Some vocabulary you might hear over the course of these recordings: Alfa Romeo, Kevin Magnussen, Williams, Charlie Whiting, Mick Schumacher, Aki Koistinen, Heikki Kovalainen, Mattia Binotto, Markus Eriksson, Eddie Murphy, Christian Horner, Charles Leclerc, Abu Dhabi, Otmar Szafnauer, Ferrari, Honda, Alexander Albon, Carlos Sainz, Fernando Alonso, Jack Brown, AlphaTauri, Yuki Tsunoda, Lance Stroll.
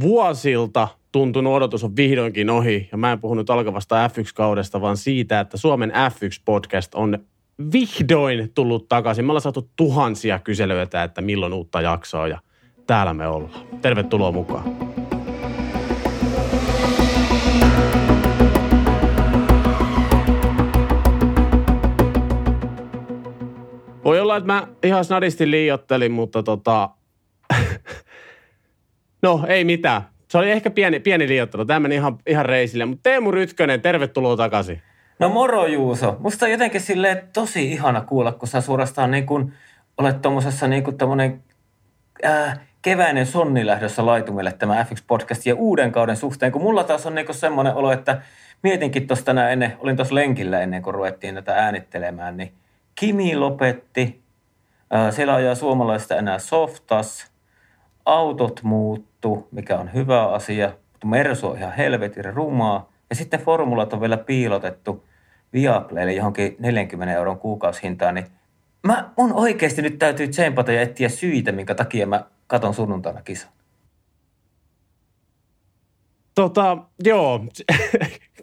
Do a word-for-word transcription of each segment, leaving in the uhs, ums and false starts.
vuosilta tuntunut odotus on vihdoinkin ohi. Ja mä en puhu nyt alkavasta äf yksi -kaudesta, vaan siitä, että Suomen äf yksi -podcast on vihdoin tullut takaisin. Me ollaan saatu tuhansia kyselyitä, että milloin uutta jaksoa, ja täällä me ollaan. Tervetuloa mukaan. Voi olla, että mä ihan snadisti liioittelin, mutta tota... no, ei mitään. Se oli ehkä pieni, pieni liioittelu. Tämä meni ihan, ihan reisille. Mutta Teemu Rytkönen, tervetuloa takaisin. No moro Juuso. Musta on jotenkin silleen tosi ihana kuulla, kun sä suorastaan niin kun olet tommosessa niin kun tommonen äh, keväinen sonni lähdössä laitumille tämä äf yksi -podcast ja uuden kauden suhteen. Kun mulla taas on niin kun semmoinen olo, että mietinkin tuossa tänään ennen, olin tuossa lenkillä ennen kuin ruvettiin tätä äänittelemään, niin Kimi lopetti, siellä ajaa suomalaista enää softas, autot muuttu, mikä on hyvä asia, mutta Mersu on ihan helvetin rumaa. Ja sitten formulat on vielä piilotettu Viaplaylle johonkin neljänkymmenen euron kuukausihintaan. Niin mä, mun oikeasti nyt täytyy tsempata ja etsiä syitä, minkä takia mä katon sunnuntaina kisan. Tota, joo.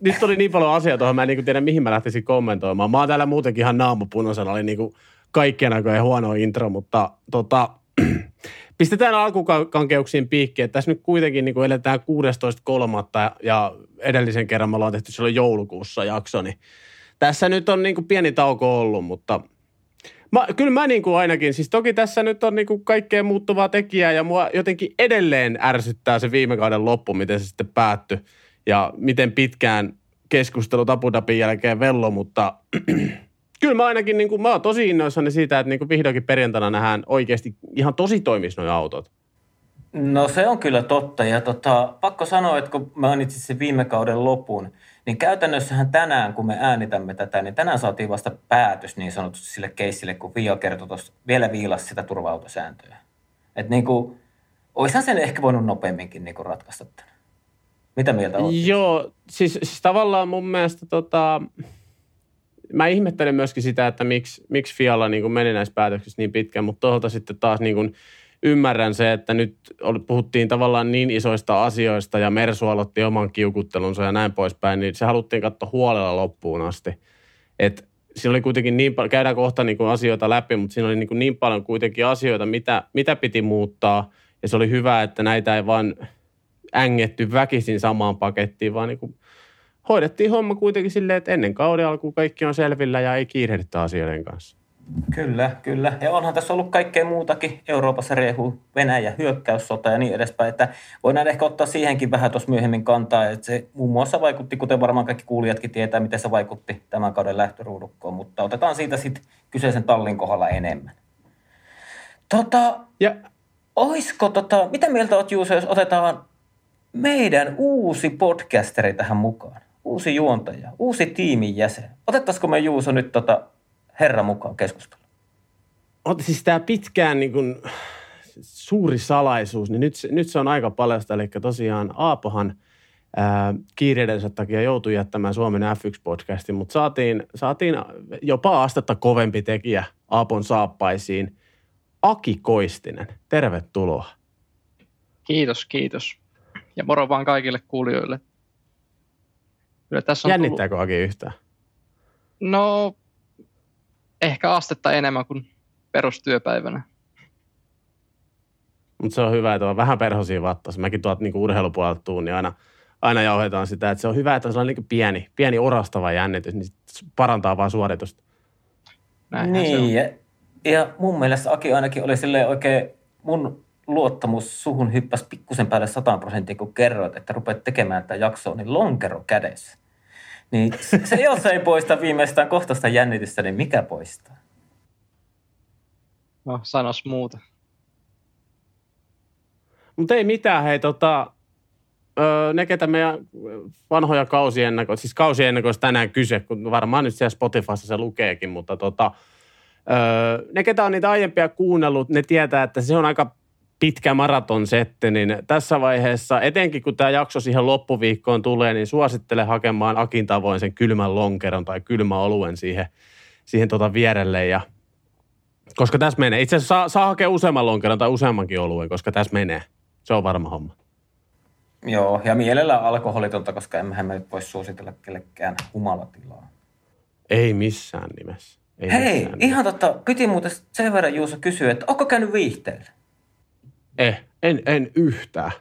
Nyt oli niin paljon asiaa tuohon, mä en niin tiedä, mihin mä lähtisin kommentoimaan. Mä oon täällä muutenkin ihan naamapunaisena, oli niin kaikkien aikojen huono intro, mutta tota, pistetään alkukankeuksiin piikki, että tässä nyt kuitenkin niin eletään kuudestoista kolmatta ja edellisen kerran me ollaan tehty silloin joulukuussa jakso, niin tässä nyt on niin pieni tauko ollut, mutta mä, kyllä mä niin ainakin, siis toki tässä nyt on niin kaikkea muuttuvaa tekijää ja mua jotenkin edelleen ärsyttää se viime kauden loppu, miten se sitten päättyi. Ja miten pitkään keskustelut Abu Dhabin jälkeen vello, mutta kyllä mä ainakin, niin kuin, mä oon tosi innoissani siitä, että niin kuin vihdoinkin perjantaina nähdään oikeasti ihan tosi toimis nuo autot. No se on kyllä totta ja tota, pakko sanoa, että kun mä mainitsin sen viime kauden lopun, niin käytännössähän tänään, kun me äänitämme tätä, niin tänään saatiin vasta päätös niin sanotusti sille keissille, kun Via kertoi tuossa, vielä viilasi sitä turva-autosääntöä. Että niin kuin, oishan sen ehkä voinut nopeamminkin niin kuin ratkaista tämän. Mitä mieltä olet? Joo, siis, siis tavallaan mun mielestä tota, mä ihmettelen myöskin sitä, että miksi, miksi Fialla niin meni näissä päätöksissä niin pitkään, mutta toisaalta sitten taas niin ymmärrän se, että nyt puhuttiin tavallaan niin isoista asioista ja Mersu aloitti oman kiukuttelunsa ja näin poispäin, niin se haluttiin katsoa huolella loppuun asti. Et siinä oli kuitenkin niin paljon, käydään kohta niin asioita läpi, mutta siinä oli niin, niin paljon kuitenkin asioita, mitä, mitä piti muuttaa ja se oli hyvä, että näitä ei vaan ängetty väkisin samaan pakettiin, vaan niin kuin hoidettiin homma kuitenkin silleen, että ennen kauden alkuun kaikki on selvillä ja ei kiirehditä asioiden kanssa. Kyllä, kyllä. Ja onhan tässä ollut kaikkea muutakin. Euroopassa riehuu Venäjä, hyökkäyssota ja niin edespäin, että voidaan ehkä ottaa siihenkin vähän tuossa myöhemmin kantaa, että se muun muassa vaikutti, kuten varmaan kaikki kuulijatkin tietää, miten se vaikutti tämän kauden lähtöruudukkoon, mutta otetaan siitä sitten kyseisen tallin kohdalla enemmän. Tota, ja. Oisko tota, mitä mieltä olet Juuso, jos otetaan meidän uusi podcasteri tähän mukaan, uusi juontaja, uusi tiimin jäsen. Otettaisiko me Juuso nyt tota herran mukaan keskusteluun? Ota siis tämä pitkään niin kun, suuri salaisuus, niin nyt, nyt se on aika paljasta. Eli tosiaan Aapohan ää, kiireidensä takia joutui jättämään Suomen äf yksi -podcastin, mutta saatiin, saatiin jopa astetta kovempi tekijä Aapon saappaisiin. Aki Koistinen, tervetuloa. Kiitos, kiitos. Ja moro vaan kaikille kuulijoille. Kyllä tässä on jännittääkö tullut... Aki yhtään? No, ehkä astetta enemmän kuin perustyöpäivänä. Mutta se on hyvä, että on vähän perhosia vattaus. Mäkin tuolta niinku urheilupuolelta tuun, niin aina, aina jauhetaan sitä, että se on hyvä, että on sellainen niinku pieni, pieni orastava jännitys, niin parantaa vaan suoritusta. Näinhän niin, se on. Ja, ja mun mielestä Aki ainakin oli silleen oikein mun... luottamus suhun hyppäsi pikkusen päälle sataan prosenttia, kun kerroit, että rupeat tekemään tätä jaksoa, niin lonkero kädessä. Niin se, jos ei poista viimeistään kohtaista jännitystä, niin mikä poistaa? No, sanos muuta. Mutta ei mitään, hei tota, öö, ne ketä meidän vanhoja kausiennakoista, siis kausiennakoista tänään kyse, kun varmaan nyt siellä Spotifyssa se lukeekin, mutta tota, öö, ne ketä on niitä aiempia kuunnellut, ne tietää, että se on aika pitkä maratonsetti, niin tässä vaiheessa, etenkin kun tämä jakso siihen loppuviikkoon tulee, niin suosittelen hakemaan Akin tavoin sen kylmän lonkeron tai kylmän oluen siihen, siihen tuota vierelle. Ja, koska tässä menee. Itse asiassa saa, saa hakea useamman lonkeron tai useammankin oluen, koska tässä menee. Se on varma homma. Joo, ja mielellään alkoholitonta, koska emmehän me nyt voi suositella kellekään humalatilaa. Ei missään nimessä. Ei Hei, missään ihan nimessä. Totta. Kytin muuten sen verran Juuso kysyy, että onko käynyt viihteellä? Eh, en, en yhtään.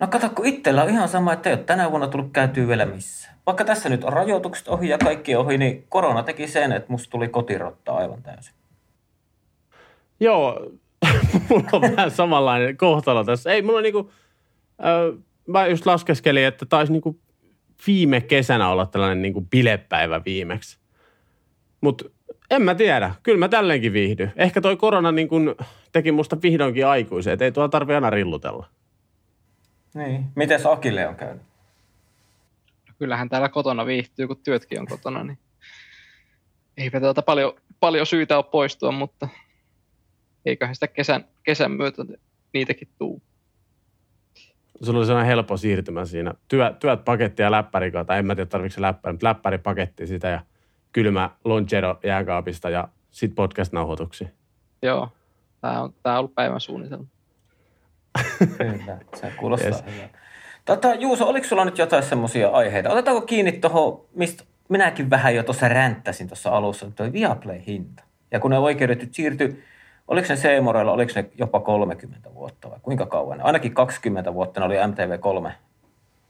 No kato, kun itsellä on ihan sama, että ei ole tänä vuonna tullut käytyä vielä missään. Vaikka tässä nyt on rajoitukset ohi ja kaikki ohi, niin korona teki sen, että musta tuli kotirottaa aivan täysin. Joo, mulla on vähän samanlainen kohtalo tässä. Ei, mulla on niinku, äh, mä just laskeskelin, että taisi niinku viime kesänä olla tällainen niinku bilepäivä viimeksi. Mut en mä tiedä, kyllä mä tälleenkin viihdyn. Ehkä toi korona niinku teki musta vihdoinkin aikuisen, et ei tuolla tarvi aina rillutella. Niin. Mites Akille on käynyt? Kyllähän täällä kotona viihtyy, kun työtkin on kotona, niin eipä täältä paljon, paljon syytä ole poistua, mutta eiköhän sitä kesän, kesän myötä niitäkin tuu. Sulla oli sellainen helppo siirtymä siinä. Työ, työt paketti ja läppäri, tai en mä tiedä tarvitse läppäri, mutta läppäri paketti sitä ja kylmä lonchero jääkaapista ja sit podcast-nauhoituksi. Joo, tää on, tää on ollut päivän suunnitelma. Kyllä, se kuulostaa yes. hyvältä. Tota, Juuso, oliko sulla nyt jotain semmoisia aiheita? Otetaanko kiinni tuohon, mistä minäkin vähän jo tuossa ränttäsin tuossa alussa, tuo Viaplay-hinta. Ja kun ne oikeudet nyt siirtyi, oliko ne Seemorella, oliko ne jopa kolmekymmentä vuotta vai kuinka kauan? Ainakin kaksikymmentä vuotta ne oli M T V kolme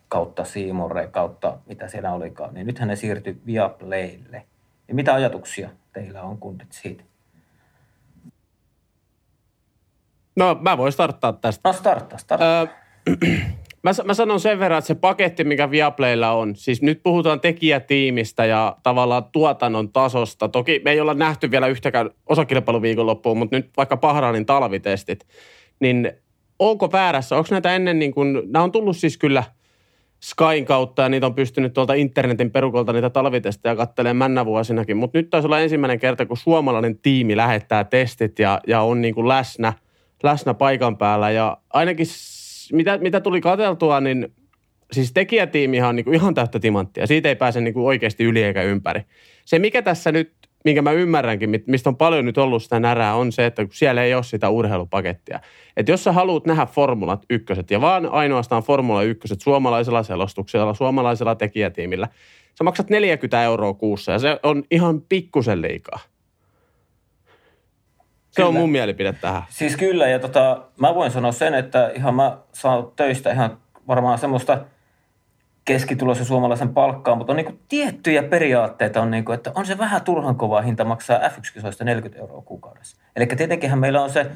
kautta Seemore kautta mitä siellä olikaan. Niin nythän ne siirtyi Viaplaylle. Ja mitä ajatuksia teillä on kundit siitä? No mä voin starttaa tästä. No starttaa, starttaa. Öö, mä, mä sanon sen verran, että se paketti, mikä Viaplaylla on, siis nyt puhutaan tekijätiimistä ja tavallaan tuotannon tasosta. Toki me ei olla nähty vielä yhtäkään osakilpailuviikonloppuun, mutta nyt vaikka Bahrainin talvitestit, niin onko väärässä? Onko näitä ennen niin kuin, nämä on tullut siis kyllä Skyn kautta ja niitä on pystynyt tuolta internetin perukolta niitä talvitestejä katselemaan männävuosinakin, mutta nyt taisi olla ensimmäinen kerta, kun suomalainen tiimi lähettää testit ja, ja on niin kuin läsnä. läsnä paikan päällä ja ainakin mitä, mitä tuli katseltua, niin siis tekijätiimihan on niinku ihan täyttä timanttia. Siitä ei pääse niinku oikeasti yli eikä ympäri. Se mikä tässä nyt, minkä mä ymmärränkin, mistä on paljon nyt ollut sitä närää, on se, että siellä ei ole sitä urheilupakettia. Että jos sä haluat nähdä formulat ykköset ja vaan ainoastaan formula ykköset suomalaisella selostuksella, suomalaisella tekijätiimillä, sä maksat neljäkymmentä euroa kuussa ja se on ihan pikkusen liikaa. Se kyllä. On mun mielipide tähän. Siis kyllä, ja tota, mä voin sanoa sen, että ihan mä saan töistä ihan varmaan semmoista keskituloisen suomalaisen palkkaa, mutta on niinku tiettyjä periaatteita, on niinku, että on se vähän turhan kovaa hinta maksaa F yksi -kisoista neljäkymmentä euroa kuukaudessa. Eli tietenkinhän meillä on se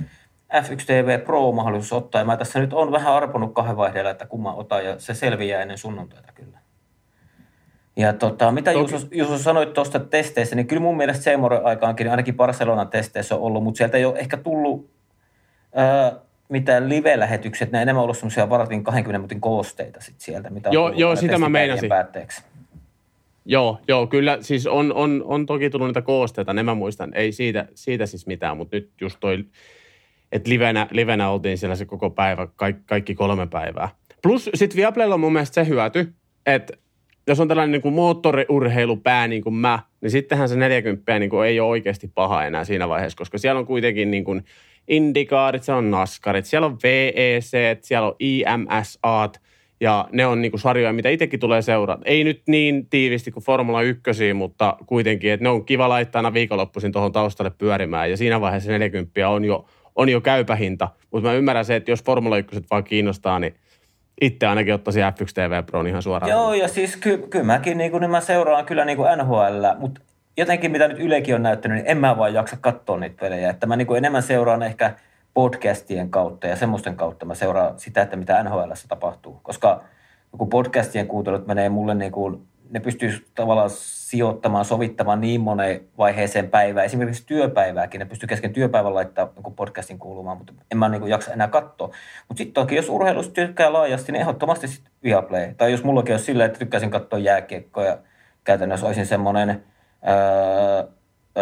F yksi T V Pro-mahdollisuus ottaa, ja mä tässä nyt on vähän arponut kahden vaihdella, että kumman otan, ja se selviää ennen sunnuntaita kyllä. Ja tota, mitä Juuso sanoit tuosta testeistä, niin kyllä mun mielestä Seymoren aikaankin, niin ainakin Barcelonan testeissä on ollut, mutta sieltä ei ole ehkä tullut ää, mitään live-lähetykset, ne enemmän ollut semmoisia vartin kaksikymmentä minuutin koosteita sit sieltä, mitä joo, on tullut joo, sitä mä meinasin. Päätteeksi. Joo, joo, kyllä siis on, on, on toki tullut niitä koosteita, ne mä muistan, ei siitä, siitä siis mitään, mutta nyt just toi, että livenä, livenä oltiin siellä se koko päivä, kaikki, kaikki kolme päivää. Plus sitten Viaplaylla on mun mielestä se hyöty, että jos on tällainen niin kuin moottoriurheilupää niin kuin mä, niin sittenhän se neljäkymmentä niin kuin ei ole oikeasti paha enää siinä vaiheessa, koska siellä on kuitenkin niin kuin indikaarit, siellä on naskarit, siellä on V E C, siellä on I M S A:t ja ne on niin kuin sarjoja, mitä itsekin tulee seurata. Ei nyt niin tiivisti kuin Formula ykkösiin, mutta kuitenkin, että ne on kiva laittaa aina viikonloppuisin tuohon taustalle pyörimään ja siinä vaiheessa neljäkymmentä on jo, on jo käypähinta. Mutta mä ymmärrän se, että jos Formula ykköset vaan kiinnostaa, niin itse ainakin ottaisin F yksi T V Proon ihan suoraan. Joo, ja siis ky- kyllä mäkin niin kuin, niin mä seuraan kyllä niin kuin N H L, mutta jotenkin mitä nyt Ylekin on näyttänyt, niin en mä vaan jaksa katsoa niitä pelejä. Että mä niin kuin enemmän seuraan ehkä podcastien kautta ja semmoisten kautta mä seuraan sitä, että mitä N H L:ssä tapahtuu. Koska kun podcastien kuuntelut menee mulle, niin kuin, ne pystyy tavallaan sijoittamaan, sovittamaan niin moneen vaiheeseen päivään. Esimerkiksi työpäivääkin, ne pystyy kesken työpäivän laittamaan niin podcastin kuulumaan, mutta en mä niin kuin jaksa enää katsoa. Mutta sitten toki, jos urheilusta tykkää laajasti, niin ehdottomasti sitten Viaplay. Tai jos mullakin olisi sillä, että tykkäisin katsoa jääkiekkoa ja käytännössä olisin semmoinen öö,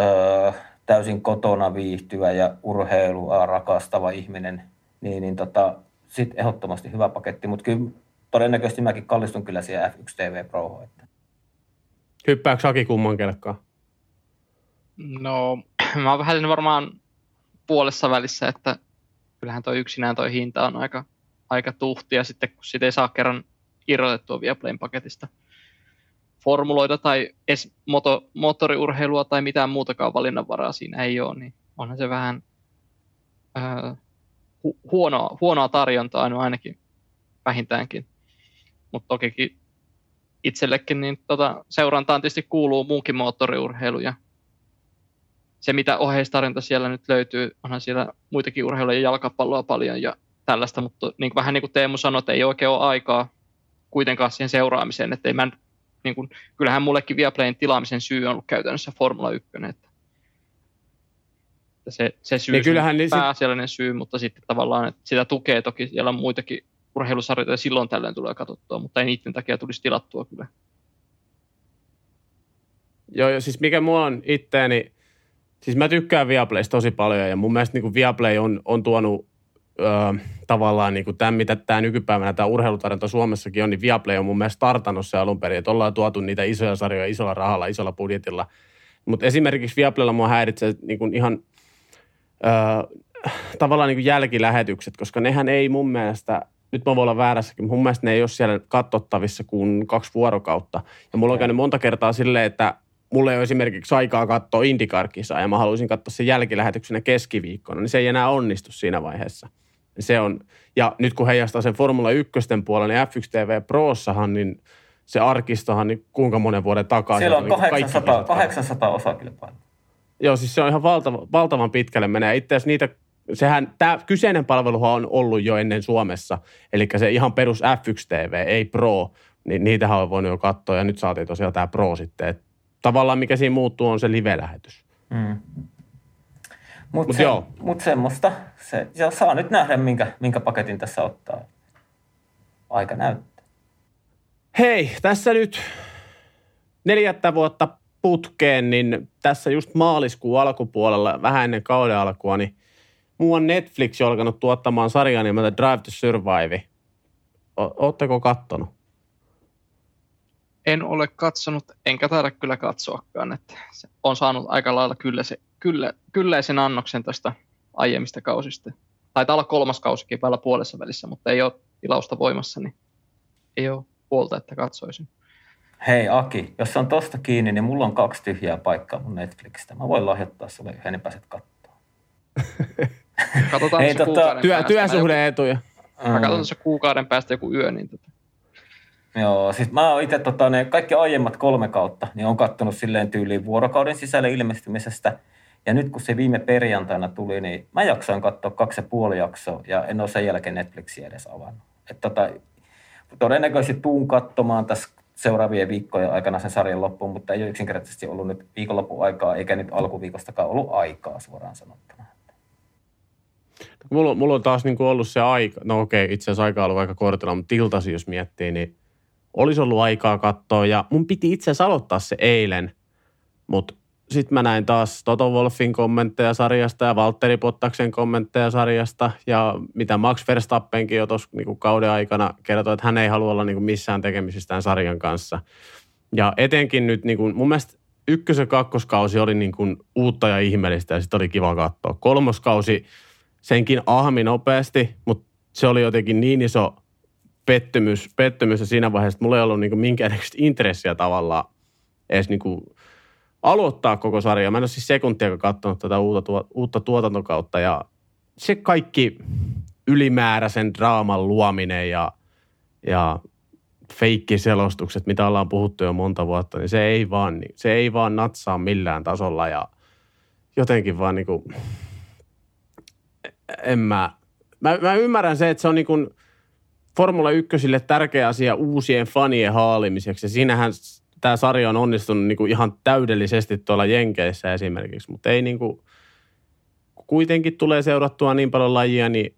öö, täysin kotona viihtyvä ja urheilua rakastava ihminen, niin, niin tota, sitten ehdottomasti hyvä paketti. Mutta kyllä todennäköisesti mäkin kallistun kyllä siihen F yksi T V Proon. Että. Hyppääkö Aki kumman kelkkaan? No, mä oon vähän varmaan puolessa välissä, että kyllähän toi yksinään toi hinta on aika aika tuhtia sitten, kun sitä ei saa kerran irrotettua Viaplayn paketista formuloida tai edes moto, moottoriurheilua tai mitään muutakaan valinnanvaraa siinä ei ole, niin onhan se vähän öö, hu- huonoa, huonoa tarjontaa, no ainakin vähintäänkin. Mutta tokikin itsellekin niin tota, seurantaan tietysti kuuluu muunkin moottoriurheilu ja se, mitä oheistarjonta siellä nyt löytyy, onhan siellä muitakin urheiluja ja jalkapalloa paljon ja tällaista, mutta niin, vähän niin kuin Teemu sanoi, ei oikein ole aikaa kuitenkaan siihen seuraamiseen, että ei mä niin kuin, kyllähän mullekin Viaplayn tilaamisen syy on ollut käytännössä Formula yksi, että se, se syy on pääasiallinen sit... syy, mutta sitten tavallaan että sitä tukee toki, siellä on muitakin urheilusarjoja ja silloin tällöin tulee katsottua, mutta ei niiden takia tulisi tilattua kyllä. Joo, jo, siis mikä mua on itteeni, siis mä tykkään Viaplaysta tosi paljon ja mun mielestä niin kuin Viaplay on, on tuonut Öö, tavallaan niin kuin tämän, mitä tämä nykypäivänä tämä urheilutarjonta Suomessakin on, niin Viaplay on mun mielestä startannut se alun perin, että ollaan tuotu niitä isoja sarjoja isolla rahalla, isolla budjetilla. Mutta esimerkiksi Viaplaylla mua häiritsee niin kuin ihan öö, tavallaan niin kuin jälkilähetykset, koska nehän ei mun mielestä, nyt mä voin olla väärässäkin, mutta mun mielestä ne ei ole siellä katsottavissa kuin kaksi vuorokautta. Ja mulla on käynyt monta kertaa silleen, että mulla ei ole esimerkiksi aikaa katsoa IndyCar-kisaa ja mä haluaisin katsoa sen jälkilähetyksenä keskiviikkona, niin se ei enää onnistu siinä vaiheessa. Se on, ja nyt kun heijastaa sen Formula ykkösten puolella, niin F yksi T V Prossahan, niin se arkistahan, niin kuinka monen vuoden takaa. Siellä on, on kahdeksansataa osakilpailua. Joo, siis se on ihan valtava, valtavan pitkälle menee. Itse asiassa niitä, sehän, tämä kyseinen palveluhan on ollut jo ennen Suomessa, eli se ihan perus F yksi T V, ei Pro, niin niitähän on voinut jo katsoa, ja nyt saatiin tosiaan tämä Pro sitten. Et tavallaan mikä siinä muuttuu on se live-lähetys. Mm. Mutta mut se, mut semmoista. Se, ja saa nyt nähdä, minkä, minkä paketin tässä ottaa. Aika näyttää. Hei, tässä nyt neljättä vuotta putkeen, niin tässä just maaliskuun alkupuolella, vähän ennen kauden alkua, niin muu on Netflix alkanut tuottamaan sarjaa nimeltä Drive to Survive. O- Ootteko kattonut? En ole katsonut, enkä taida kyllä katsoakaan. Että on saanut aika lailla kyllä se Kyllä, kyllä sen annoksen tästä aiemmista kausista. Taitaa olla kolmas kausikin päällä puolessa välissä, mutta ei ole tilausta voimassa, niin ei ole puolta, että katsoisin. Hei Aki, jos se on tosta kiinni, niin mulla on kaksi tyhjää paikkaa mun Netflixistä. Mä voin lahjoittaa sulle yhden, niin pääset kattoon. Katsotaan se kuukauden päästä. Työsuhde-etuja. Mä katsotaan se kuukauden päästä joku yö, niin tota. Joo, siis mä oon itse tota, ne kaikki aiemmat kolme kautta, niin oon kattonut silleen tyyliin vuorokauden sisällä ilmestymisestä. Ja nyt kun se viime perjantaina tuli, niin mä jaksoin katsoa kaksi ja puoli jaksoa ja en ole sen jälkeen Netflixiä edes avannut. Että tota, todennäköisesti tuun katsomaan tässä seuraavien viikkojen aikana sen sarjan loppuun, mutta ei ole yksinkertaisesti ollut nyt viikonlopun aikaa, eikä nyt alkuviikostakaan ollut aikaa suoraan sanottuna. Mulla, mulla on taas niin kuin ollut se aika, no okei, itse asiassa aika on ollut aika kortilla, mutta iltasi jos miettii, niin olisi ollut aikaa katsoa ja mun piti itse asiassa aloittaa se eilen, mutta sitten mä näin taas Toto Wolffin kommentteja sarjasta ja Valtteri Bottaksen kommentteja sarjasta ja mitä Max Verstappenkin jo tuossa niinku kauden aikana kertoi, että hän ei halua olla niinku missään tekemisistään sarjan kanssa. Ja etenkin nyt niinku, mun mielestä ykkös- ja kakkoskausi oli niinku uutta ja ihmeellistä ja sitten oli kiva katsoa. Kolmoskausi senkin ahmi nopeasti, mutta se oli jotenkin niin iso pettymys, pettymys ja siinä vaiheessa, että mulla ei ollut niinku minkäännäköistä intressiä tavallaan edes niinku aloittaa koko sarjaa. Mä en ole siis sekuntiakaan katsonut tätä uutta, uutta tuotantokautta ja se kaikki ylimääräisen draaman luominen ja, ja feikkiselostukset, mitä ollaan puhuttu jo monta vuotta, niin se ei vaan, se ei vaan natsaa millään tasolla ja jotenkin vaan niin kuin, en mä, mä, mä ymmärrän se, että se on niin kuin Formula ykkösille tärkeä asia uusien fanien haalimiseksi ja siinähän tämä sarja on onnistunut niinku ihan täydellisesti tuolla Jenkeissä esimerkiksi, mutta ei niinku, kuitenkin tulee seurattua niin paljon lajia, niin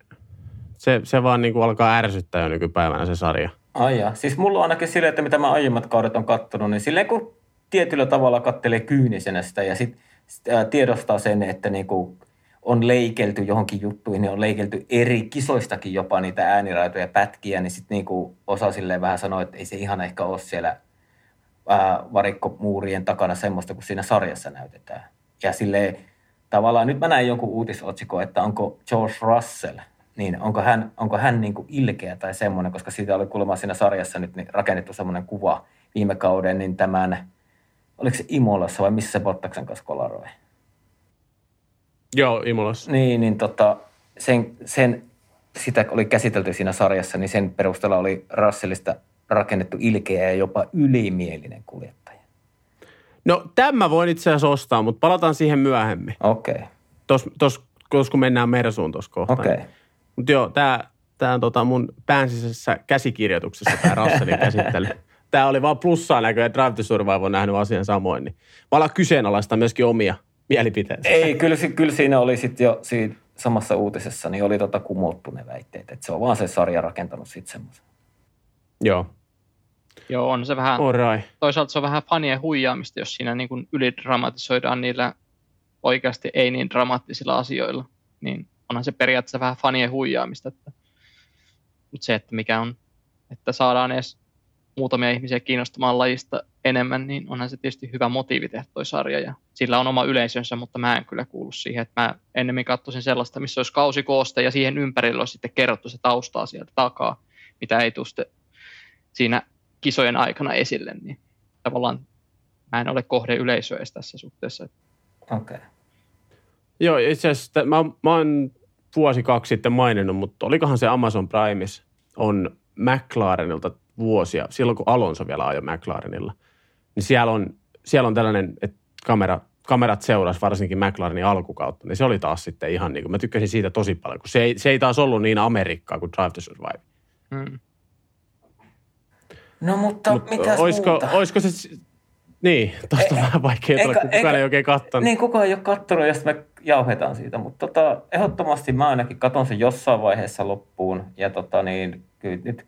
se, se vaan niinku alkaa ärsyttää jo nykypäivänä se sarja. Ai ja. Siis mulla on ainakin silleen, että mitä mä aiemmat kaudet on kattonut, niin silleen kun tietyllä tavalla kattelee kyynisenä sitä ja sitten tiedostaa sen, että niinku on leikelty johonkin juttuihin, niin on leikelty eri kisoistakin jopa niitä ääniraitoja pätkiä, niin sitten niinku osaa silleen vähän sanoa, että ei se ihan ehkä ole siellä varikkomuurien takana semmoista, kun siinä sarjassa näytetään. Ja silleen tavallaan, nyt mä näin jonkun uutisotsikon, että onko George Russell niin onko hän, onko hän niin kuin ilkeä tai semmoinen, koska siitä oli kuulemma siinä sarjassa nyt niin rakennettu semmoinen kuva viime kauden, niin tämän, oliko se Imolassa vai missä se Bottaksen kanssa kolaroi? Joo, Imolassa. Niin, niin tota, sen, sen, sitä oli käsitelty siinä sarjassa, niin sen perusteella oli Russellista rakennettu ilkeä ja jopa ylimielinen kuljettaja. No, tämä voin itse asiassa ostaa, mutta palataan siihen myöhemmin. Okei. Okay. Tos, tos, kun mennään Mersuun tuossa kohtaan. Okei. Okay. Mutta joo, tää, tää on tota mun päänsisäisessä käsikirjoituksessa tää Russellin käsittely. Tää oli vaan plussaa näköjään, että Drive to Survive on nähnyt asian samoin. Niin. Mä alan kyseenalaistaa myöskin omia mielipiteensä. Ei, kyllä, kyllä siinä oli sitten jo siinä samassa uutisessa, niin oli tota kumottu ne väitteet. Että se on vaan se sarja rakentanut sitten semmoisen. Joo. Joo, on se vähän, right. Toisaalta se on vähän fanien huijaamista, jos siinä niin kuin ylidramatisoidaan niillä oikeasti ei niin dramaattisilla asioilla. Niin onhan se periaatteessa vähän fanien huijaamista. Että, mutta se, että mikä on, että saadaan edes muutamia ihmisiä kiinnostumaan lajista enemmän, niin onhan se tietysti hyvä motiivi tehdä toi sarja. Ja sillä on oma yleisönsä, mutta mä en kyllä kuulu siihen. Että mä ennemmin katsoisin sellaista, missä olisi kausikooste ja siihen ympärillä olisi sitten kerrottu se taustaa sieltä takaa, mitä ei tule sitten siinä kisojen aikana esille, niin tavallaan mä en ole kohde yleisöä tässä suhteessa. Okei. Okay. Joo, itse asiassa mä, mä oon vuosi kaksi sitten maininnut, mutta olikohan se Amazon Primeissa on McLarenilta vuosia, silloin kun Alonso vielä ajoi McLarenilla, niin siellä on, siellä on tällainen, että kamera, kamerat seurasi varsinkin McLarenin alkukautta, niin se oli taas sitten ihan niin kuin, mä tykkäsin siitä tosi paljon, kun se ei, se ei taas ollut niin Amerikkaa kuin Drive to Survive. Mm. No mutta Mut mitäs oisko, muuta? Olisiko se... Niin, tosta on vähän vaikea tulla, kun kukaan ei oikein kattonut. Niin, kukaan ei ole kattonut ja sitten me jauhetaan siitä. Mutta tota, ehdottomasti mä ainakin katon sen jossain vaiheessa loppuun. Ja tota niin, kyllä nyt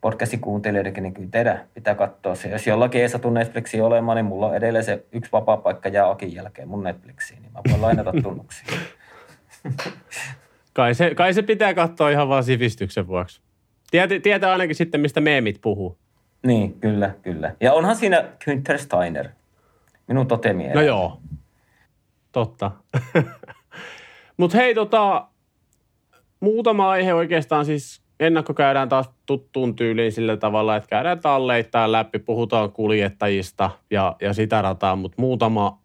podcastin kuuntelijoidenkin, niin kyllä teidän pitää katsoa se. Jos jollakin ei satu Netflixiä olemaan, niin mulla on edelleen se yksi vapaa paikka jää Akin jälkeen mun Netflixiin. Niin mä voin lainata tunnuksia. kai, se, kai se pitää katsoa ihan vaan sivistyksen vuoksi. Tiet, tietää ainakin sitten, mistä meemit puhuu. Niin, kyllä, kyllä. Ja onhan siinä Günther Steiner, minun totemieni. No joo, totta. Mutta hei, tota, muutama aihe oikeastaan siis ennakko käydään taas tuttuun tyyliin sillä tavalla, että käydään talleittain läpi, puhutaan kuljettajista ja, ja sitä rataa, mutta muutama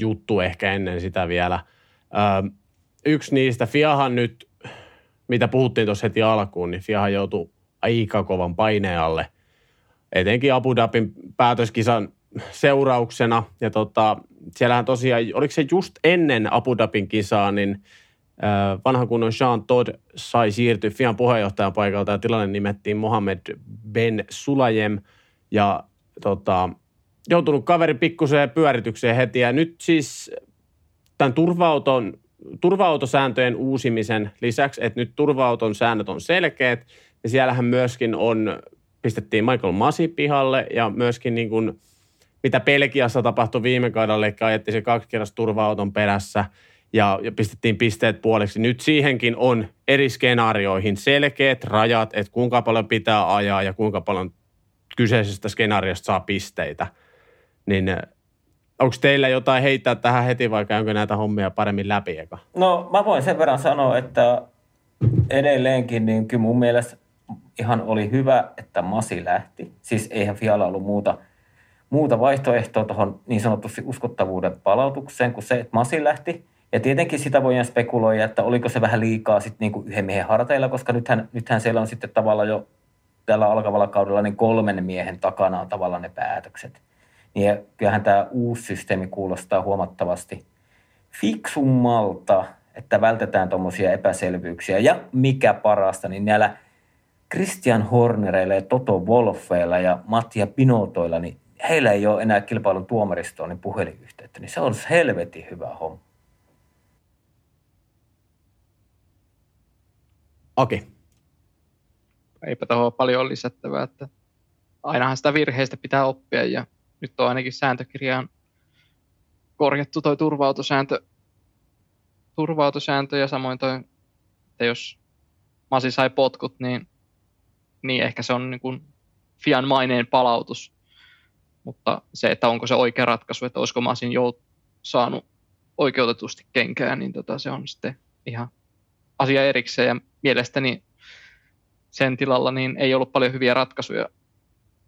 juttu ehkä ennen sitä vielä. Ö, yksi niistä, Fiahan nyt, mitä puhuttiin tuossa heti alkuun, niin Fiahan joutui aika kovan paineen alle. Etenkin Abu Dhabin päätöskisan seurauksena. Ja tota, siellähän tosiaan, oliko se just ennen Abu Dhabin kisaa, niin vanha kunnon Jean Todt sai siirtyä F I A:n puheenjohtajan paikalta ja tilanne nimettiin Mohamed Ben Sulayem. Ja tota, joutunut kaverin pikkuseen pyöritykseen heti. Ja nyt siis tämän turva-auton, turva-autosääntöjen uusimisen lisäksi, että nyt turva-auton säännöt on selkeät, ja siellähän myöskin on... Pistettiin Michael Masi pihalle ja myöskin niin kuin, mitä Belgiassa tapahtui viime kaudella, eli ajettiin se kaksi kerrasta turva-auton perässä ja, ja pistettiin pisteet puoliksi. Nyt siihenkin on eri skenaarioihin selkeät rajat, että kuinka paljon pitää ajaa ja kuinka paljon kyseisestä skenaariosta saa pisteitä. Niin onko teillä jotain heittää tähän heti vai käykö näitä hommia paremmin läpi eka? No mä voin sen verran sanoa, että edelleenkin niin kyllä mun mielestä ihan oli hyvä, että Masi lähti. Siis eihän Fialla ollut muuta, muuta vaihtoehtoa tuohon niin sanotusti uskottavuuden palautukseen kuin se, että Masi lähti. Ja tietenkin sitä voidaan spekuloida, että oliko se vähän liikaa sitten niinku yhden miehen harteilla, koska nythän, nythän siellä on sitten tavallaan jo tällä alkavalla kaudella niin kolmen miehen takana on tavallaan ne päätökset. Niin kyllähän tämä uusi systeemi kuulostaa huomattavasti fiksummalta, että vältetään tuommoisia epäselvyyksiä. Ja mikä parasta, niin näillä Christian Hornereilla ja Toto Wolffeilla ja Mattia Pinotoilla, niin heillä ei ole enää kilpailun tuomaristoon niin puhelinyhteyttä, niin se on helvetin hyvä homma. Okei. Okay. Eipä tuohon paljon lisättävää, että ainahan sitä virheistä pitää oppia ja nyt on ainakin sääntökirjaan korjattu toi turva-autosääntö, turva-autosääntö ja samoin toi, että jos Masi sai potkut, niin niin ehkä se on niin kuin Fian maineen palautus, mutta se, että onko se oikea ratkaisu, että olisiko Masin jout- saanut oikeutetusti kenkään, niin tota, se on sitten ihan asia erikseen ja mielestäni sen tilalla niin ei ollut paljon hyviä ratkaisuja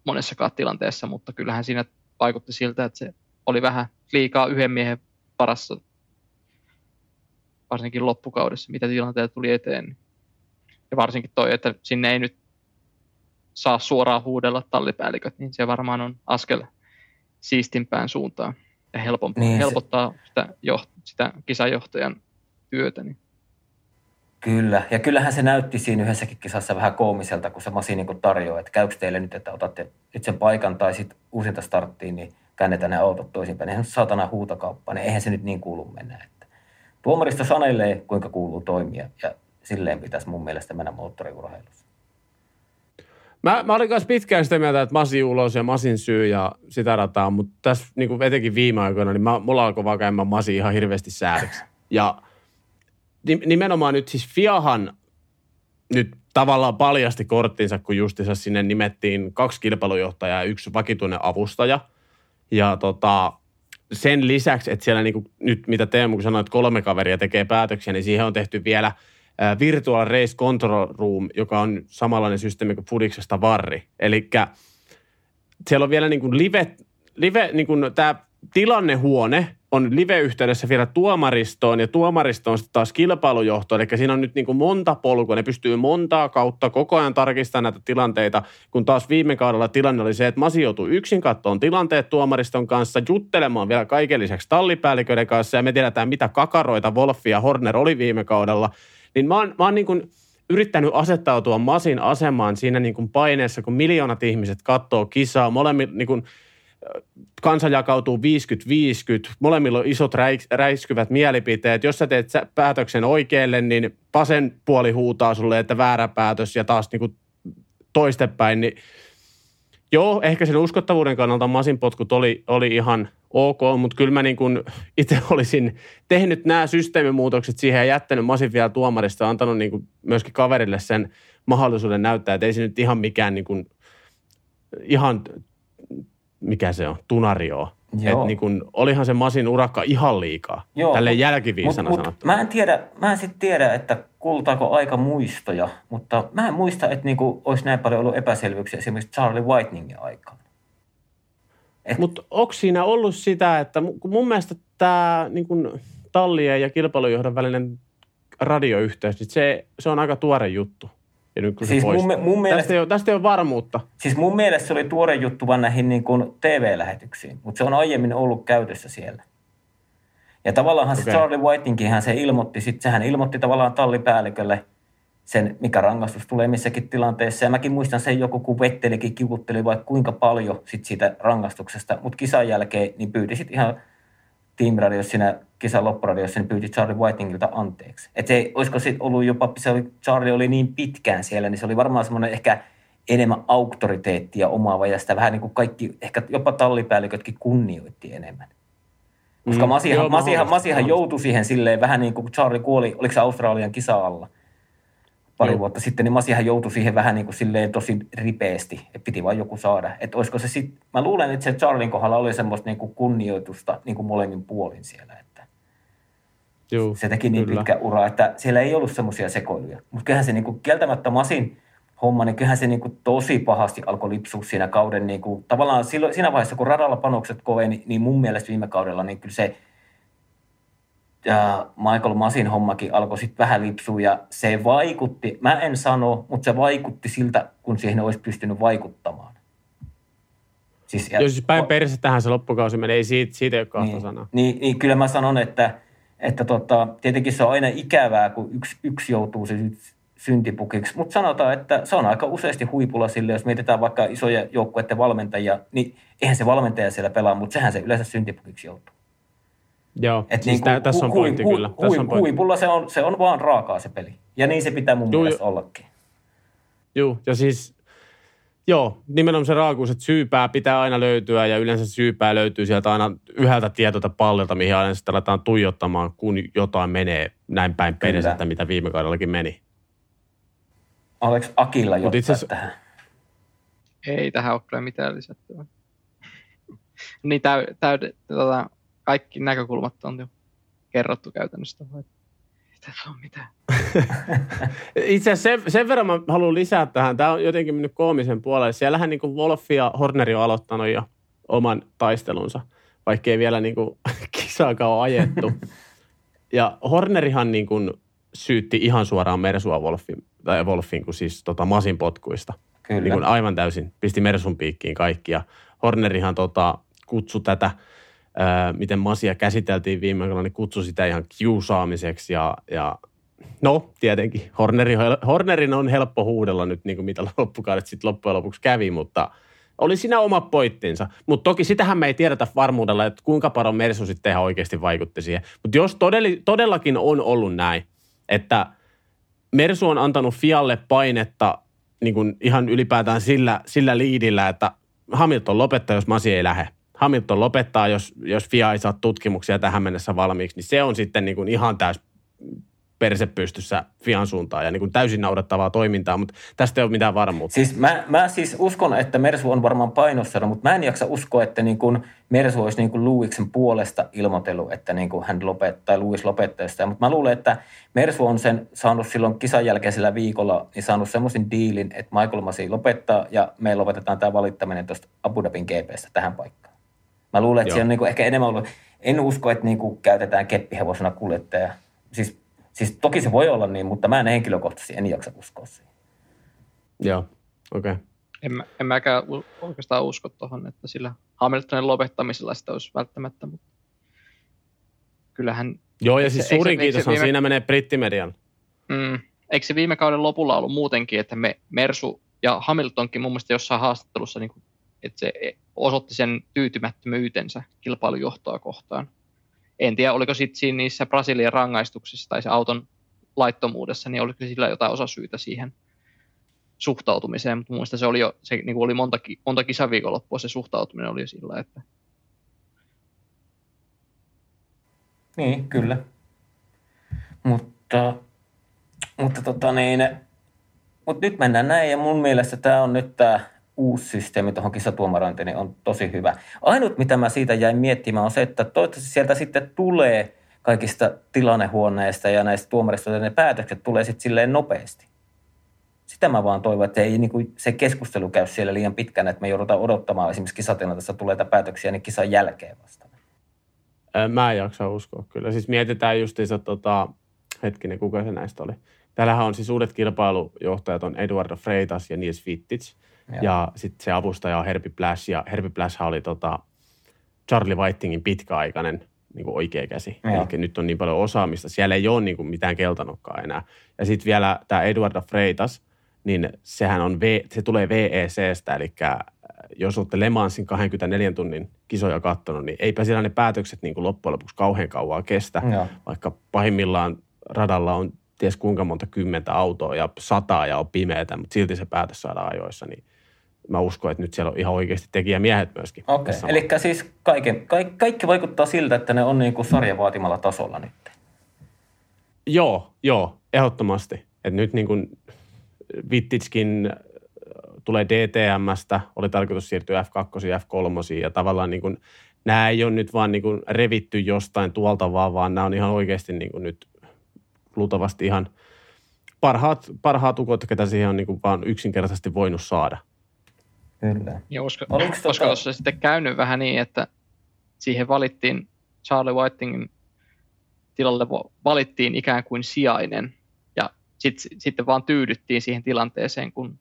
monessakaan tilanteessa, mutta kyllähän siinä vaikutti siltä, että se oli vähän liikaa yhden miehen parassa, varsinkin loppukaudessa, mitä tilanteita tuli eteen. Ja varsinkin toi, että sinne ei nyt saa suoraan huudella tallipäälliköt, niin se varmaan on askel siistimpään suuntaan ja helpompi, niin helpottaa se sitä, joht, sitä kisajohtajan työtä. Niin. Kyllä, ja kyllähän se näytti siinä yhdessäkin kisassa vähän koomiselta, kun se Masi niin kuin tarjoaa, että käykö teille nyt, että otatte nyt sen paikan tai sitten uusinta starttiin, niin käännetään ne autot toisinpäin. Eihän se saatana huutakauppa, niin eihän se nyt niin kuulu mennä. Että tuomaristo sanelee, kuinka kuuluu toimia, ja silleen pitäisi mun mielestä mennä moottoriurheilussa. Mä, mä olin myös pitkään sitä mieltä, että Masi ulos ja Masin syy ja sitä rataa, mutta tässä niin kuin etenkin viime aikoina, niin mä, mulla alkoi vaan käymään Masi ihan hirveästi säädöksi. Ja nimenomaan nyt siis Fiahan nyt tavallaan paljasti korttinsa, kun justiinsa sinne nimettiin kaksi kilpailujohtajaa ja yksi vakituinen avustaja. Ja tota, sen lisäksi, että siellä niin kuin nyt, mitä Teemu sanoi, että kolme kaveria tekee päätöksiä, niin siihen on tehty vielä Virtual Race Control Room, joka on samanlainen systeemi kuin Fudiksesta varri. Eli siellä on vielä niin kuin live, live niin kuin tämä tilannehuone on live-yhteydessä vielä tuomaristoon, ja tuomaristo on sitten taas kilpailujohto. Eli siinä on nyt niin kuin monta polkua, ne pystyy montaa kautta koko ajan tarkistamaan näitä tilanteita, kun taas viime kaudella tilanne oli se, että Masi joutui yksin kattoon tilanteet tuomariston kanssa, juttelemaan vielä kaiken lisäksi tallipäälliköiden kanssa, ja me tiedetään, mitä kakaroita Wolff ja Horner oli viime kaudella. Niin mä oon, mä oon niin kuin yrittänyt asettautua Masin asemaan siinä niin kuin paineessa, kun miljoonat ihmiset katsoo kisaa. Molemmin niin kuin kansa jakautuu viisikymmentä viisikymmentä, molemmilla on isot räiskyvät mielipiteet. Jos sä teet päätöksen oikealle, niin vasen puoli huutaa sulle, että väärä päätös ja taas niin kuin toistepäin. Niin joo, ehkä sen uskottavuuden kannalta Masin potkut oli, oli ihan ok, mutta kyllä mä niin kuin itse olisin tehnyt nämä systeemimuutokset siihen ja jättänyt Masin vielä tuomarista ja antanut niin kuin myöskin kaverille sen mahdollisuuden näyttää, että ei se nyt ihan mikään niin kuin, ihan, mikä se on, tunarioa. Että niin kuin, olihan se Masin urakka ihan liikaa, joo, tälleen jälkiviisana mut, sanottuna. Mä en tiedä, mä en sitten tiedä, että kultaako aika muistoja, mutta mä en muista, että niin kuin olisi näin paljon ollut epäselvyyksiä esimerkiksi Charlie Whitingin aikana. Et... Mutta onko siinä ollut sitä, että mun mielestä tämä niin tallien ja kilpailujohdon välinen radioyhteys, niin se, se on aika tuore juttu. Ja nyt kun siis se mun, mun mielestä... tästä, ei ole, tästä ei ole varmuutta. Siis mun mielestä se oli tuore juttu vaan näihin niin kuin T V-lähetyksiin, mutta se on aiemmin ollut käytössä siellä. Ja tavallaan okay. Se Charlie Whitingkinhän se ilmoitti, sit, sehän ilmoitti tavallaan tallipäällikölle sen, mikä rangaistus tulee missäkin tilanteessa. Ja mäkin muistan sen joku, kun Vettelikin kiukutteli vaikka kuinka paljon sit siitä rangaistuksesta. Mutta kisan jälkeen niin pyyti sitten ihan tiimiradiossa, siinä kisan loppuradiossa, niin pyyti Charlie Whitingilta anteeksi. Että se olisiko sitten ollut jopa, se oli, Charlie oli niin pitkään siellä, niin se oli varmaan semmoinen ehkä enemmän auktoriteettia omaava. Ja sitä vähän niin kuin kaikki, ehkä jopa tallipäällikötkin kunnioitti enemmän. Koska mm, Masihan, joo, Masihan, Masihan joutui siihen silleen vähän niin kuin Charlie kuoli, oliko se Australian kisa-alla pari mm. vuotta sitten, niin Masihan joutui siihen vähän niin kuin silleen tosi ripeästi, että piti vaan joku saada. Että olisiko se sitten, mä luulen, että se Charlien kohdalla oli semmoista niin kuin kunnioitusta niin kuin molemmin puolin siellä, että Juu, se teki niin kyllä. pitkä ura, että siellä ei ollut semmoisia sekoiluja. Mutta kyllähän se niin kuin kieltämättä Masin homma, niin kyllähän se niin kuin tosi pahasti alkoi lipsua siinä kauden, niin kuin, tavallaan silloin, siinä vaiheessa, kun radalla panokset koveni, niin mun mielestä viime kaudella, niin kyllä se Michael Masin hommakin alkoi sitten vähän lipsua ja se vaikutti, mä en sano, mutta se vaikutti siltä, kun siihen olisi pystynyt vaikuttamaan. Siis, ja, Jos siis päin perissä tähän se loppukausi menee, ei siitä, siitä ei ole kahta niin, sanaa. Niin, niin kyllä mä sanon, että, että tota, tietenkin se on aina ikävää, kun yksi, yksi joutuu se syntipukiksi, mutta sanotaan, että se on aika useasti huipulla sille, jos mietitään vaikka isoja joukkueiden valmentajia, niin eihän se valmentaja siellä pelaa, mutta sehän se yleensä syntipukiksi joutuu. Joo, siis niin kuin, tää, tässä on pointti hui, kyllä. Hui, hui, huipulla se on, se on vaan raakaa se peli. Ja niin se pitää mun joo, mielestä jo. ollakin. Joo, ja siis, joo, nimenomaan se raakuus, että syypää pitää aina löytyä, ja yleensä syypää löytyy sieltä aina yhdeltä tietolta pallilta, mihin aina sitten aletaan tuijottamaan, kun jotain menee näin päin periseltä, mitä viime kaudellakin meni. Oleks Akilla jotain itseasi... tähän? Ei tähän ole kyllä mitään lisättyä. niin täy, täy, täy, täy, Kaikki näkökulmat on jo kerrottu käytännössä. Ei tässä ole mitään. Itse asiassa sen, sen verran mä haluan lisää tähän. Tämä on jotenkin mennyt koomisen puolelle. Siellähän niin kuin Wolff ja Horner on aloittanut jo oman taistelunsa, vaikka ei vielä niin kuin kisaakaan ole ajettu. Ja Hornerihan niin kuin syytti ihan suoraan Mersua Wolffin, tai Wolffin kuin siis tota Masin potkuista. Kyllä. Niin kuin aivan täysin. Pisti Mersun piikkiin kaikki. Ja Hornerihan tota, kutsui tätä, ää, miten Masia käsiteltiin viime aikoina, niin kutsui sitä ihan kiusaamiseksi. Ja, ja no, tietenkin. Horneri, Hornerin on helppo huudella nyt, niin kuin mitä loppukaudet sitten loppujen lopuksi kävi, mutta oli siinä oma poittinsa. Mutta toki sitähän me ei tiedetä varmuudella, että kuinka paljon Mersu sitten ihan oikeasti vaikutti siihen. Mutta jos todell- todellakin on ollut näin, että Mersu on antanut Fialle painetta niin kuin ihan ylipäätään sillä, sillä liidillä, että Hamilton lopettaa, jos Masi ei lähde. Hamilton lopettaa, jos, jos F I A ei saa tutkimuksia tähän mennessä valmiiksi, niin se on sitten niin kuin ihan täys persepystyssä F I An suuntaan ja niin kuin täysin naudattavaa toimintaa, mutta tästä ei ole mitään varmuutta. Siis mä, mä siis uskon, että Mersu on varmaan painostanut, mutta mä en jaksa uskoa, että niin kuin Mersu olisi niin kuin Lewisin puolesta ilmoitellut, että niin kuin hän lopettaa tai Lewis lopettaa sitä, mutta mä luulen, että Mersu on sen saanut silloin kisan jälkeisellä viikolla, niin saanut semmoisen diilin, että Michael Masi lopettaa ja me lopetetaan tämä valittaminen tuosta Abu Dhabin G P:stä tähän paikkaan. Mä luulen, että Joo. se on niin kuin ehkä enemmän ollut, en usko, että niin kuin käytetään keppihevosena kuljettaja, siis Siis toki se voi olla niin, mutta mä en henkilökohtaisesti en jaksa uskoa siihen. Joo, okei. Okay. En, en mäkään oikeastaan usko tuohon, että sillä Hamiltonin lopettamisella sitä olisi välttämättä, mutta kyllähän... Joo, ja siis se, suurin se, kiitos se viime... on, siinä menee brittimedian. Mm, eikö se viime kauden lopulla ollut muutenkin, että me Mersu ja Hamiltonkin mun mielestä jossain haastattelussa, niin kuin, että se osoitti sen tyytymättömyytensä kilpailujohtoa kohtaan. En tiedä, oliko sitten siinä niissä Brasilian rangaistuksissa tai se auton laittomuudessa, niin oliko sillä jotain osasyytä siihen suhtautumiseen, mutta mun mielestä se oli jo, se niin kuin oli monta, monta kisaviikonloppua se suhtautuminen oli sillä, että... Niin, kyllä. Mutta, mutta, tota niin, mutta nyt mennään näin ja mun mielestä tämä on nyt tämä uusi systeemi tuohon kisatuomarointiin, niin on tosi hyvä. Ainut, mitä mä siitä jäin miettimään, on se, että toivottavasti sieltä sitten tulee kaikista tilannehuoneista ja näistä tuomarista, ja ne päätökset tulee sitten silleen nopeasti. Sitä mä vaan toivon, että ei niin kuin se keskustelu käy siellä liian pitkään, että me joudutaan odottamaan esimerkiksi kisatilanteessa tulee päätöksiä, niin kisan jälkeen vastaan. Mä en jaksa uskoa kyllä. Siis mietitään justiinsa, tota, hetkinen, kuka se näistä oli. Täällähän on siis uudet kilpailujohtajat, on Eduardo Freitas ja Nils Wittitz. Ja, ja sitten se avustaja on Herbie Blash, ja Herbie Blashhan oli tota Charlie Whitingin pitkäaikainen niin kuin oikea käsi. Ja. Eli nyt on niin paljon osaamista. Siellä ei ole niin kuin mitään keltanokkaa enää. Ja sitten vielä tämä Eduardo Freitas, niin sehän on v, se tulee V E C:stä, eli jos olette Le Mansin kaksikymmentäneljän tunnin kisoja katsonut, niin eipä siellä ne päätökset niin kuin loppujen lopuksi kauhean kauan kestä, ja. Vaikka pahimmillaan radalla on ties kuinka monta kymmentä autoa ja sataa ja on pimeätä, mutta silti se päätös saadaan ajoissa, niin mä uskon, että nyt siellä on ihan oikeasti tekijämiehet myöskin. Okei, okay. Eli siis kaiken, kaikki, kaikki vaikuttaa siltä, että ne on niin kuin sarjan vaatimalla tasolla nyt. Joo, joo, ehdottomasti. Et nyt niin kuin Wittitskin tulee D T M:stä, oli tarkoitus siirtyä F kaksi, F kolme, ja tavallaan niin kuin, nämä ei ole nyt vaan niin kuin revitty jostain tuolta vaan, vaan nämä on ihan oikeasti niin kuin nyt luultavasti ihan parhaat, parhaat ukot, ketä siihen on niin kuin vaan yksinkertaisesti voinut saada. Kyllä. Ja olisiko tuossa sitten käynyt vähän niin, että siihen valittiin, Charlie Whitingin tilalle valittiin ikään kuin sijainen, ja sitten sit vaan tyydyttiin siihen tilanteeseen, kun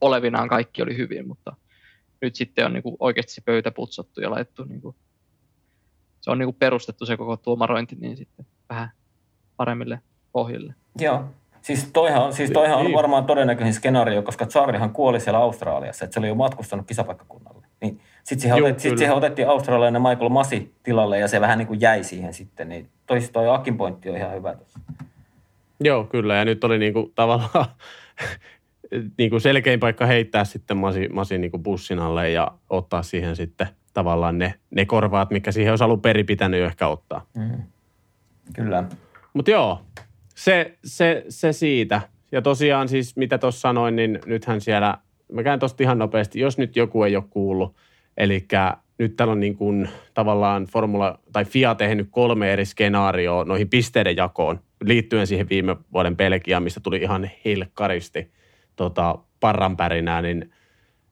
olevinaan kaikki oli hyvin, mutta nyt sitten on niin kuin oikeasti se pöytä putsattu ja laitettu, niin kuin, se on niin kuin perustettu se koko tuomarointi, niin sitten vähän paremmille pohjille. Joo. Siis toihan, siis toihan on varmaan todennäköisin skenaario, koska Charliehan kuoli siellä Australiassa, että se oli jo matkustanut kisapaikkakunnalle. Niin sitten siihen, Juh, otet, sit siihen otettiin australialainen Michael Masi tilalle ja se vähän niin kuin jäi siihen sitten. Niin toi, toi Akin pointti on ihan hyvä tuossa. Joo, kyllä. Ja nyt oli niin kuin tavallaan niin kuin selkein paikka heittää sitten Masi, Masi niin kuin bussin alle ja ottaa siihen sitten tavallaan ne, ne korvaat, mikä siihen olisi alun perin pitänyt jo ehkä ottaa. Mm. Kyllä. Mutta joo. Se, se, se siitä. Ja tosiaan siis, mitä tuossa sanoin, niin nythän siellä, mä käyn tuosta ihan nopeasti, jos nyt joku ei ole kuullut. Eli nyt täällä on niin kuin tavallaan Formula, tai F I A tehnyt kolme eri skenaarioa noihin pisteiden jakoon liittyen siihen viime vuoden Belgiaan, mistä tuli ihan hilkkaristi tota, parranpärinää, niin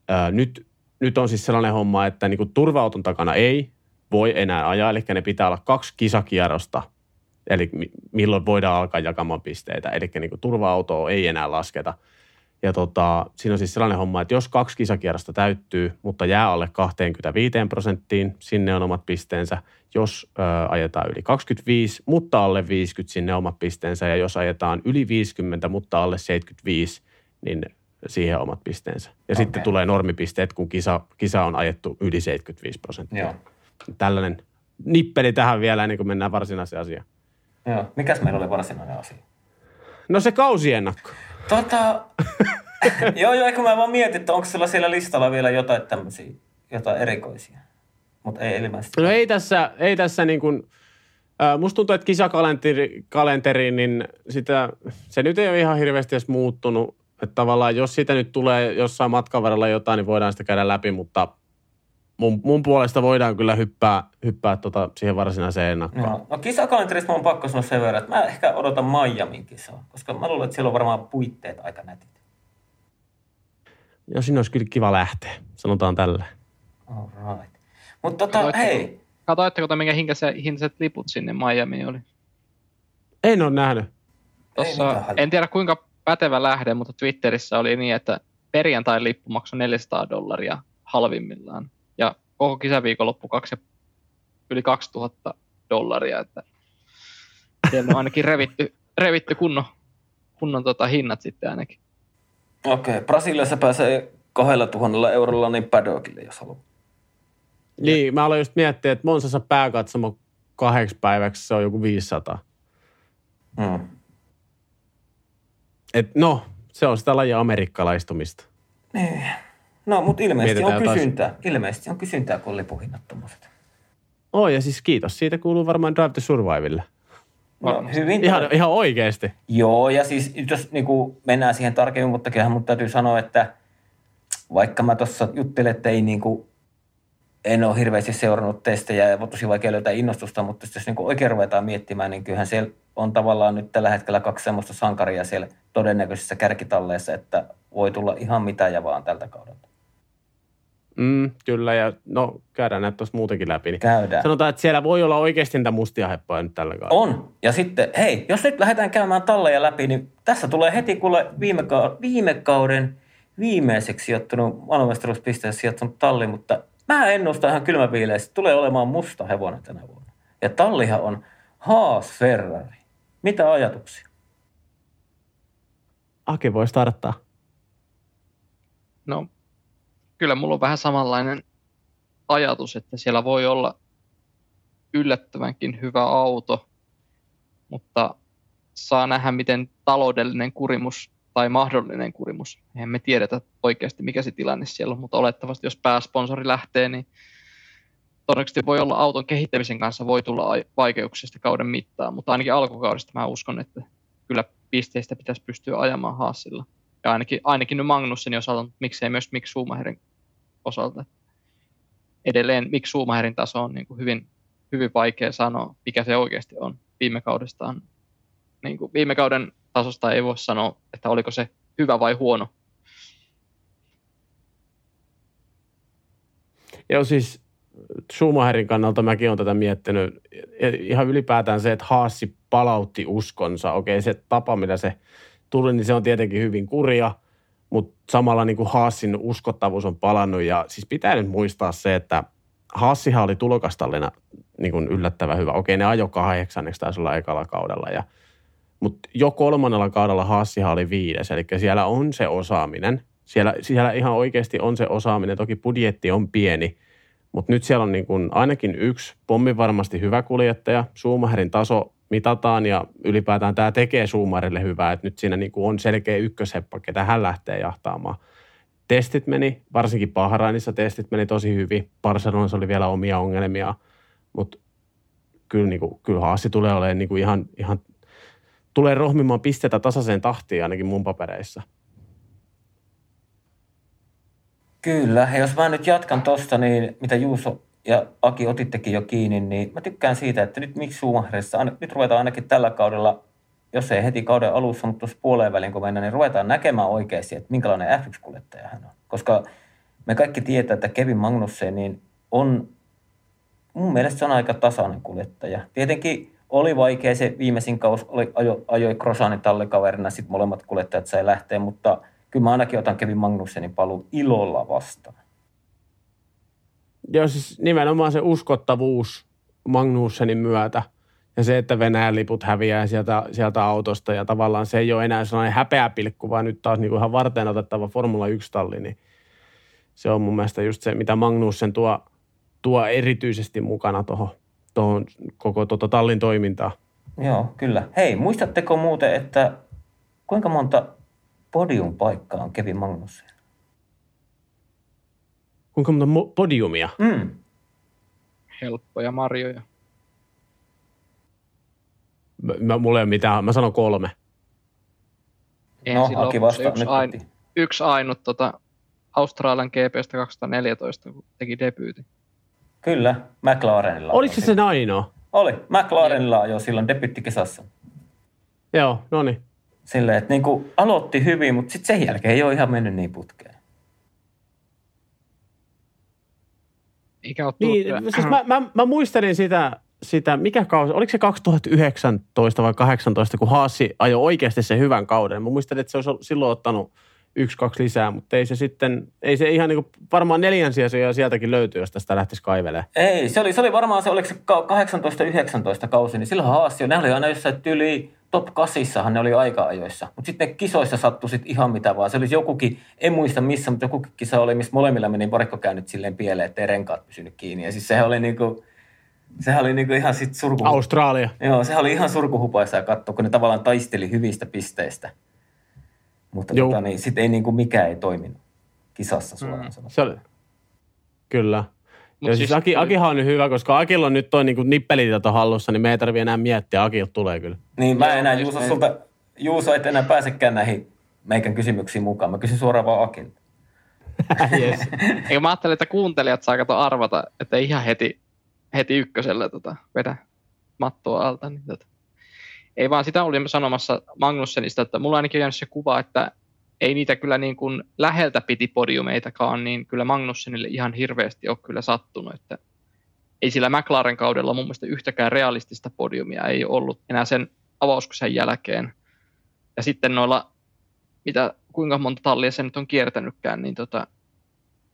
ää, nyt, nyt on siis sellainen homma, että niinku turva-auton takana ei voi enää ajaa, eli ne pitää olla kaksi kisakierrosta, eli milloin voidaan alkaa jakamaan pisteitä, eli niinku turva-autoa ei enää lasketa. Ja tota, siinä on siis sellainen homma, että jos kaksi kisakierrosta täyttyy, mutta jää alle kaksikymmentäviisi prosenttiin, sinne on omat pisteensä. Jos ö, ajetaan yli kaksikymmentäviisi, mutta alle viisikymmentä, sinne omat pisteensä. Ja jos ajetaan yli viisikymmentä, mutta alle seitsemänkymmentäviisi, niin siihen omat pisteensä. Ja okay. Sitten tulee normipisteet, kun kisa, kisa on ajettu yli seitsemänkymmentäviisi prosenttia. Joo. Tällainen nippeli tähän vielä, niin kuin mennään varsinaiseen asiaan. Joo. Mikäs meillä oli varsinainen asia? No se kausiennakko. Tota, joo, joo, eikö mä vaan mietin, että onko sulla siellä listalla vielä jotain tämmöisiä, jotain erikoisia, mutta ei ilmeisesti. No ei tässä, ei tässä niin kuin, äh, musta tuntuu, että kisakalenteri, kalenteri, niin sitä, se nyt ei ole ihan hirveästi edes muuttunut, että tavallaan jos sitä nyt tulee jossain matkan varrella jotain, niin voidaan sitä käydä läpi, mutta mun, mun puolesta voidaan kyllä hyppää, hyppää tota siihen varsinaiseen ennakkoon. No, no kisakalenterissa on pakko sanoa sen verran, että mä ehkä odotan Miamin kisaa, koska mä luulen, että siellä on varmaan puitteet aika nätit. Joo, sinne olisi kyllä kiva lähteä, sanotaan tällä. All right. Mutta tota, katoitteko, hei. Katoitteko te, minkä hintaiset liput sinne Miamiin oli? En ole nähnyt. Tossa, en tiedä kuinka pätevä lähde, mutta Twitterissä oli niin, että perjantain lippu maksoi neljäsataa dollaria halvimmillaan. Ja koko kisäviikonloppu kaksi, yli kaksituhatta dollaria, että siellä on ainakin revitty, revitty kunnon, kunnon tota hinnat sitten ainakin. Okei, okay. Brasiliassa pääsee kahdella tuhannella eurolla niin paddockille, jos haluaa. Niin, mä aloin just miettiä, että Monsassa pääkatsomo kahdeksi päiväksi se on joku viisisataa. Mm. Et no, se on sitä lajia amerikkalaistumista. Niin. No, mutta ilmeisesti on kysyntää. Ilmeisesti on kysyntää, kun lipuhinnat tommoset. Oo, ja siis kiitos. Siitä kuuluu varmaan Drive to Survivelle. No, hyvin ihan, ihan oikeasti. Joo, ja siis jos niin kuin mennään siihen tarkemmin, mutta kyllähän mun täytyy sanoa, että vaikka mä tuossa juttelen, että ei niin kuin, en ole hirveästi seurannut testejä ja tosi vaikea löytää innostusta, mutta jos niin kuin oikein ruvetaan miettimään, niin kyllähän siellä on tavallaan nyt tällä hetkellä kaksi semmoista sankaria siellä todennäköisissä kärkitalleissa, että voi tulla ihan mitä ja vaan tältä kaudelta. Mm, kyllä, ja no käydään näitä tuossa muutenkin läpi. Niin käydään. Sanotaan, että siellä voi olla oikeasti niitä mustia heppoja nyt tällä kaudella. On, ja sitten hei, jos nyt lähdetään käymään talleja läpi, niin tässä tulee heti kuule viime, ka- viime kauden viimeiseksi sijoittunut maailmanmestaruuspisteessä sijoittunut talli, mutta mä ennustan ihan kylmäpiileisesti, tulee olemaan musta hevonen tänä vuonna. Ja tallihan on Haas Ferrari. Mitä ajatuksia? Aki voi starttaa. No. Kyllä mulla on vähän samanlainen ajatus, että siellä voi olla yllättävänkin hyvä auto, mutta saa nähdä, miten taloudellinen kurimus tai mahdollinen kurimus. Eihän me tiedetä oikeasti, mikä se tilanne siellä on, mutta olettavasti, jos pääsponsori lähtee, niin todennäköisesti voi olla auton kehittämisen kanssa voi tulla vaikeuksista kauden mittaan, mutta ainakin alkukaudesta mä uskon, että kyllä pisteistä pitäisi pystyä ajamaan Haasilla. Ja ainakin, ainakin nyt Magnussenin osalta, mutta miksei myös Mick Schumacherin osalta. Edelleen Mick Schumacherin taso on niin kuin hyvin, hyvin vaikea sanoa, mikä se oikeasti on viime kaudestaan. Niin kuin viime kauden tasosta ei voi sanoa, että oliko se hyvä vai huono. Joo, siis Schumacherin kannalta mäkin olen tätä miettinyt. Ihan ylipäätään se, että Haassi palautti uskonsa. Okei, se tapa, mitä se tuli, niin se on tietenkin hyvin kurja, mutta samalla niin kuin Haasin uskottavuus on palannut. Ja siis pitää nyt muistaa se, että Haasihan oli tulokastallina niin kuin yllättävän hyvä. Okei, ne ajoi kahdeksanneksi taisi olla ekalla kaudella. Ja, mutta jo kolmannella kaudella Haasihan oli viides. Eli siellä on se osaaminen. Siellä, siellä ihan oikeasti on se osaaminen. Toki budjetti on pieni, mutta nyt siellä on niin kuin ainakin yksi pommin varmasti hyvä kuljettaja. Schumacherin taso mitataan ja ylipäätään tämä tekee Schumacherille hyvää, että nyt siinä niin kuin on selkeä ykkösheppa, ketä hän lähtee jahtaamaan. Testit meni, varsinkin Bahrainissa testit meni tosi hyvin. Barcelonassa oli vielä omia ongelmia, mutta kyllä, niin kuin, kyllä Haassi tulee olemaan niin kuin ihan, ihan, tulee rohmimaan pistetä tasaiseen tahtiin ainakin mun papereissa. Kyllä, ja jos mä nyt jatkan tuosta, niin mitä Juuso ja Aki otittekin jo kiinni, niin mä tykkään siitä, että nyt miksi Schumacherissa, nyt ruvetaan ainakin tällä kaudella jos ei heti kauden alussa, mutta tuossa puoleen väliin kun mennään, niin ruvetaan näkemään oikeasti, että minkälainen F yksi-kuljettaja hän on. Koska me kaikki tietää, että Kevin Magnussen niin on, mun mielestä se on aika tasainen kuljettaja. Tietenkin oli vaikea se viimeisin kausi, oli, ajo, ajoi Crossanin tallikaverina, sitten molemmat kuljettajat sai lähteä, mutta kyllä mä ainakin otan Kevin Magnussenin paluun ilolla vastaan. Joo, siis nimenomaan se uskottavuus Magnussenin myötä ja se, että Venäjän liput häviää sieltä, sieltä autosta ja tavallaan se ei ole enää sellainen häpeäpilkku, vaan nyt taas niin kuin ihan varten otettava Formula yksi-talli, niin se on mun mielestä just se, mitä Magnussen tuo, tuo erityisesti mukana tuohon tohon koko tuota tallin toimintaan. Joo, kyllä. Hei, muistatteko muuten, että kuinka monta podium paikkaa on Kevin Magnussen? Kuinka monta mo- podiumia? Mm. Helppoja marjoja. Mä, mä, mulla ei ole mitään. Mä sanon kolme. Eihän no, Aki vastaa. Yksi, ain, yksi ainut tota, Australian G P:stä kaksituhattaneljätoista, kun teki debyytin. Kyllä, McLarenilla. Oliko se se ainoa? Oli, McLarenilla ajoi silloin debyyttikisassa. Joo, no niin. Silleen, että niin kuin aloitti hyvin, mutta sitten sen jälkeen ei ole ihan mennyt niin putkeen. Mikä on tullut? Niin, siis mä, mä, mä muistelin sitä, sitä, mikä kausi, oliko se kaksituhattayhdeksäntoista vai kahdeksantoista, kun Haas ajoi oikeasti sen hyvän kauden. Mä muistelin, että se olisi silloin ottanut yksi, kaksi lisää, mutta ei se sitten, ei se ihan niin kuin, varmaan neljän sijaan sieltäkin löytyy, jos tästä lähtisi kaivelemaan. Ei, se oli, se oli varmaan se, oliko se kahdeksantoista yhdeksäntoista kausi, niin silloin Haas, ne oli aina jossain tyliin. Top kahdeksassassahan ne oli aika-ajoissa, mutta sitten kisoissa sattui sit ihan mitä vaan. Se olisi jokukin, en muista missä, mutta jokukin kisa oli, missä molemmilla meni varikkokäynnit silleen pieleen, ettei renkaat pysynyt kiinni. Ja siis sehän oli, niinku, sehän oli niinku ihan sitten surkuhupaisa. Australia. Joo, sehän oli ihan surkuhupaisa ja katso, kun ne tavallaan taisteli hyvistä pisteistä. Mutta tota, niin, sitten ei niinku mikään ei toiminut kisassa suoraan mm. sanotaan. Se oli, kyllä. Mut ja siis, siis Aki, Akihan on nyt hyvä, koska Akilla on nyt toi niinku nippelitieto hallussa, niin me ei tarvitse enää miettiä, Akilta tulee kyllä. Niin, mä enää Juuso sulta, Juuso, et enää pääsekään näihin meikän kysymyksiin mukaan. Mä kysyn suoraan vaan Akilta. Yes. Eikä mä ajattelin, että kuuntelijat saa kato arvata, että ei ihan heti, heti ykkösellä tota, vedä mattoa alta. Niin tota. Ei vaan sitä olin sanomassa Magnussenista, että mulla ainakin on jäänyt se kuva, että ei niitä kyllä niin kuin läheltä piti podiumeitakaan, niin kyllä Magnussenille ihan hirveästi ole kyllä sattunut. Että ei sillä McLaren kaudella mun mielestä yhtäkään realistista podiumia ei ollut enää sen avauskisen jälkeen. Ja sitten noilla, mitä, kuinka monta tallia se nyt on kiertänytkään, niin tota,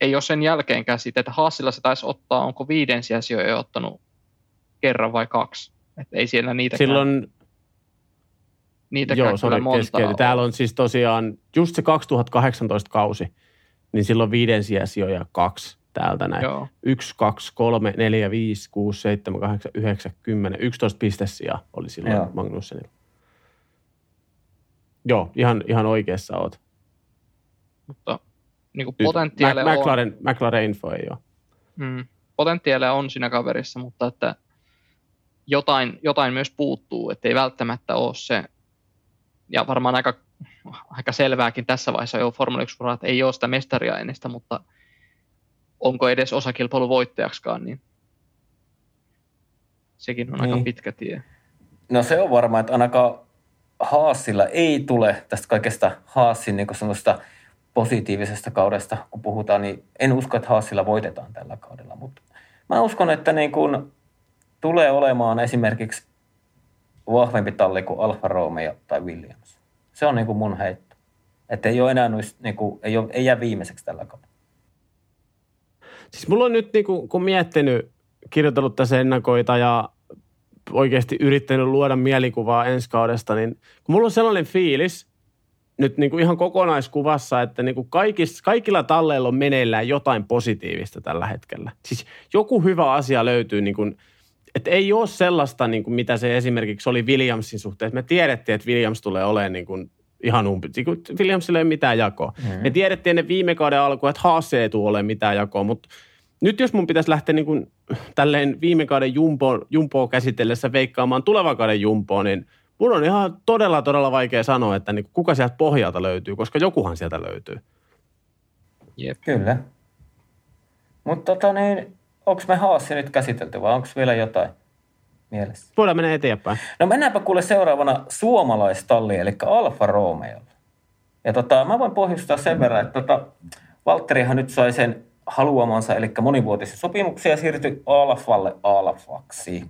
ei ole sen jälkeenkään siitä, että Haasilla se taisi ottaa, onko viidensiä sijoja ottanut kerran vai kaksi. Että ei siellä niitäkään. Silloin... Niitäkään joo, sorry, keskeyty. Täällä on siis tosiaan just se kaksituhattakahdeksantoista kausi, niin silloin viidensiä sijoja kaksi täältä näin. Joo. Yksi, kaksi, kolme, neljä, viisi, kuusi, seitsemän, kahdeksan, yhdeksän, kymmenen, yksitoista pistesijaa oli silloin joo. Magnussenilla. Joo, ihan, ihan oikeassa oot. Mutta niin potentiaalia on... McLaren, McLaren info ei ole. Mm, potentiaalia on siinä kaverissa, mutta että jotain, jotain myös puuttuu, ettei välttämättä ole se... Ja varmaan aika, aika selvääkin tässä vaiheessa jo Formula yksi-uraa, että ei ole sitä mestaria ennestä, mutta onko edes osakilpailu voittajaksikaan, niin sekin on niin. Aika pitkä tie. No se on varmaan, että ainakaan Haasilla ei tule tästä kaikesta Haasin niin semmoista positiivisesta kaudesta, kun puhutaan, niin en usko, että Haasilla voitetaan tällä kaudella, mutta mä uskon, että niin kun tulee olemaan esimerkiksi vahvempi talli kuin Alfa Romeo tai Williams. Se on niin kuin mun heitto. Että ei ole enää noista, niin kuin, ei, ole, ei jää viimeiseksi tällä kaudella. Siis mulla on nyt, niin kuin, kun miettinyt, kirjoitellut tässä ennakoita ja oikeasti yrittänyt luoda mielikuvaa ensi kaudesta, niin mulla on sellainen fiilis nyt niin kuin ihan kokonaiskuvassa, että niin kuin kaikissa, kaikilla talleilla on meneillään jotain positiivista tällä hetkellä. Siis joku hyvä asia löytyy niin kuin että ei ole sellaista, niin kuin mitä se esimerkiksi oli Williamsin suhteen. Me tiedettiin, että Williams tulee olemaan niin kuin ihan umpi. Williamsille ei ole mitään jakoa. Mm-hmm. Me tiedettiin ennen viime kauden alkua, että Haas ei tule olemaan mitään jakoa. Mutta nyt jos mun pitäisi lähteä niin kuin tälleen viime kauden jumpoa, jumpoa käsitellessä veikkaamaan tulevan kauden jumpoa, niin mun on ihan todella, todella vaikea sanoa, että niin kuin kuka sieltä pohjalta löytyy, koska jokuhan sieltä löytyy. Jep, kyllä. Mutta tota niin... Onko me Haasia nyt käsitelty vai onko vielä jotain? mielessä. Voidaan mennä eteenpäin. No mennäänpä kuule seuraavana suomalaistalliin, eli Alfa Romeo. Ja tota, mä voin pohjustaa sen verran, että tota, Valtterihan nyt sai sen haluamansa, eli monivuotisen sopimuksen ja siirtyi Alfalle Alfaksi.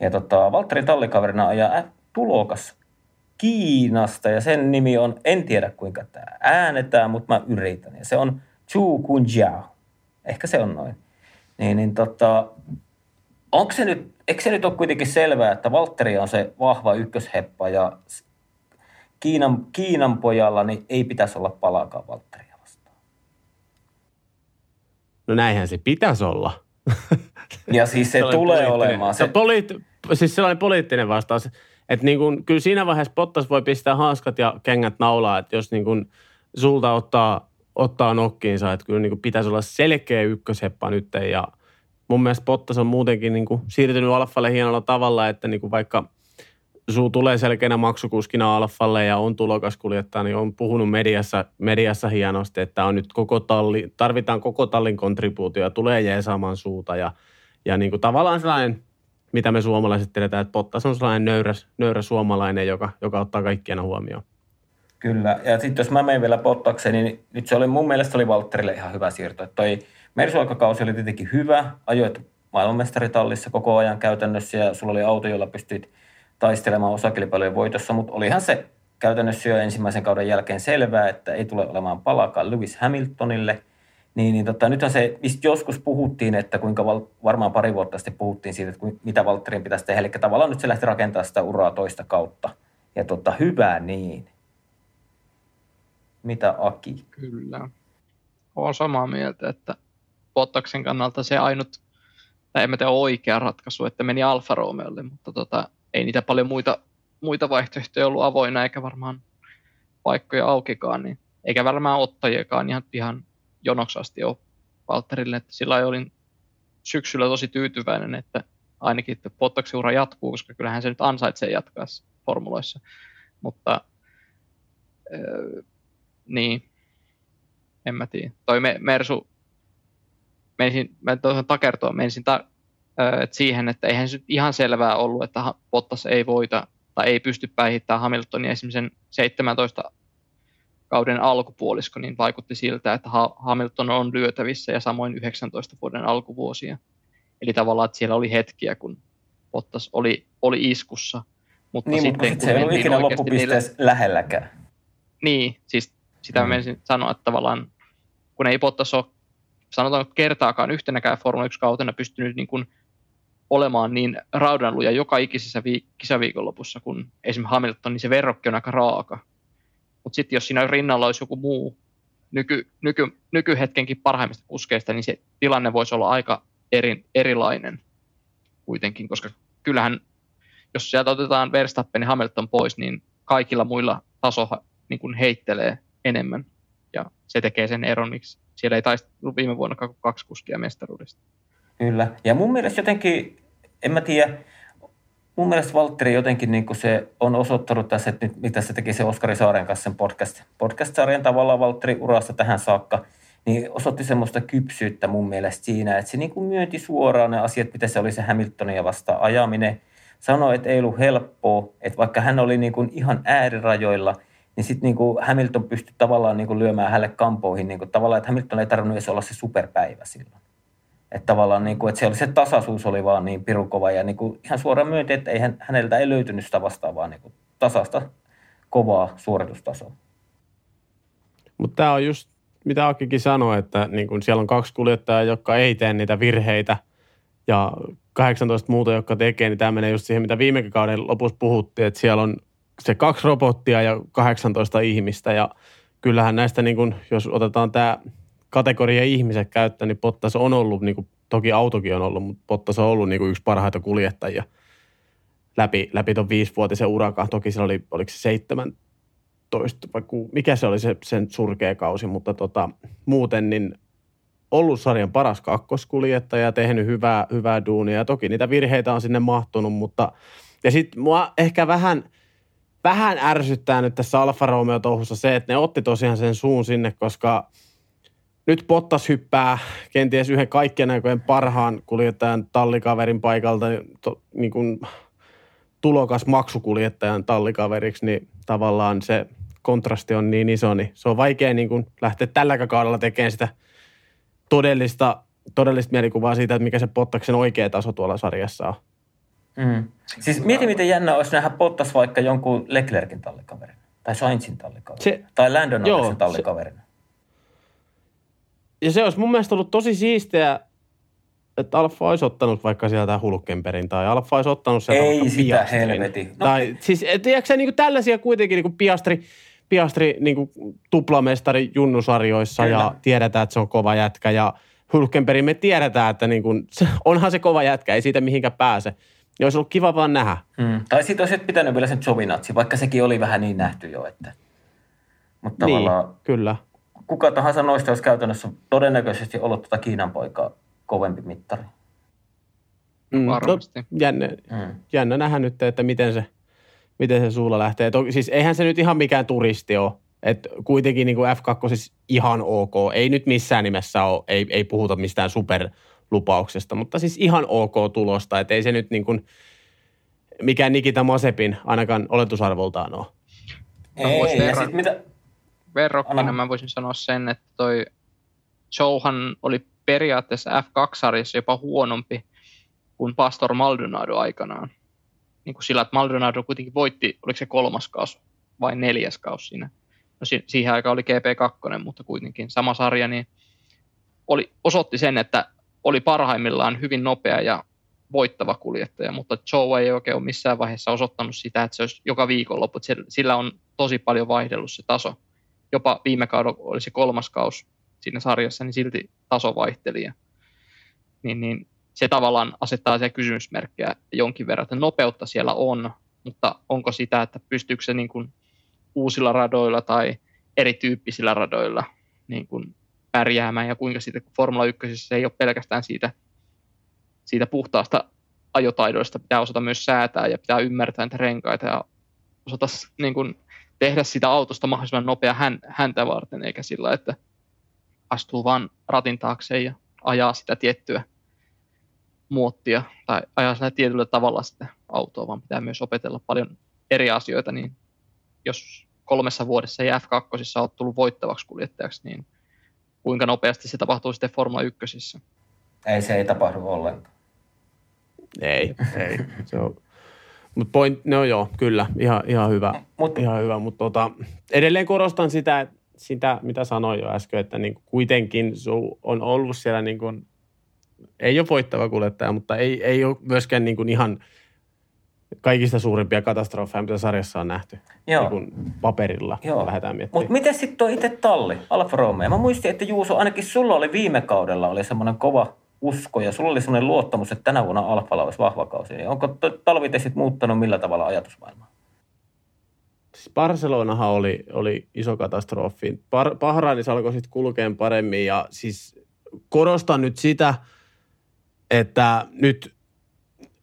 Ja tota, Valtterin tallikaverina ajaa tulokas Kiinasta ja sen nimi on, en tiedä kuinka tämä äänetään, mutta mä yritän. Ja se on Zhu Kunjiao. Ehkä se on noin. Niin, niin tota, onko se nyt, eikö se nyt ole kuitenkin selvää, että Valtteri on se vahva ykkösheppa ja Kiinan, Kiinan pojalla niin ei pitäisi olla palaakaan Valtteria vastaan? No näinhän se pitäisi olla. Ja siis se tulee olemaan. Se on poliitt- siis sellainen poliittinen vastaus. Että niin kun, kyllä siinä vaiheessa Bottas voi pistää hanskat ja kengät naulaa, että jos niin kun sulta ottaa, ottaa nokkiinsa, että kyllä niin kun pitäisi olla selkeä ykkösheppa nyt. Ja mun mielestä Bottas on muutenkin niin kun siirtynyt Alfalle hienolla tavalla, että niin kun vaikka Zhu tulee selkeänä maksukuskina Alfalle ja on tulokaskuljettaja, niin on puhunut mediassa, mediassa hienosti, että on nyt koko talli, tarvitaan koko tallin kontribuutio ja tulee jeesaamaan Zhuta. Ja, ja niin kuin tavallaan sellainen, mitä me suomalaiset tiedetään, että Bottas on sellainen nöyrä, nöyrä suomalainen, joka, joka ottaa kaikkien huomioon. Kyllä, ja sitten jos mä menen vielä Bottakseen, niin nyt se oli, mun mielestä oli Valtterille ihan hyvä siirto. Että toi Mersu-aikakausi oli tietenkin hyvä, ajoit maailmanmestaritallissa koko ajan käytännössä ja sulla oli auto, jolla pystyit taistelemaan osakilpailujen voitossa, mutta olihan se käytännössä jo ensimmäisen kauden jälkeen selvää, että ei tule olemaan palaakaan Lewis Hamiltonille. Niin, niin tota, nythän se, mistä joskus puhuttiin, että kuinka val, varmaan pari vuotta sitten puhuttiin siitä, että mitä Valtterin pitäisi tehdä. Eli tavallaan nyt se lähti rakentamaan sitä uraa toista kautta. Ja tota, hyvä niin. Mitä Aki? Kyllä. Olen samaa mieltä, että Bottaksen kannalta se ainut, tai en mä tee oikea ratkaisu, että meni Alfa Romeolle, mutta tota, ei niitä paljon muita, muita vaihtoehtoja ollut avoinna, eikä varmaan paikkoja aukikaan, niin, eikä varmaan ottajiakaan ihan ihan jonoksi asti ole Valtterille. Että sillä olin syksyllä tosi tyytyväinen, että ainakin Bottaksen ura jatkuu, koska kyllähän se nyt ansaitsee jatkaa formuloissa. Mutta äh, niin, en mä tiedä. Toi me, Mersu, menisin, mä en toisaan takertoa, menisin ta- Et siihen, että eihän se ihan selvää ollut, että Bottas ei voita tai ei pysty päihittämään Hamiltonia esimerkiksi seitsemäntoista kauden alkupuolisko, niin vaikutti siltä, että Hamilton on lyötävissä ja samoin yhdeksäntoista vuoden alkuvuosia. Eli tavallaan, että siellä oli hetkiä, kun Bottas oli, oli iskussa. Mutta niin, sitten, mutta se ei ollut ikinä loppupisteessä niillä lähelläkään. Niin, siis sitä mm. menisin sanoa, että tavallaan kun ei Bottas ole, sanotaan kertaakaan yhtenäkään Formula yksi kautena pystynyt niin kuin olemaan niin raudanluja joka ikisessä viik- kisaviikonlopussa, kun esimerkiksi Hamilton, niin se verrokki on aika raaka. Mutta sitten jos siinä rinnalla olisi joku muu nyky, nyky, nykyhetkenkin parhaimmista kuskeista, niin se tilanne voisi olla aika eri, erilainen kuitenkin, koska kyllähän, jos sieltä otetaan Verstappen ja Hamilton pois, niin kaikilla muilla taso niin kuin heittelee enemmän, ja se tekee sen eron, miksi siellä ei taistellut viime vuonna kaksi kuskia mestaruudesta. Kyllä. Ja mun mielestä jotenkin, en mä tiedä, mun mielestä Valtteri jotenkin niin kuin se on osoittanut tässä, että nyt, mitä se teki se Oskari Saaren kanssa sen podcast, podcast-sarjan tavallaan Valtteri urasta tähän saakka, niin osoitti semmoista kypsyyttä mun mielestä siinä, että se niin kuin myönti suoraan ne asiat, mitä se oli se Hamiltonia vastaan ajaminen. Sanoi, että ei ollut helppoa, että vaikka hän oli niin kuin ihan äärirajoilla, niin sitten niinku Hamilton pystyi tavallaan niinku lyömään hänelle kampoihin niinku tavallaan, että Hamilton ei tarvinnut edes olla se superpäivä silloin. Että tavallaan niinku, että se oli se tasaisuus oli vaan niin pirun kova ja niinku ihan suoraan myönti, että ei hän, häneltä ei löytynyt sitä vastaavaa niinku tasasta kovaa suoritustasoa. Mutta tämä on just mitä Akikin sanoi, että niinku siellä on kaksi kuljettajaa, jotka ei tee niitä virheitä ja kahdeksantoista muuta, jotka tekee, niin tämä menee just siihen, mitä viime kauden lopussa puhuttiin, että siellä on se kaksi robottia ja kahdeksantoista ihmistä ja kyllähän näistä, niin kun, jos otetaan tämä kategoria ihmiset käyttöön, niin Bottas on ollut, niin kun, toki autokin on ollut, mutta Bottas on ollut niin kun yksi parhaita kuljettajia läpi, läpi ton viisivuotisen urakaan. Toki siellä oli, oliko se seitsemäntoista vai ku, mikä se oli se, sen surkea kausi, mutta tota, muuten niin ollut sarjan paras kakkoskuljettaja, tehnyt hyvää, hyvää duunia ja toki niitä virheitä on sinne mahtunut, mutta ja sitten mua ehkä vähän Vähän ärsyttää nyt tässä Alfa Romeo touhussa se, että ne otti tosiaan sen suun sinne, koska Nyt Bottas hyppää kenties yhden kaikkien aikojen parhaan kuljettajan tallikaverin paikalta to, niin kuin tulokas maksukuljettajan tallikaveriksi, niin tavallaan se kontrasti on niin iso, niin se on vaikea niin kuin lähteä tälläkään kaudella tekemään sitä todellista, todellista mielikuvaa siitä, että mikä se Bottaksen oikea taso tuolla sarjassa on. Mm. Siis mieti, miten jännä olisi nähdä Bottas vaikka jonkun Leclercin tallikaverin, tai Sainzin tallikaverin, se, tai Lando Norrisin tallikaverin. Se, ja se olisi mun mielestä ollut tosi siistiä, että Alfa olisi ottanut vaikka sieltä Hulkenbergin tai Alfa olisi ottanut sieltä Ei sitä Piastrin. Helveti. No. Tai siis, tiedätkö sä, niin kuin tällaisia kuitenkin, niin kuin Piastri, Piastri niin kuin tuplamestari junnusarjoissa Kyllä. ja tiedetään, että se on kova jätkä. Ja Hulkenbergin me tiedetään, että niin kuin, onhan se kova jätkä, ei siitä mihinkään pääse. Ja olisi ollut kiva vaan nähdä. Hmm. Tai sitten olisi pitänyt vielä sen Giovinazzi, vaikka sekin oli vähän niin nähty jo. Että. Mutta niin, kyllä. Kuka tahansa noista olisi käytännössä todennäköisesti ollut tuota Kiinan poikaa kovempi mittari. Mm, Varmasti. No, jännä, mm. jännä nähdä nyt, että miten se, miten se suulla lähtee. Et on, siis eihän se nyt ihan mikään turisti ole. Et kuitenkin niin kuin F kaksi siis ihan ok. Ei nyt missään nimessä ole, ei, ei puhuta mistään superlupauksesta, mutta siis ihan ok tulosta. Et ei se nyt niin kuin mikään Nikita Mazepin ainakaan oletusarvoltaan ole. Ei, ja sitten mitä... Verrokkina mä voisin sanoa sen, että toi Zhouhan oli periaatteessa F kaksi -sarjassa jopa huonompi kuin Pastor Maldonado aikanaan. Niin kuin sillä, että Maldonado kuitenkin voitti, oliko se kolmas kaus vai neljäs kaus siinä. No si- siihen aikaan oli G P kaksi, mutta kuitenkin sama sarja, niin oli, osoitti sen, että oli parhaimmillaan hyvin nopea ja voittava kuljettaja, mutta Zhou ei oikein ole missään vaiheessa osoittanut sitä, että se olisi joka viikonloppu. Sillä on tosi paljon vaihdellut se taso. Jopa viime kaudella oli se kolmas kaus siinä sarjassa, niin silti taso vaihteli. Niin, niin se tavallaan asettaa se kysymysmerkkejä jonkin verran, että nopeutta siellä on, mutta onko sitä, että pystyykö se niin kuin uusilla radoilla tai erityyppisillä radoilla niin kuin pärjäämään, ja kuinka siitä, kun Formula yksi se ei ole pelkästään siitä, siitä puhtaasta ajotaidoista, pitää osata myös säätää ja pitää ymmärtää niitä renkaita ja osata niin kuin tehdä sitä autosta mahdollisimman nopea häntä varten, eikä sillä, että astuu vaan ratin taakse ja ajaa sitä tiettyä muottia tai ajaa sitä tietyllä tavalla sitä autoa, vaan pitää myös opetella paljon eri asioita. Niin jos kolmessa vuodessa ei F kaksi ole tullut voittavaksi kuljettajaksi, niin kuinka nopeasti se tapahtuu sitten Formula yksi? Ei, se ei tapahdu ollenkaan. Ei, ei. Se on... Mut point, no joo, kyllä, ihan, ihan hyvä, mutta mut tota, edelleen korostan sitä, sitä, mitä sanoin jo äsken, että niinku kuitenkin su on ollut siellä, niinku, ei ole voittava kuljettaja, mutta ei, ei ole myöskään niinku ihan kaikista suurimpia katastrofeja, mitä sarjassa on nähty niinku paperilla. Joo. Lähdetään miettimään. Mutta miten sitten tuo itse talli, Alfa Romeo? Mä muistin, että Juuso, ainakin sulla oli viime kaudella oli semmoinen kova usko, ja sulla oli sellainen luottamus, että tänä vuonna Alfalla olisi vahva kausi. Onko talvitestit muuttanut millä tavalla ajatusmaailmaa? Siis Barcelonahan oli, oli iso katastrofi. Bahrainissa alkoi sitten kulkeen paremmin, ja siis korostan nyt sitä, että nyt,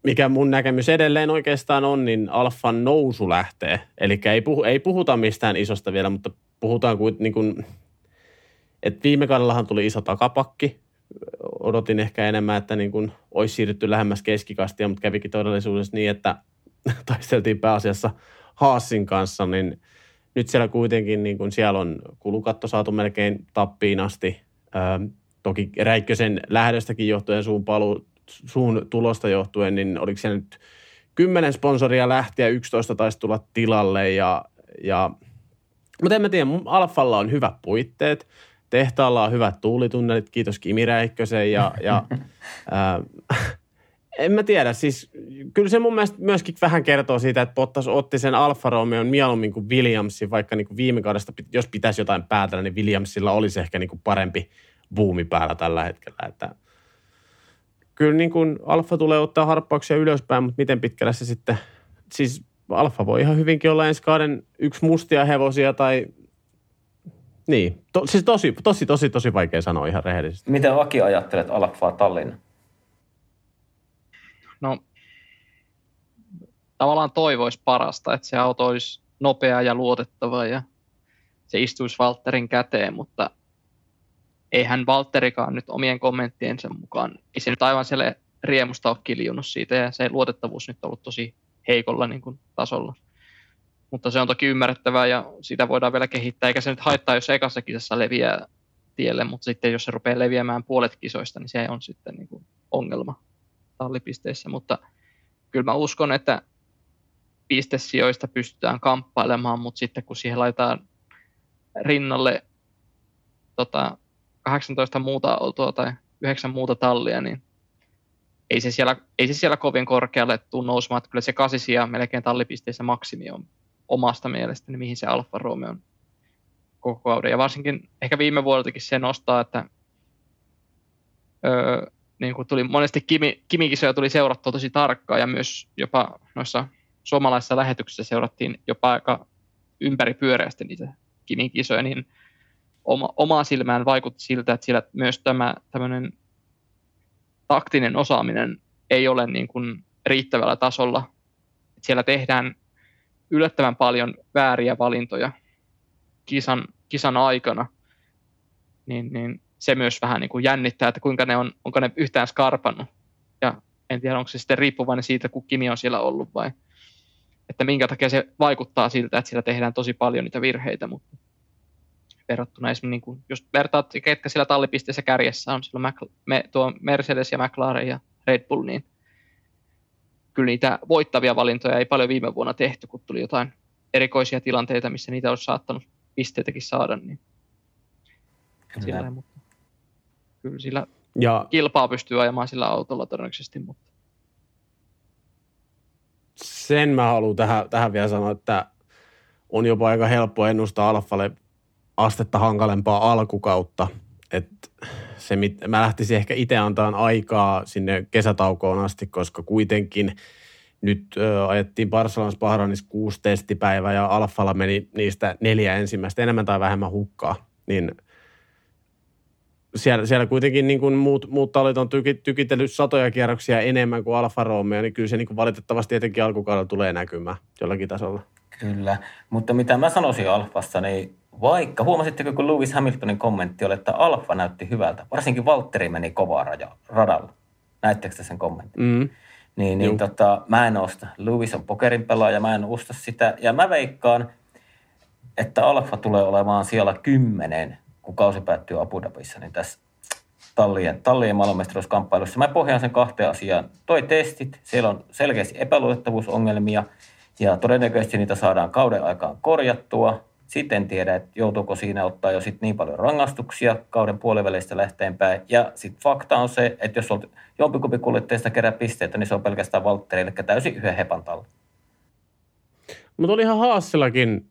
mikä mun näkemys edelleen oikeastaan on, niin Alfan nousu lähtee. Eli ei, puhu, ei puhuta mistään isosta vielä, mutta puhutaan kuin, niin kuin että viime kaudellahan tuli iso takapakki. Odotin ehkä enemmän, että niin kuin olisi siirrytty lähemmäs keskikastia, mutta kävikin todellisuudessa niin, että taisteltiin pääasiassa Haasin kanssa, niin nyt siellä kuitenkin niin kuin siellä on kulukatto saatu melkein tappiin asti. Ö, toki Räikkösen lähdöstäkin johtuen, suun, paluu, suun tulosta johtuen, niin oliko siellä nyt kymmenen sponsoria lähti ja yksitoista taisi tulla tilalle. Ja, ja... Mutta en mä tiedä, Alfalla on hyvät puitteet. Tehtaalla on hyvät tuulitunnelit, kiitos Kimi Räikkösen ja, ja ää, en mä tiedä, siis kyllä se mun mielestä myöskin vähän kertoo siitä, että Bottas otti sen Alfa Romeon mieluummin kuin Williamsin, vaikka niin kuin viime kaudesta, jos pitäisi jotain päätellä, niin Williamsilla olisi ehkä niin kuin parempi buumi päällä tällä hetkellä, että kyllä niin kuin Alfa tulee ottaa harppauksia ylöspäin, mutta miten pitkällä se sitten, siis Alfa voi ihan hyvinkin olla ensi kauden yksi mustia hevosia tai niin, to, siis tosi, tosi, tosi, tosi vaikea sanoa ihan rehellisesti. Miten Aki ajattelet Alfaa Tallinna? No, tavallaan toivoisi parasta, että se auto olisi nopea ja luotettava ja se istuisi Valtterin käteen, mutta eihän Valtterikaan nyt omien kommenttiensa mukaan, ei se nyt aivan siellä riemusta ole kiljunut siitä, ja se luotettavuus nyt on ollut tosi heikolla niin kuin, tasolla. Mutta se on toki ymmärrettävää, ja sitä voidaan vielä kehittää, eikä se nyt haittaa, jos ekassa kisassa leviää tielle, mutta sitten jos se rupeaa leviämään puolet kisoista, niin se on sitten niin kuin, ongelma tallipisteissä, mutta kyllä mä uskon, että pistesijoista pystytään kamppailemaan, mutta sitten kun siihen laitetaan rinnalle tota, kahdeksantoista muuta autoa tai yhdeksän muuta tallia, niin ei se siellä, ei se siellä kovin korkealle tule nousemaan, että kyllä se kasi sija melkein tallipisteissä maksimi on omasta mielestäni, mihin se Alfa Romeo on koko auden. Ja varsinkin ehkä viime vuodeltakin se nostaa, että öö, niin kuin tuli monesti Kimi, Kimi-kisoja tuli seurattua tosi tarkkaan ja myös jopa noissa suomalaisissa lähetyksissä seurattiin jopa aika ympäripyöreästi niitä Kimin kisoja, niin oma, omaa silmään vaikutti siltä, että siellä myös tämä tämmöinen taktinen osaaminen ei ole niin kuin riittävällä tasolla. Että siellä tehdään yllättävän paljon vääriä valintoja kisan, kisan aikana, niin, niin se myös vähän niin kuin jännittää, että kuinka ne on, onko ne yhtään skarpannut. Ja en tiedä, onko se sitten riippuvainen siitä, kun Kimi on siellä ollut vai että minkä takia se vaikuttaa siltä, että siellä tehdään tosi paljon niitä virheitä, mutta verrattuna esimerkiksi, niin kuin, jos vertaat, ketkä siellä tallipisteessä kärjessä on, siellä Mac, me, tuo Mercedes ja McLaren ja Red Bull, niin kyllä niitä voittavia valintoja ei paljon viime vuonna tehty, kun tuli jotain erikoisia tilanteita, missä niitä olisi saattanut pisteitäkin saada, niin siellä, mutta kyllä sillä ja kilpaa pystyy ajamaan sillä autolla todennäköisesti, mutta sen mä haluan tähän, tähän vielä sanoa, että on jopa aika helppo ennustaa Alfalle astetta hankalempaa alkukautta. Et se, mit, mä lähtisin ehkä itse antamaan aikaa sinne kesätaukoon asti, koska kuitenkin nyt ö, ajettiin Barcelonassa Bahrainissa kuusi testipäivää ja Alfalla meni niistä neljä ensimmäistä enemmän tai vähemmän hukkaa. Niin Siellä, siellä kuitenkin niin kuin muut, muut tallit on tyki, tykitellyt satoja kierroksia enemmän kuin Alfa Romeo, niin kyllä se niin kuin valitettavasti etenkin alkukaudella tulee näkymään jollakin tasolla. Kyllä, mutta mitä mä sanoisin Alfassa, niin vaikka huomasitteko, kun Lewis Hamiltonin kommentti oli, että Alfa näytti hyvältä, varsinkin Valtteri meni kovaa raja, radalla. Näittekö sen kommentin? Mm. Niin, niin tota, mä en osta. Lewis on pokerin pelaaja, mä en osta sitä. Ja mä veikkaan, että Alfa tulee olemaan siellä kymmenen. Kun kausi päättyy Abu Dhabissa, niin tässä tallien, tallien maailmanmestaruuskamppailussa. Mä pohjaan sen kahteen asiaan. Toi testit, siellä on selkeästi epäluotettavuusongelmia ja todennäköisesti niitä saadaan kauden aikaan korjattua. Sitten en tiedä, että joutuuko siinä ottaa jo sit niin paljon rangaistuksia kauden puolivälistä lähteenpäin. Ja sitten fakta on se, että jos olet jompikumpi kuljettajista kerää pisteitä, niin se on pelkästään Valtterille täysin yhden hepan tallin. Mutta oli ihan Haasillakin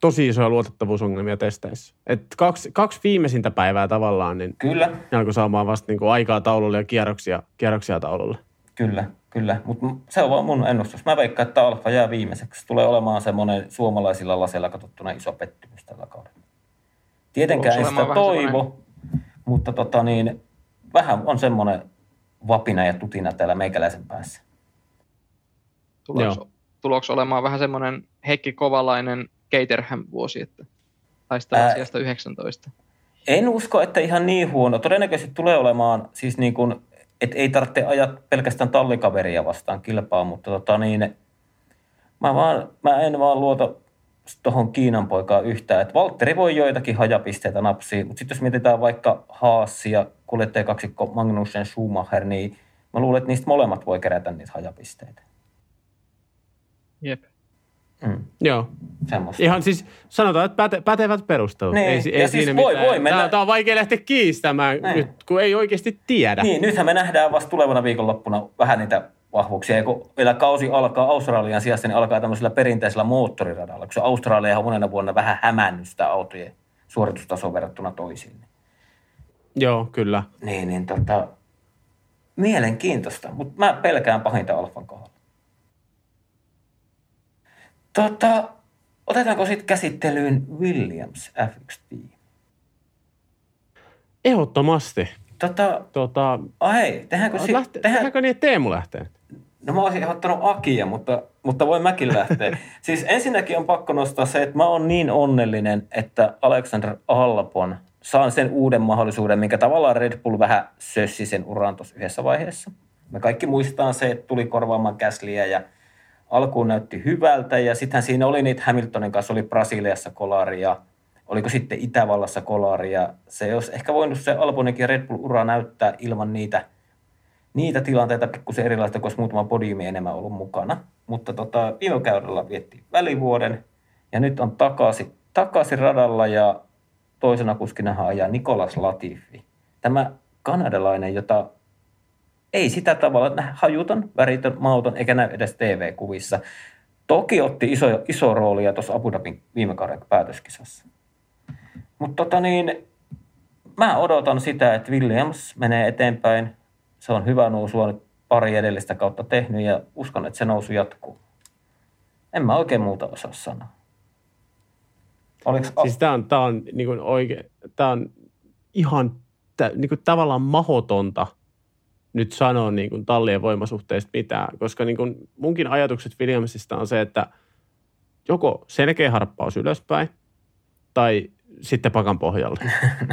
tosi isoja luotettavuusongelmia testeissä. Et kaksi, kaksi viimeisintä päivää tavallaan, niin kyllä ne alkoi saamaan vasta niin kuin aikaa taululle ja kierroksia, kierroksia taululle. Kyllä, kyllä. Mutta se on vaan mun ennustus. Mä veikkaan, että Alfa jää viimeiseksi. Tulee olemaan semmoinen suomalaisilla laseilla katsottuna iso pettymys tällä kaudella. Tietenkään ei sitä toivo, semmoinen, mutta tota niin, vähän on semmoinen vapina ja tutina täällä meikäläisen päässä. Tuloksi olemaan vähän semmoinen Heikki Kovalainen Caterham-vuosi, että haistaa sijasta yhdeksäntoista. En usko, että ihan niin huono. Todennäköisesti tulee olemaan, siis niin kuin, että ei tarvitse ajaa pelkästään tallikaveria vastaan kilpaa, mutta tota niin, mä, vaan, mä en vaan luota tuohon Kiinan poikaan yhtään. Että Valtteri voi joitakin hajapisteitä napsia, mutta sitten jos mietitään vaikka Haasia, kuljettaja kaksikko Magnussen Schumacher, niin mä luulen, että niistä molemmat voi kerätä niitä hajapisteitä. Jep. Mm. Joo. Semmosta. Ihan siis sanotaan, että päte, pätevät perustelut. Niin. Ei, ei siis siinä voi, mitään. Voi mennä. Tämä on vaikea lähteä kiistämään, nyt, kun ei oikeasti tiedä. Niin, nythän me nähdään vasta tulevana viikonloppuna vähän niitä vahvuuksia. Ja kun vielä kausi alkaa Australian sijasta, niin alkaa tämmöisellä perinteisellä moottoriradalla. Koska Australia on monena vuonna vähän hämännyt sitä autojen suoritustasoon verrattuna toisiin. Joo, kyllä. Niin, niin tota, mielenkiintoista. Mutta mä pelkään pahinta Alfan kohdalla. Tota, otetaanko sitten käsittelyyn Williams F yksi -tiimi? Ehdottomasti. Tota, tota oh hei, tehdäänkö si- lähte- tehdäänkö niin, että Teemu lähtee? No mä olisin ehdottanut Akia, mutta, mutta voi mäkin lähteä. Siis ensinnäkin on pakko nostaa se, että mä oon niin onnellinen, että Alexander Albon saan sen uuden mahdollisuuden, minkä tavallaan Red Bull vähän sössi sen uran tuossa yhdessä vaiheessa. Me kaikki muistetaan se, että tuli korvaamaan Gaslyä ja alkuun näytti hyvältä ja sittenhän siinä oli niitä Hamiltonin kanssa, oli Brasiliassa kolari ja oliko sitten Itävallassa kolari ja se olisi ehkä voinut se Alboninkin Red Bull-ura näyttää ilman niitä, niitä tilanteita pikkusen erilaista, kun olisi muutama podiumi enemmän ollut mukana. Mutta tota, viime käydellä viettiin välivuoden ja nyt on takaisin, takaisin radalla ja toisena kuskinahan ajaa Nicholas Latifi. Tämä kanadalainen, jota ei sitä tavalla hajuton, väritön, mauton eikä näy edes T V-kuvissa. Toki otti iso, iso roolia tuossa Abu Dhabin viime kauden päätöskisassa. Mutta tota niin, mä odotan sitä, että Williams menee eteenpäin. Se on hyvä nousu, on nyt pari edellistä kautta tehnyt ja uskon, että se nousu jatkuu. En mä oikein muuta osaa sanoa. Oliko... Siis tää on, tää on, niin kuin oikein, tää on ihan tää, niin kuin tavallaan mahdotonta nyt sanoa niin kuin tallien voimasuhteista mitään, koska niin kuin munkin ajatukset Williamsista on se, että joko selkeä harppaus ylöspäin tai sitten pakan pohjalle.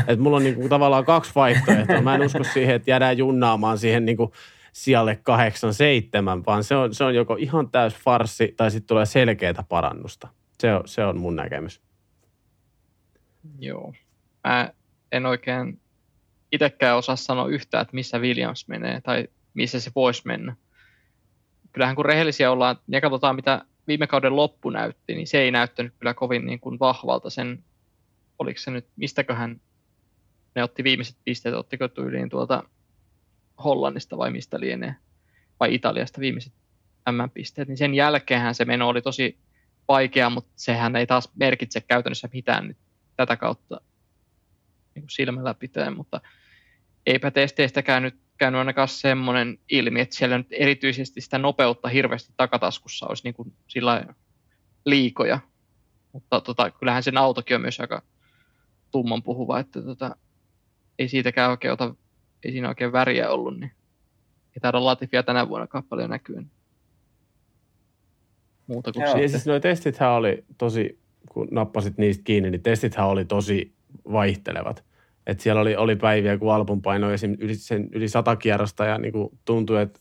Et mulla on niinku tavallaan kaksi vaihtoehtoa. Mä en usko siihen, että jäädään junnaamaan siihen niinku sijalle kahdeksan, seitsemän, vaan se on, se on joko ihan täys farssi tai sitten tulee selkeätä parannusta. Se on, se on mun näkemys. Joo. Mä en oikein itsekään osaa sanoa yhtään, että missä Williams menee tai missä se voisi mennä. Kyllähän kun rehellisiä ollaan ja katsotaan mitä viime kauden loppu näytti, niin se ei näyttänyt kyllä kovin niin kuin vahvalta sen. Oliko se nyt, mistäköhän ne otti viimeiset pisteet, ottiko tyyliin tuolta Hollannista vai mistä lienee, vai Italiasta viimeiset M M-pisteet, niin sen jälkeenhän se meno oli tosi vaikea, mutta sehän ei taas merkitse käytännössä mitään nyt tätä kautta niin kuin silmällä pitää, mutta eipä testeistäkään nyt käynyt ainakaan semmoinen ilmi, että siellä nyt erityisesti sitä nopeutta hirveästi takataskussa olisi niin kuin sillä liikoja, mutta tota, kyllähän sen autokin on myös aika tumman puhuva, että tota, ei siitäkään oikein ota, ei siinä oikein väriä ollut, niin ei taida Latifia tänä vuonna paljon näkyä. Muuta kuin sitten. Siis nuo testithän oli tosi, kun nappasit niistä kiinni, niin testithän oli tosi vaihtelevat. Et siellä oli, oli päiviä, kun Albon painoi esim. Yli, sen yli sata kierrosta ja niin kuin tuntui, että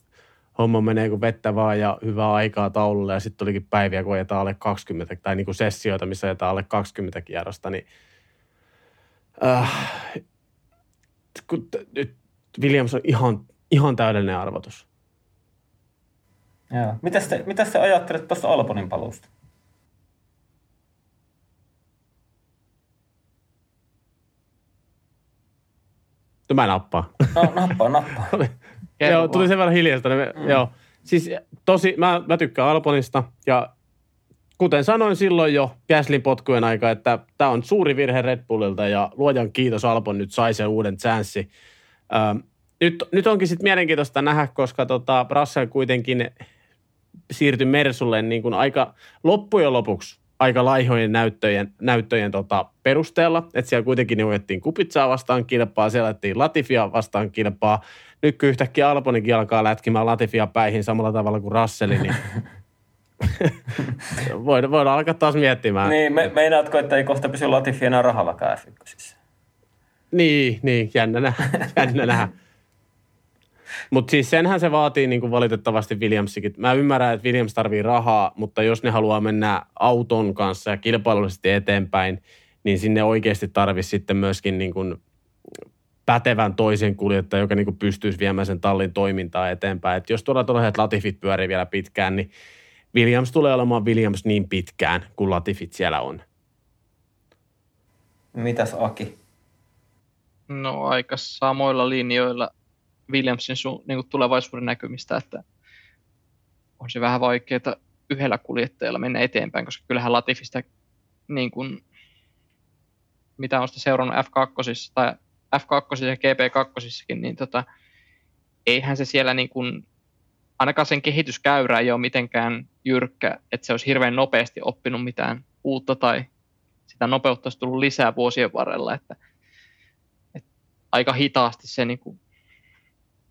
homma menee kuin vettä vaan ja hyvää aikaa taululle ja sitten olikin päiviä, kun ajetaan alle kaksikymmentä tai niin kuin sessioita, missä ajetaan alle kaksikymmentä kierrosta, niin Äh, kun t- nyt Williams on ihan, ihan täydellinen arvotus. Joo. Mitäs te, mitäs te ajattelet tuosta Albonin paluusta? No mä nappaan. No nappaa, nappaa. Joo, tuli sen verran hiljaista. Mm. Joo. Siis tosi, mä, mä tykkään Albonista ja kuten sanoin silloin jo Gaslyn potkujen aika, että tämä on suuri virhe Red Bullilta ja luojan kiitos Albon nyt sai sen uuden chanssi. Öö, nyt, nyt onkin sitten mielenkiintoista nähdä, koska tota Russell kuitenkin siirtyi Mersulle niin kuin aika loppujen lopuksi aika laihojen näyttöjen, näyttöjen tota perusteella. Että siellä kuitenkin ne otettiin Kupitsaa vastaan kilpaa, siellä otettiin Latifia vastaan kilpaa. Nyt yhtäkkiä Albonikin alkaa lätkimään Latifia päihin samalla tavalla kuin Russell, niin... voidaan, voidaan alkaa taas miettimään. Niin, me, meinaatko, että ei kohta pysy Latifi enää rahallakaan F yksi? Niin, niin, jännä nähdä. Mutta siis senhän se vaatii niin kuin valitettavasti Williamsikin. Mä ymmärrän, että Williams tarvii rahaa, mutta jos ne haluaa mennä auton kanssa ja kilpailullisesti eteenpäin, niin sinne oikeasti tarvisi sitten myöskin niin kuin pätevän toisen kuljettajan, joka niin kuin pystyisi viemään sen tallin toimintaa eteenpäin. Et jos tuolla tuolla Latifit pyörii vielä pitkään, niin Williams tulee olemaan Williams niin pitkään, kun Latifit siellä on. Mitäs Aki? No aika samoilla linjoilla Williamsin su- niin kuin tulevaisuuden näkymistä, että on se vähän vaikeaa yhdellä kuljettajalla mennä eteenpäin, koska kyllähän Latifista, niin kuin, mitä on sitä seurannut F kaksi, tai F kaksi ja G P kaksi, niin tota, eihän se siellä niin kuin ainakaan sen kehityskäyrä ei ole mitenkään jyrkkä, että se olisi hirveän nopeasti oppinut mitään uutta tai sitä nopeutta olisi tullut lisää vuosien varrella. Että, että aika hitaasti se, niin kuin,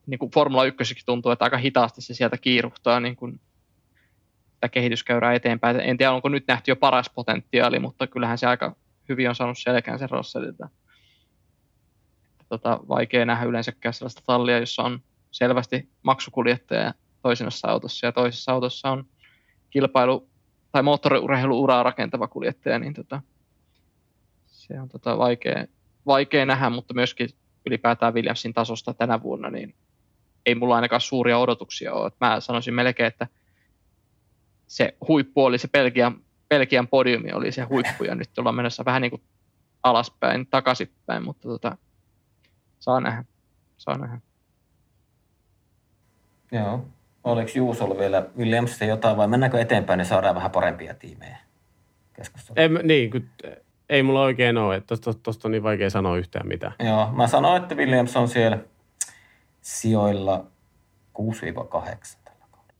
niin kuin Formula yksi tuntuu, että aika hitaasti se sieltä kiiruhtaa niin kuin sitä kehityskäyrää eteenpäin. En tiedä, onko nyt nähty jo paras potentiaali, mutta kyllähän se aika hyvin on saanut selkään sen Russellilta. tota, vaikea nähdä yleensäkään sellaista tallia, jossa on selvästi maksukuljettaja toisessa autossa ja toisessa autossa on kilpailu- tai moottoriurheilu-uraa rakentava kuljettaja, niin tota, se on tota, vaikea, vaikea nähdä, mutta myöskin ylipäätään Williamsin tasosta tänä vuonna, niin ei mulla ainakaan suuria odotuksia ole. Mä sanoisin melkein, että se huippu oli se Belgian, Belgian podiumi oli se huippu, ja nyt ollaan menossa vähän niin kuin alaspäin, takaisinpäin, mutta tota, saa nähdä, saa nähdä. Joo. Oliko Juusolla vielä Williamsista jotain vai mennäänkö eteenpäin, niin saadaan vähän parempia tiimejä keskustelua? Ei, niin, kun, ei mulla oikein ole, että tuosta on niin vaikea sanoa yhtään mitään. Joo, mä sanoin, että Williams on siellä sijoilla kuusi kahdeksan tällä kaudella.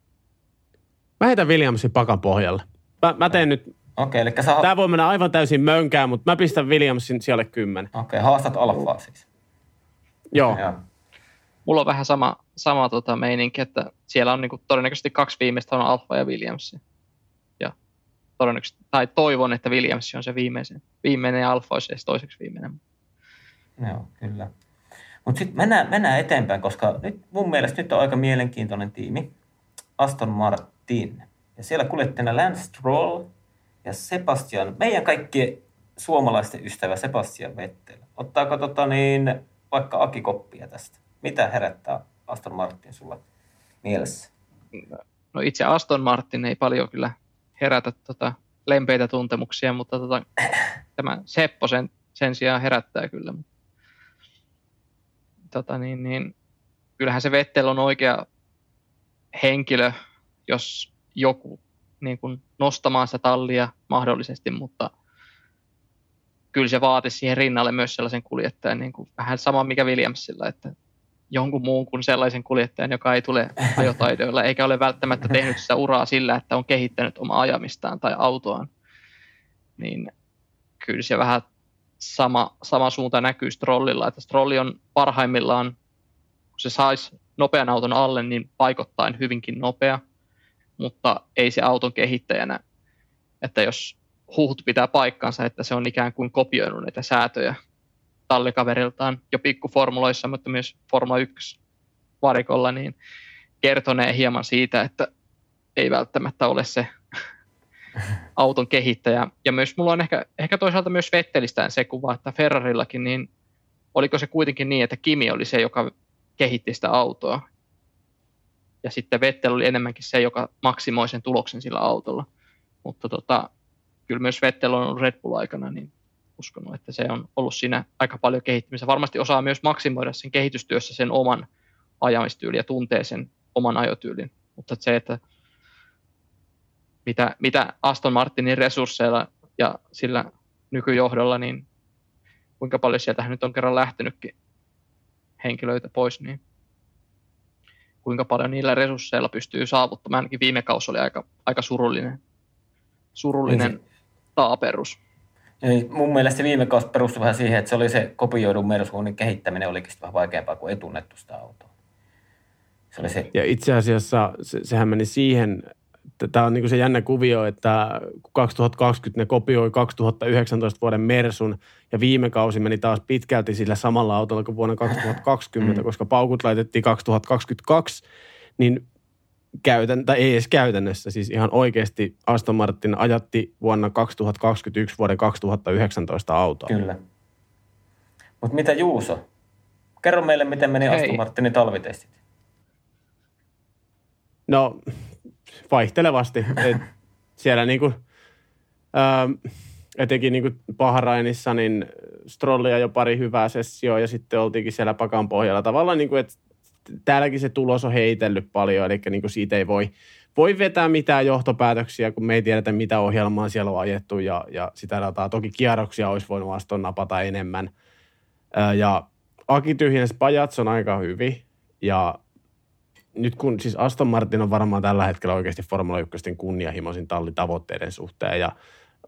Mä heitän Williamsin pakan pohjalle. Mä, mä teen nyt... Okei, eli sä... Tää voi mennä aivan täysin mönkään, mutta mä pistän Williamsin sijalle kymmenen. Okei, haastat Alfaa siis. Joo. Joo. Mulla on vähän sama, sama tota meininki, että siellä on niinku todennäköisesti kaksi viimeistä on Alfa ja Williams. Ja todennäköisesti, tai toivon, että Williams on se viimeisen. Viimeinen ja Alfa olisi toiseksi viimeinen. Joo, kyllä. Mutta sitten mennään, mennään eteenpäin, koska nyt, mun mielestä nyt on aika mielenkiintoinen tiimi. Aston Martin. Ja siellä kuljettajana Lance Stroll ja Sebastian, meidän kaikkien suomalaisten ystävä Sebastian Vettel. Ottaako tota niin, vaikka Aki koppia tästä? Mitä herättää Aston Martin sulla mielessä? No itse Aston Martin ei paljon kyllä herätä tota lempeitä tuntemuksia, mutta tota, tämä Seppo sen, sen sijaan herättää kyllä. Tota niin, niin, kyllähän se Vettel on oikea henkilö, jos joku niin kuin nostamaan sitä tallia mahdollisesti, mutta kyllä se vaatisi siihen rinnalle myös sellaisen kuljettajan, niin kuin vähän sama mikä Williamsilla, että jonkun muun kuin sellaisen kuljettajan, joka ei tule ajotaidoilla, eikä ole välttämättä tehnyt sitä uraa sillä, että on kehittänyt omaa ajamistaan tai autoaan. Niin kyllä se vähän sama, sama suunta näkyy Strollilla, että Strolli on parhaimmillaan, kun se saisi nopean auton alle, niin paikoittain hyvinkin nopea, mutta ei se auton kehittäjänä, että jos huhut pitää paikkansa, että se on ikään kuin kopioinut näitä säätöjä tallikaveriltaan jo pikkuformuloissa, mutta myös Formula yksi varikolla, niin kertonee hieman siitä, että ei välttämättä ole se auton kehittäjä. Ja myös mulla on ehkä, ehkä toisaalta myös Vettelistään se kuva, että Ferrarillakin, niin oliko se kuitenkin niin, että Kimi oli se, joka kehitti sitä autoa. Ja sitten Vettel oli enemmänkin se, joka maksimoi sen tuloksen sillä autolla. Mutta tota, kyllä myös Vettel on ollut Red Bull aikana, niin uskonut, että se on ollut siinä aika paljon kehittymistä. Varmasti osaa myös maksimoida sen kehitystyössä sen oman ajamistyylin ja tuntee sen oman ajotyylin. Mutta se, että mitä, mitä Aston Martinin resursseilla ja sillä nykyjohdolla, niin kuinka paljon sieltä nyt on kerran lähtenytkin henkilöitä pois, niin kuinka paljon niillä resursseilla pystyy saavuttamaan. Ainakin viime kausi oli aika, aika surullinen, surullinen taaperus. Niin, mun mielestä viime kausi perustui vähän siihen, että se oli se kopioidun Mersuunin kehittäminen olikin vähän vaikeampaa kuin etunnettu sitä autoa. Se oli se. Ja itse asiassa se, sehän meni siihen, että tämä on niin se jännä kuvio, että kaksituhattakaksikymmentä ne kopioi kaksituhattayhdeksäntoista vuoden Mersun ja viime kausi meni taas pitkälti sillä samalla autolla kuin vuonna kaksituhattakaksikymmentä, koska paukut laitettiin kaksituhattakaksikymmentäkaksi, niin Käytän, tai ei edes käytännössä, siis ihan oikeasti Aston Martin ajatti vuonna kaksituhattakaksikymmentäyksi vuoden kaksituhattayhdeksäntoista autoa. Kyllä. Mutta mitä Juuso? Kerro meille, miten meni Hei. Aston Martinin talvitestit. No, vaihtelevasti. Et siellä niinku, ö, etenkin niinku Bahrainissa, niin Strollia jo pari hyvää sessioa ja sitten oltiinkin siellä pakan pohjalla tavallaan niinku, että täälläkin se tulos on heitellyt paljon, eli niin kuin siitä ei voi, voi vetää mitään johtopäätöksiä, kun me ei tiedetä, mitä ohjelmaa siellä on ajettu, ja, ja sitä dataa. Toki kierroksia olisi voinut Aston napata enemmän. Ja Aki tyhjensi pajatson aika hyvin, ja nyt kun, siis Aston Martin on varmaan tällä hetkellä oikeasti Formula ykkösen kunnianhimoisin talli tavoitteiden suhteen, ja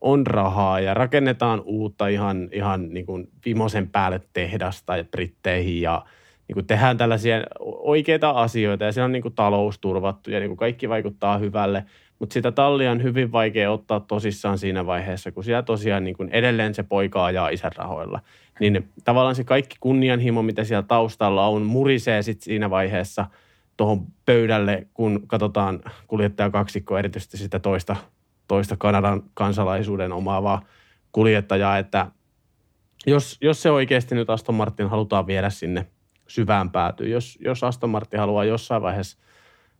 on rahaa, ja rakennetaan uutta ihan, ihan niin kuin vimosen päälle tehdasta ja britteihin, ja niin tehdään tällaisia oikeita asioita ja siellä on niin kuin talous turvattu ja niin kuin kaikki vaikuttaa hyvälle. Mutta sitä tallia on hyvin vaikea ottaa tosissaan siinä vaiheessa, kun siellä tosiaan niin kun edelleen se poika ajaa isän rahoilla. Niin tavallaan se kaikki kunnianhimo, mitä siellä taustalla on, murisee sitten siinä vaiheessa tuohon pöydälle, kun katsotaan kuljettajakaksikkoa, erityisesti sitä toista, toista Kanadan kansalaisuuden omaavaa kuljettajaa. Että jos, jos se oikeasti nyt Aston Martin halutaan viedä sinne syvään päätyyn, jos, jos Aston Martin haluaa jossain vaiheessa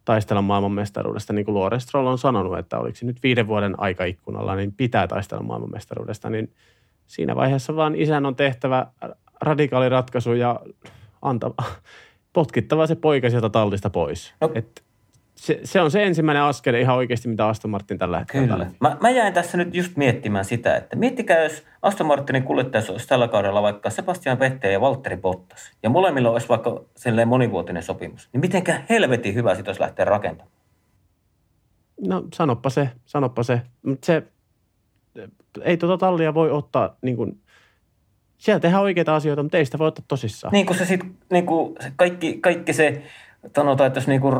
taistella maailmanmestaruudesta, niin kuin Lance Stroll on sanonut, että oliko se nyt viiden vuoden aikaikkunalla, niin pitää taistella maailmanmestaruudesta, niin siinä vaiheessa vaan isän on tehtävä radikaali ratkaisu ja antava, potkittava se poika sieltä tallista pois. No. Et se, se on se ensimmäinen askel ihan oikeasti, mitä Aston Martin tällä hetkellä. Kyllä. Mä, mä jäin tässä nyt just miettimään sitä, että miettikää, jos Aston Martinin kuljettaja olisi tällä kaudella vaikka Sebastian Vettel ja Valtteri Bottas, ja molemmilla olisi vaikka sellainen monivuotinen sopimus, niin mitenkä helvetin hyvä siitä olisi lähteä rakentamaan? No sanoppa se, sanoppa se. Mut se ei tuota tallia voi ottaa niin kuin, siellä tehdään oikeita asioita, mutta ei sitä voi ottaa tosissaan. Niin kuin se sitten, niin kuin se kaikki, kaikki se, sanotaan, että jos niin kuin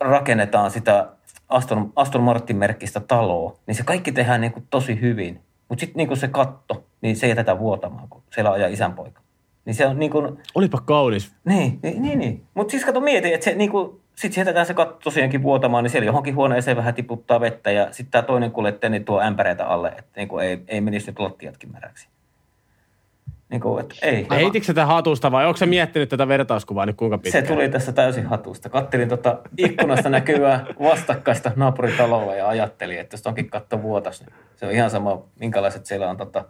rakennetaan sitä Aston, Aston Martin-merkkistä taloa, niin se kaikki tehdään niin kuin tosi hyvin. Mutta sitten niin kuin se katto, niin se jätetään vuotamaan, kun siellä ajaa isänpoika. Niin se on niin kuin... Olipa kaunis. Niin, niin, niin. niin. Mutta siis kato, mieti, että se niin kuin... Sitten se jätetään se katto tosiaankin vuotamaan, niin siellä johonkin huoneeseen vähän tiputtaa vettä ja sitten tämä toinen kuljettaja niin tuo ämpäreitä alle, että niin kuin ei, ei menisi nyt lattiatkin märäksi. Niin kuin, että ei. Heititkö tätä hatusta vai onko sä miettinyt tätä vertauskuvaa nyt kuinka pitkään? Se tuli tässä täysin hatusta. Kattelin tuota ikkunasta näkyvää vastakkaista naapuritalolla ja ajattelin, että jos onkin katto vuotas, niin se on ihan sama, minkälaiset siellä on tota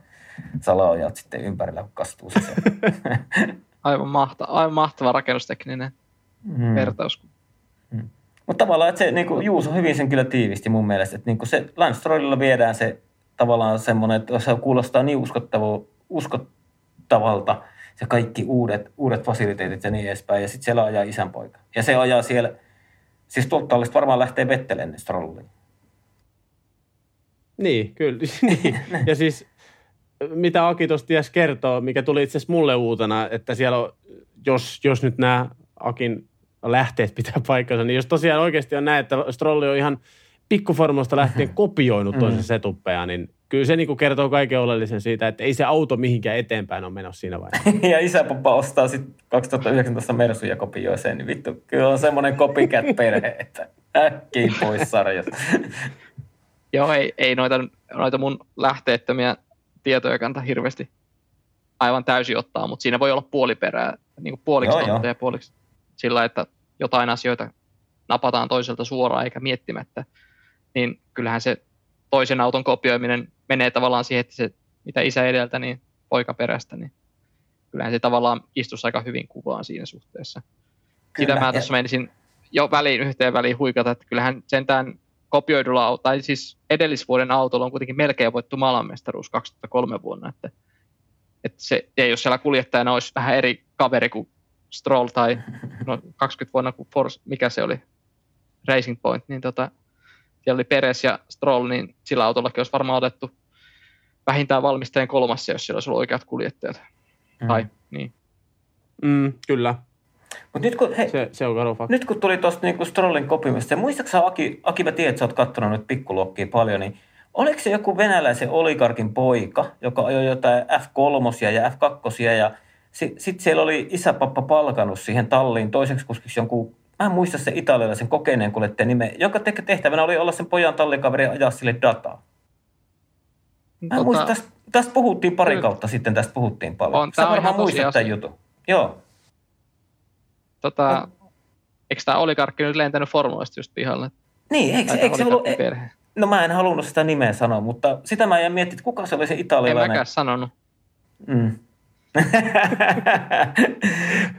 salaojat sitten ympärillä, kun kastuu sisään. Aivan mahtava, aivan mahtava rakennustekninen hmm. vertauskuva. Hmm. Mutta tavallaan, että se niin kuin Juuso hyvin sen kyllä tiivisti mun mielestä, että niin kuin se Lance Strollilla viedään se tavallaan semmoinen, että se kuulostaa niin uskottavalta se kaikki uudet, uudet fasiliteetit ja niin edespäin, ja sitten siellä ajaa isänpoika. Ja se ajaa siellä, siis tuolta olisi varmaan lähtee vettelemään Strolliin. Niin, kyllä. Niin. Ja siis mitä Aki tuosta ties kertoo, mikä tuli itse asiassa mulle uutena, että siellä on, jos, jos nyt nämä Akin lähteet pitää paikkansa, niin jos tosiaan oikeasti on näin, että Strolli on ihan pikkuformosta lähtien kopioinut toisen setuppeja, niin kyllä se niin kertoo kaiken oleellisen siitä, että ei se auto mihinkään eteenpäin ole menossa siinä vaiheessa. Ja isäpapa ostaa sitten kaksituhattayhdeksäntoista Mersuja ja kopioi sen, niin vittu, kyllä on semmoinen copycat-perhe, että äkkiä pois sarjasta. Joo, ei, ei noita, noita mun lähteettömiä tietoja kannata hirveästi aivan täysin ottaa, mutta siinä voi olla puoliperää, niin puoliksi joo, totta jo. Ja puoliksi sillä, että jotain asioita napataan toiselta suoraan eikä miettimättä, niin kyllähän se toisen auton kopioiminen menee tavallaan siihen, että se, mitä isä edeltä, niin poika perästä, niin kyllähän se tavallaan istuisi aika hyvin kuvaan siinä suhteessa. Kyllä, sitä mä tuossa menisin jo väliin yhteen väliin huikata, että kyllähän sentään kopioidulla, tai siis edellisvuoden autolla on kuitenkin melkein voittu maailmanmestaruus kaksituhattakolme vuonna, että, että se, ja jos siellä kuljettajana olisi vähän eri kaveri kuin Stroll tai no kaksikymmentä vuonna, kun Force, mikä se oli, Racing Point, niin tota, siellä oli Pérez ja Stroll, niin sillä autollakin olisi varmaan otettu vähintään valmistajien kolmas, jos siellä olisi ollut oikeat kuljettajat. Mm. Tai, niin. Mm, kyllä. Mut nyt, kun, hei, se, se on nyt kun tuli tuosta niinku Strollin kopimista, ja muistaaksä Aki, Aki mä tiedän, että sä oot katsonut nyt pikkulokkiin paljon, niin oliko se joku venäläisen oligarkin poika, joka ajoi jotain F kolme ja F kaksi ja sitten siellä oli isäpappa palkannut siihen talliin toiseksi kuskiksi jonkun, mä en muista sen italialaisen kokeneen kuljettajan nimeä, jonka tehtävänä oli olla sen pojan tallikaveri ja ajaa sille dataa. Mä en tota, muista, tästä, tästä puhuttiin pari kautta sitten, tästä puhuttiin paljon. Sä varmaan muistat tämän jutun. Joo. Tota, no. Eikö tämä oligarkki nyt lentänyt formuloista just pihalle? Niin, eikö, eikö se ollut? Perhe? No mä en halunnut sitä nimeä sanoa, mutta sitä mä en miettinyt, että kuka se oli se italialainen. En mäkään sanonut. Mm.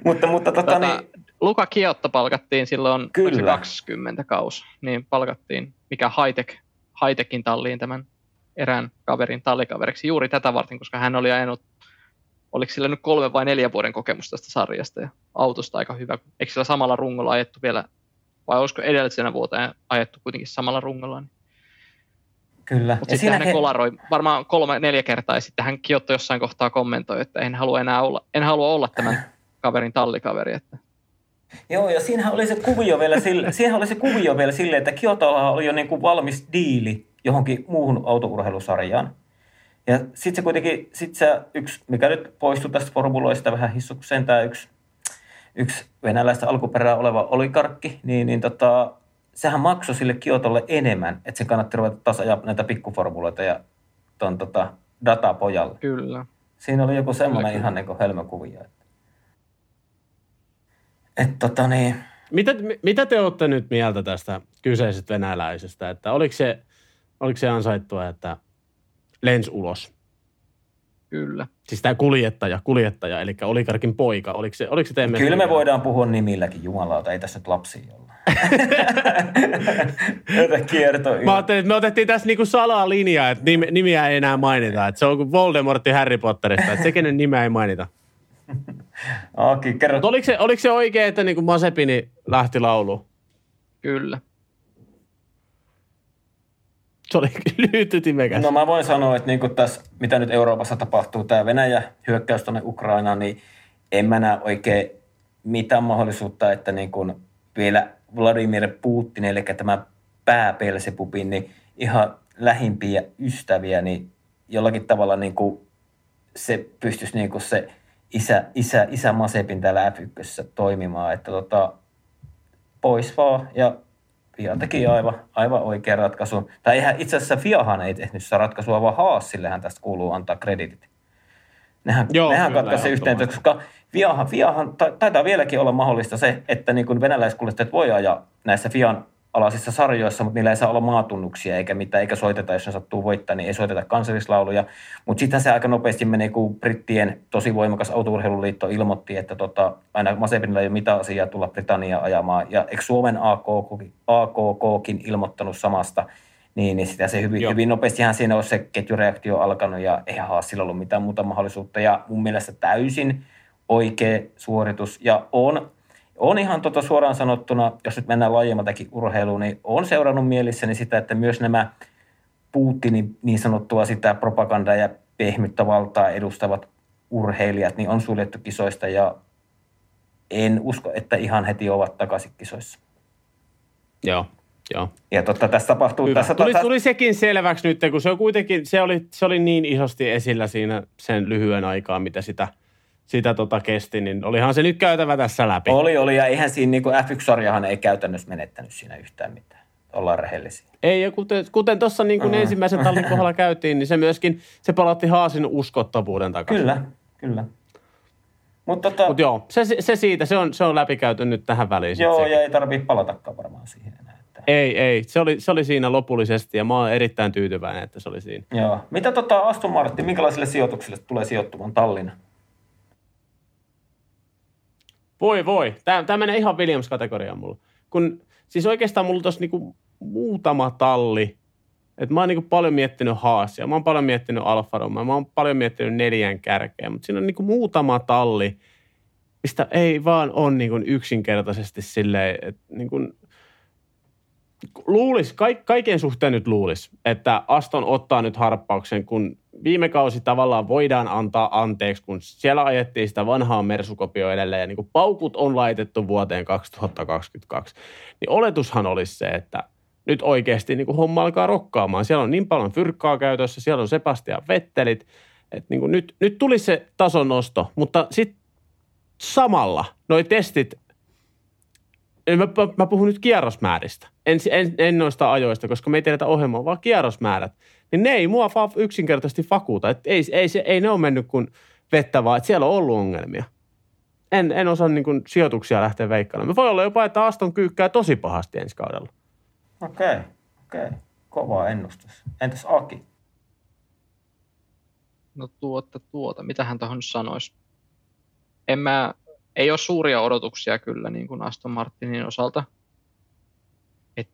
mutta, mutta tota, tota, niin... Luca Chiotto palkattiin silloin kaksikymmentä kaus, niin palkattiin mikä high-tech, high-techin talliin tämän erään kaverin tallikaveriksi juuri tätä varten, koska hän oli ajanut, oliko sillä nyt kolme vai neljä vuoden kokemusta tästä sarjasta ja autosta aika hyvä, eikö sillä samalla rungolla ajettu vielä, vai olisiko edellisenä vuotena ajettu kuitenkin samalla rungolla, niin kyllä. Mutta sitten hän he... kolaroi varmaan kolme, neljä kertaa, ja sitten hän Kiotto jossain kohtaa kommentoi, että en halua enää olla, en halua olla tämän kaverin tallikaveri, että Joo, ja siinähän oli se kuvio vielä sille, siinähän oli se kuvio vielä sille, että Kiotolla oli jo niin kuin valmis diili johonkin muuhun autourheilusarjaan. Ja sitten se kuitenkin, sit se yksi, mikä nyt poistui tästä formuloista vähän hissukseen, tämä yksi, yksi venäläistä alkuperää oleva oligarkki, niin, niin tota, sehän maksoi sille Kiotolle enemmän, että sen kannatti ruveta taas ajaa näitä pikkuformuloita ja tuon tota, datapojalle. Kyllä. Siinä oli joku semmoinen ihan niin kuin hölmökuvio. Et tota niin. Mitä, mitä te olette nyt mieltä tästä kyseisestä venäläisestä? Että oliko, se, oliko se ansaittua, että lensi ulos? Kyllä. Siis tämä kuljettaja, kuljettaja, eli oligarkin poika. Oliko se, oliko se teidän mielestä? Kyllä me voidaan puhua nimilläkin, jumalauta, ei tässä nyt lapsia olla. Joten kierto yli. Mä ajattelin, että me otettiin tässä niinku salaa linjaa, että nim, nimiä ei enää mainita. Että se on kuin Voldemortti Harry Potterista, että se kenen nimeä ei mainita. Aki, kerro. Oliko se, oliko se oikein, että niin kuin Mazepini lähti lauluun? Kyllä. Se oli lyhyt ytimekäs. No mä voin sanoa, että niin kuin tässä, mitä nyt Euroopassa tapahtuu, tämä Venäjä hyökkäys tuonne Ukrainaan, niin en mä näe oikein mitään mahdollisuutta, että niin kuin vielä Vladimir Putin, eli tämä pääpelsepupin, niin ihan lähimpiä ystäviä, niin jollakin tavalla niin kuin se pystyisi niin kuin se Isä, isä, isä Mazepin täällä F yksi toimimaan, että tota, pois vaan, ja Fia teki aivan, aivan oikean ratkaisun. Tai eihän itse asiassa Fiahan ei tehnyt sitä ratkaisua, vaan Haasillehän tästä kuuluu antaa kreditit. Nehän, Joo, nehän katkaisi yhteen, koska Fiahan, Fiahan ta, taitaa vieläkin olla mahdollista se, että niin kuin venäläiskuljettajat voi ajaa näissä Fian alaisissa sarjoissa, mutta niillä ei saa olla maatunnuksia eikä mitään, eikä soiteta, jos ne sattuu voittaa, niin ei soiteta kansallislauluja. Mutta sittenhän se aika nopeasti menee, kun brittien tosi voimakas autourheiluliitto ilmoitti, että tota, aina Mazepinilla ei ole mitään asiaa tulla Britanniaan ajamaan. Ja eikö Suomen A K K:kin ilmoittanut samasta, niin, niin sitä se hyvin, hyvin nopeastihan siinä on se ketjureaktio alkanut ja eihän Haasilla ollut mitään muuta mahdollisuutta. Ja mun mielestä täysin oikea suoritus ja on. On ihan tota suoraan sanottuna, jos nyt mennään laajemmaltakin urheiluun, niin olen seurannut mielissäni sitä, että myös nämä Putinin niin sanottua sitä propagandaa ja pehmyttä valtaa edustavat urheilijat, niin on suljettu kisoista ja en usko, että ihan heti ovat takaisin kisoissa. Joo, joo. Ja totta, tässä tapahtuu... Tässä tuli, tuli sekin selväksi nyt, kun se, on kuitenkin, se, oli, se oli niin isosti esillä siinä sen lyhyen aikaa, mitä sitä... Sitä tota kesti, niin olihan se nyt käytävä tässä läpi. Oli, oli, ja eihän siinä niin kuin F yksi-sarjahan ei käytännössä menettänyt siinä yhtään mitään. Ollaan rehellisiä. Ei, ja kuten tuossa niin kuin mm. ensimmäisen tallin kohdalla käytiin, niin se myöskin, se palautti Haasin uskottavuuden takaisin. Kyllä, kyllä. Mutta tota, Mut joo, se, se siitä, se on, se on läpikäyty nyt tähän väliin. Joo, sekin. Ja ei tarvitse palatakaan varmaan siihen enää. Että... Ei, ei, se oli, se oli siinä lopullisesti, ja mä oon erittäin tyytyväinen, että se oli siinä. Joo. Mitä tota Aston Martin, minkälaisille sijoituksille tulee sijoittumaan tallina? Voi voi. Tämä, tämä menee ihan Williams-kategoriaan mulla. Kun, siis oikeastaan mulla tossa niinku muutama talli. Et mä oon niinku paljon miettinyt Haasia, mä oon paljon miettinyt Alfa Romeo, mä oon paljon miettinyt neljän kärkeä. Mutta siinä on niinku muutama talli, mistä ei vaan ole niinku yksinkertaisesti silleen, että niinku, luulis, kaik, kaiken suhteen nyt luulisi, että Aston ottaa nyt harppauksen, kun viime kausi tavallaan voidaan antaa anteeksi, kun siellä ajettiin sitä vanhaa Mersukopioa edelleen ja niin kuin paukut on laitettu vuoteen kaksituhattakaksikymmentäkaksi. Niin oletushan olisi se, että nyt oikeasti niin kuin homma alkaa rokkaamaan. Siellä on niin paljon fyrkkaa käytössä, siellä on Sebastian Vettelit. Että niin kuin nyt, nyt tuli se tason nosto, mutta sitten samalla noi testit, mä, mä puhun nyt kierrosmääristä. En, en, en noista ajoista, koska me ei tiedetä ohjelmaa, vaan kierrosmäärät. Niin ne ei mua vaan yksinkertaisesti vakuuta. Et ei, ei, se, ei ne ole mennyt kuin vettä vaan, että siellä on ollut ongelmia. En, en osaa niin kuin sijoituksia lähteä veikkailemaan. Me voi olla jopa, että Aston kyykkää tosi pahasti ensi kaudella. Okei, okei. Kova ennustus. Entäs Aki? No tuota, tuota. Mitä hän tuohon sanoisi? En mä, ei ole suuria odotuksia kyllä niin kuin Aston Martinin osalta. Et,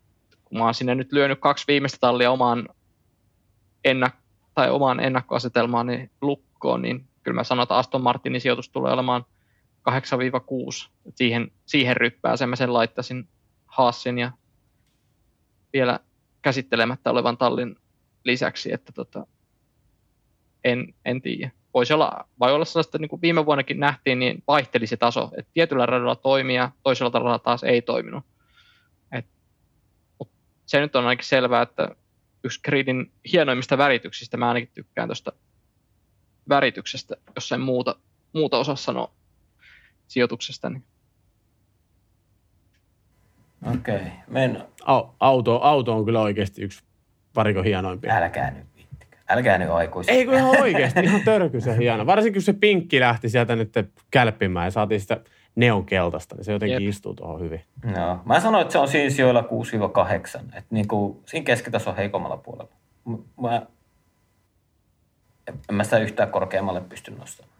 kun mä oon sinne nyt lyönyt kaksi viimeistä tallia omaan Ennak- tai omaan ennakkoasetelmaani lukkoon, niin kyllä mä sanon, että Aston Martinin sijoitus tulee olemaan kahdeksasta kuuteen. Siihen, siihen ryppääseen mä sen laittaisin Haasin ja vielä käsittelemättä olevan tallin lisäksi, että tota, en, en tiedä. voisi olla, vai olla sellaista, niin kuin viime vuonnakin nähtiin, niin vaihteli se taso, että tietyllä radalla toimii ja toisella radalla taas ei toiminut. Et, se nyt on ainakin selvää, että yksi gridin hienoimmista värityksistä, mä ainakin tykkään tuosta värityksestä, jos en muuta, muuta osaa sanoa sijoituksesta. Niin. Okei, okay, mennään. Auto, auto on kyllä oikeasti yksi variko hienoimpia. Älkää nyt. Älkää nyt aikuisia. Ei kun ihan oikeasti, ihan törkyisen hieno. Varsinkin kun se pinkki lähti sieltä nyt kälppimään ja saatiin sitä neonkeltaista, niin se jotenkin Jep. istuu tuohon hyvin. No, mä sanoin, että se on siinä sijoilla kuusi kahdeksan. Että niinku, siinä keskitaso on heikommalla puolella. Mä, en mä sitä yhtään korkeammalle pysty nostamaan.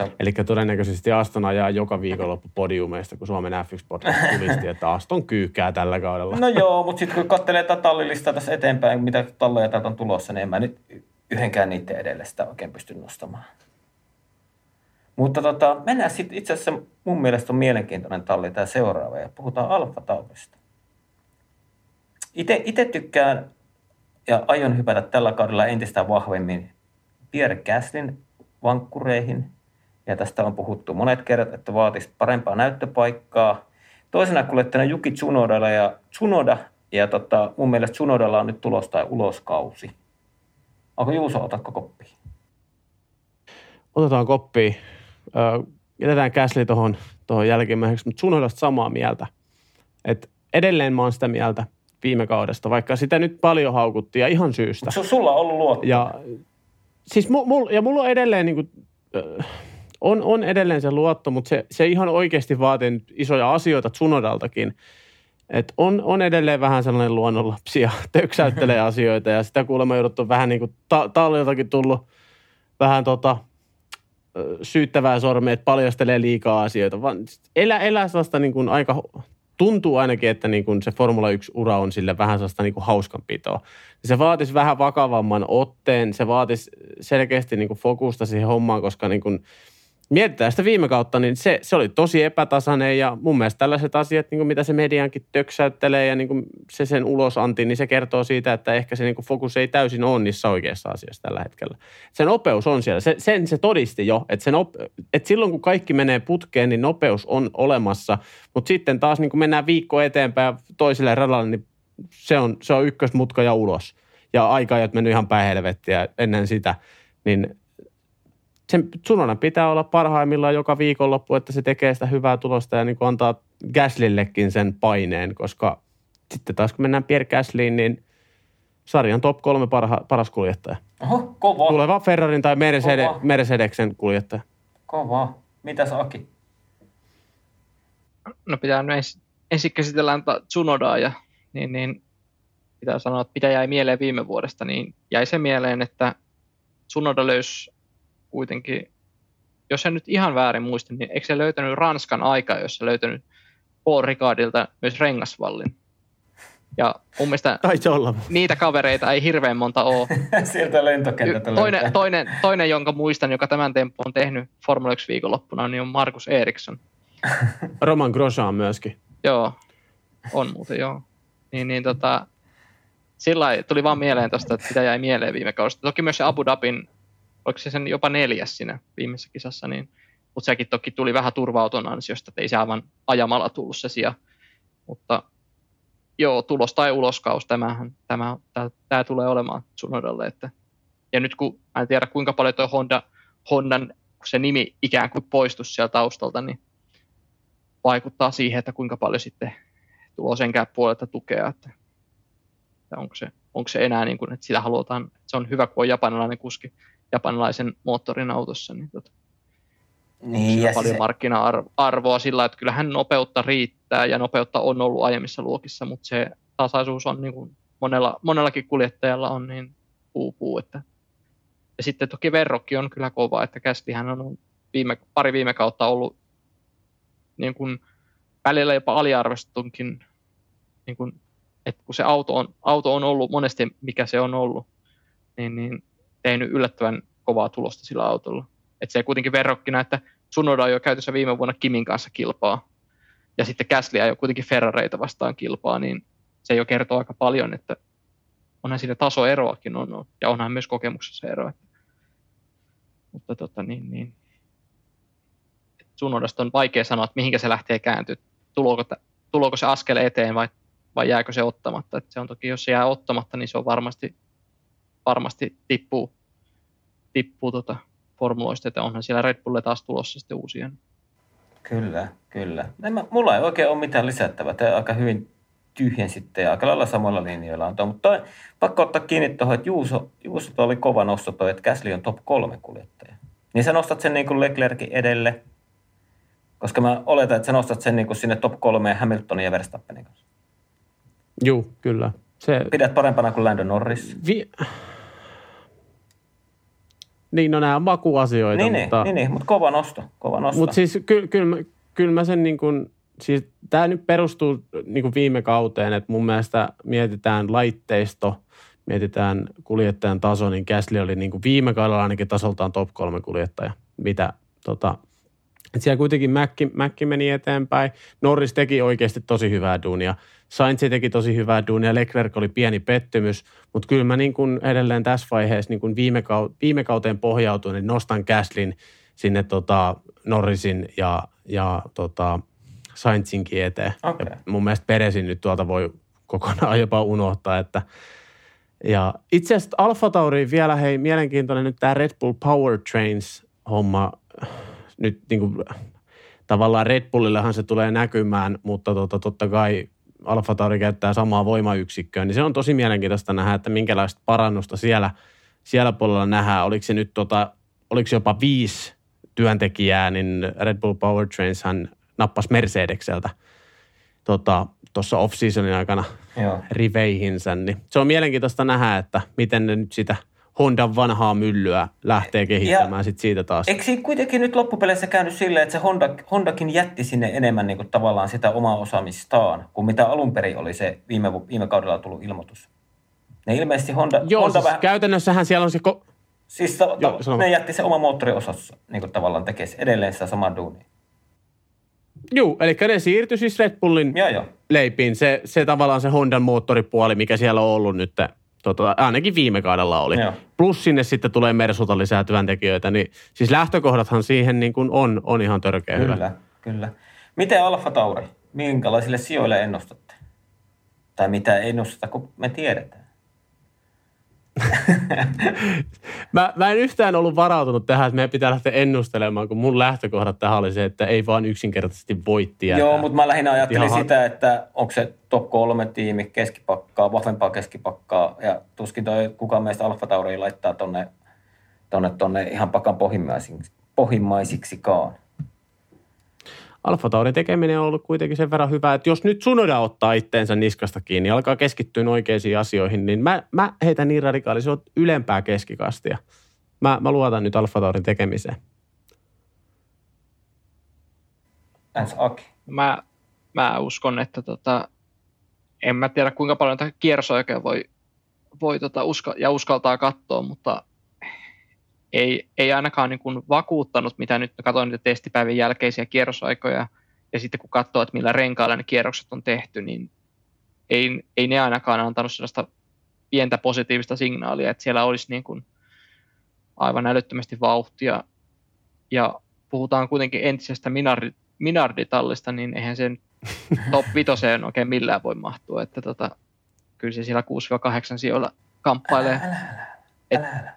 On... Eli todennäköisesti Aston ajaa joka viikonloppu podiumeista, kun Suomen F yksi -podcast tulisti, että Aston kyykkää tällä kaudella. No joo, mutta sitten kun katselee tätä tallilistaa tässä eteenpäin, mitä talleja täältä on tulossa, niin en mä nyt yhdenkään niiden edelle sitä oikein pysty nostamaan. Mutta tota, mennään sitten itse asiassa, mun mielestä on mielenkiintoinen talli tämä seuraava, ja puhutaan AlphaTaurista. Ite, ite tykkään ja aion hypätä tällä kaudella entistä vahvemmin Pierre Gaslyn vankkureihin. Ja tästä on puhuttu monet kerrat, että vaatisi parempaa näyttöpaikkaa. Toisena kuljettajana Yuki Tsunodalla ja Tsunoda. Ja tota, mun mielestä Tsunodalla on nyt tulos tai uloskausi. Onko Juuso, otatko koppia? Otetaan koppia. Öö, jätetään Gasly tuohon jälkimmäiseksi, mutta Tsunodasta samaa mieltä. Et edelleen mä oon sitä mieltä viime kaudesta, vaikka sitä nyt paljon haukuttiin ja ihan syystä. Mut se on sulla ollut luotto. Ja, siis mul, mul, ja mulla on edelleen... Niin kuin, öö, On, on edelleen se luotto, mutta se, se ihan oikeasti vaatii nyt isoja asioita Tsunodaltakin. Että on, on edelleen vähän sellainen luonnonlapsi ja töksäyttelee asioita ja sitä kuulemma jouduttu vähän niin kuin ta- talliltakin tullut vähän tota, syyttävää sormea, että paljastelee liikaa asioita. Vaan elä, elää sellaista niin kuin aika, tuntuu ainakin, että niin kuin se Formula yksi-ura on sille vähän sellaista niin kuin hauskanpitoa. Se vaatisi vähän vakavamman otteen, se vaatisi selkeästi niin kuin fokusta siihen hommaan, koska niin kuin mietitään sitä viime kautta, niin se, se oli tosi epätasainen ja mun mielestä tällaiset asiat, niin kuin mitä se mediankin töksäyttelee ja niin kuin se sen ulosanti, niin se kertoo siitä, että ehkä se niin kuin fokus ei täysin ole niissä oikeassa asiassa tällä hetkellä. Sen nopeus on siellä. Se, sen se todisti jo, että, sen op, että silloin kun kaikki menee putkeen, niin nopeus on olemassa, mutta sitten taas niin kuin mennään viikko eteenpäin toiselle radalle, niin se on, se on ykkösmutka ja ulos. Ja aika ei ole mennyt ihan päin helvettiä ennen sitä, niin... Sen Tsunodan pitää olla parhaimmillaan joka viikonloppu, että se tekee sitä hyvää tulosta ja niin kuin antaa Gaslyllekin sen paineen, koska sitten taas kun mennään Pierre Gaslyyn, niin sarjan top kolme parha, paras kuljettaja. Oho, kova. Tuleva Ferrarin tai Mercedes, Mercedesen kuljettaja. Kova. Mitäs Aki? No pitää nyt ens, ensin käsitellään Tsunodaa ja niin, niin pitää sanoa, että mitä jäi mieleen viime vuodesta, niin jäi se mieleen, että Tsunoda löysi kuitenkin, jos en nyt ihan väärin muista, niin eikö se löytänyt Ranskan aikaa, jos se löytänyt Paul Ricardilta myös rengasvallin. Ja mun mielestä niitä kavereita ei hirveän monta ole. Sieltä lentokentältä toinen, toinen, toinen, jonka muistan, joka tämän temppu on tehnyt Formula yksi viikonloppuna, niin on Markus Eriksson. Roman Grosjean myöskin. Joo, on muuten joo. Niin, niin tota, sillä tuli vaan mieleen tosta, että sitä jäi mieleen viime kaudesta. Toki myös se Abu Dhabin, oliko se sen jopa neljäs siinä viimeisessä kisassa, niin, mutta sekin toki tuli vähän turva-auton ansiosta, että ei se aivan ajamalla tullut se sija. Mutta joo, tulos tai uloskaus, tämähän, tämä, tämä, tämä tulee olemaan Tsunodalle. Että. Ja nyt kun, en tiedä kuinka paljon tuo Honda, Hondan, kun se nimi ikään kuin poistui sieltä taustalta, niin vaikuttaa siihen, että kuinka paljon sitten tulo senkään puolelta tukea. Että, että onko, se, onko se enää niin kuin, että sitä halutaan, että se on hyvä, kun on japanilainen kuski japanilaisen moottorin autossa, niin, tota, niin on paljon se... markkina-arvoa sillä, että kyllähän nopeutta riittää ja nopeutta on ollut aiemmissa luokissa, mutta se tasaisuus on niin kuin monella, monellakin kuljettajalla on niin uupuu. Että. Ja sitten toki verrokki on kyllä kova, että Gaslyhän on viime, pari viime kautta ollut niin kuin välillä jopa aliarvostunkin, niin kuin, että kun se auto on, auto on ollut monesti mikä se on ollut, niin, niin tehnyt yllättävän kovaa tulosta sillä autolla. Että se kuitenkin verrokkina, että Tsunoda on jo käytössä viime vuonna Kimin kanssa kilpaa, ja sitten Gasly on jo kuitenkin Ferrareita vastaan kilpaa, niin se jo kertoo aika paljon, että onhan siinä tasoeroakin on, ja onhan myös kokemuksessa eroa. mutta tota niin, niin. Tsunodasta on vaikea sanoa, että mihinkä se lähtee kääntyä, tulooko, tulooko se askel eteen vai, vai jääkö se ottamatta. Et se on toki, jos se jää ottamatta, niin se on varmasti, varmasti tippuu, tippuu tota formuloista, että onhan siellä Red Bulle taas tulossa sitten uusia. Kyllä, kyllä. Mä, mulla ei oikein ole mitään lisättävää. Tämä aika hyvin tyhjensitte ja aika lailla samalla linjoilla on tuo, mutta toi, pakko ottaa kiinni tuohon, että Juuso, Juuso toi oli kova nosto toi, että Gasly on top kolme kuljettaja. Niin sä nostat sen niin kuin Leclercin edelle, koska mä oletan, että sä nostat sen niin kuin sinne top kolmeen Hamiltonin ja Verstappenin kanssa. Juu, kyllä. Se... Pidät parempana kuin Lando Norris. Vi... Niin, no nämä on makuasioita, niin, mutta... Niin, niin, mutta kova nosto, kova nosto. Mutta siis kyllä kyl mä, kyl mä sen niin kuin... Siis tämä nyt perustuu niin kuin viime kauteen, että mun mielestä mietitään laitteisto, mietitään kuljettajan taso, niin Gasly oli niin kuin viime kaudella ainakin tasoltaan top kolme kuljettaja. Mitä tota... Siellä kuitenkin Mäkki meni eteenpäin. Norris teki oikeasti tosi hyvää duunia. Sainz teki tosi hyvää duunia. Leclerc oli pieni pettymys. Mutta kyllä mä niin kun edelleen tässä vaiheessa niin kun viime, kaut- viime kauteen pohjautuin, niin nostan Gaslyn sinne tota Norrisin ja, ja tota Sainzinkin eteen. Okay. Ja mun mielestä Peresin nyt tuolta voi kokonaan jopa unohtaa. Että... Ja itse asiassa AlphaTauri vielä, hei, mielenkiintoinen nyt tämä Red Bull Powertrains-homma. Nyt niin kuin, tavallaan Red Bullillehan se tulee näkymään, mutta tota, totta kai AlphaTauri käyttää samaa voimayksikköä, niin se on tosi mielenkiintoista nähdä, että minkälaista parannusta siellä, siellä puolella nähdään. Oliko se nyt tota, oliko se jopa viisi työntekijää, niin Red Bull Powertrainshan nappasi Mercedekseltä tuossa tota, off-seasonin aikana Joo. riveihinsä. Niin se on mielenkiintoista nähdä, että miten ne nyt sitä... Hondan vanhaa myllyä lähtee kehittämään sitten siitä taas. Eikö siinä kuitenkin nyt loppupeleissä käynyt silleen, että se Honda, Hondakin jätti sinne enemmän niin kuin tavallaan sitä omaa osaamistaan, kuin mitä alun perin oli se viime, viime kaudella tullut ilmoitus? Ne ilmeisesti Honda... Joo, Honda siis vähän, käytännössähän siellä on se... Ko- siis ta- ta- Joo, ne jätti se oma moottoriosassa niin kuin tavallaan tekee edelleen sitä samaa duunia. Joo, eli ne siirtyi siis Red Bullin joo, joo. leipiin. Se, se tavallaan se Hondan moottoripuoli, mikä siellä on ollut nyt... Tota, ainakin viime kaudella oli. Joo. Plus sinne sitten tulee Mersulta lisää työntekijöitä. Niin, siis lähtökohdathan siihen niin kuin on, on ihan törkeä kyllä, hyvä. Kyllä, kyllä. Miten AlphaTauri? Minkälaisille sijoille ennustatte? Tai mitä ennustatte, kun me tiedetään? mä, mä en yhtään ollut varautunut tähän, että meidän pitää lähteä ennustelemaan, kun mun lähtökohdat tähän oli se, että ei vaan yksinkertaisesti voi tietää. Joo, mutta mä lähinnä ajattelin ihan... sitä, että onko se top kolme tiimi, keskipakkaa, vahvempaa keskipakkaa, ja tuskin toi kukaan meistä AlphaTauriin laittaa tonne, tonne, tonne ihan pakan pohjimmaisiksikaan. AlphaTaurin tekeminen on ollut kuitenkin sen verran hyvä, että jos nyt Tsunoda ottaa itteensä niskasta kiinni ja alkaa keskittyä oikeisiin asioihin, niin mä, mä heitän niin radikaalisesti, se on ylempää keskikastia. Mä, mä luotan nyt AlphaTaurin tekemiseen. Okay. Mä, mä uskon, että tota, en mä tiedä kuinka paljon tätä kierrosoikeaa voi, voi tota uska, ja uskaltaa katsoa, mutta... Ei, ei ainakaan niin kuin vakuuttanut, mitä nyt katsoin niitä testipäivien jälkeisiä kierrosaikoja, ja sitten kun katsoo, että millä renkailla ne kierrokset on tehty, niin ei, ei ne ainakaan antanut sellaista pientä positiivista signaalia, että siellä olisi niin kuin aivan älyttömästi vauhtia. Ja puhutaan kuitenkin entisestä minardi, minarditallista, niin eihän sen top vitoseen oikein millään voi mahtua. Että tota, kyllä se siellä kuusi kahdeksan sijoilla kamppailee. Älä, älä, älä, älä.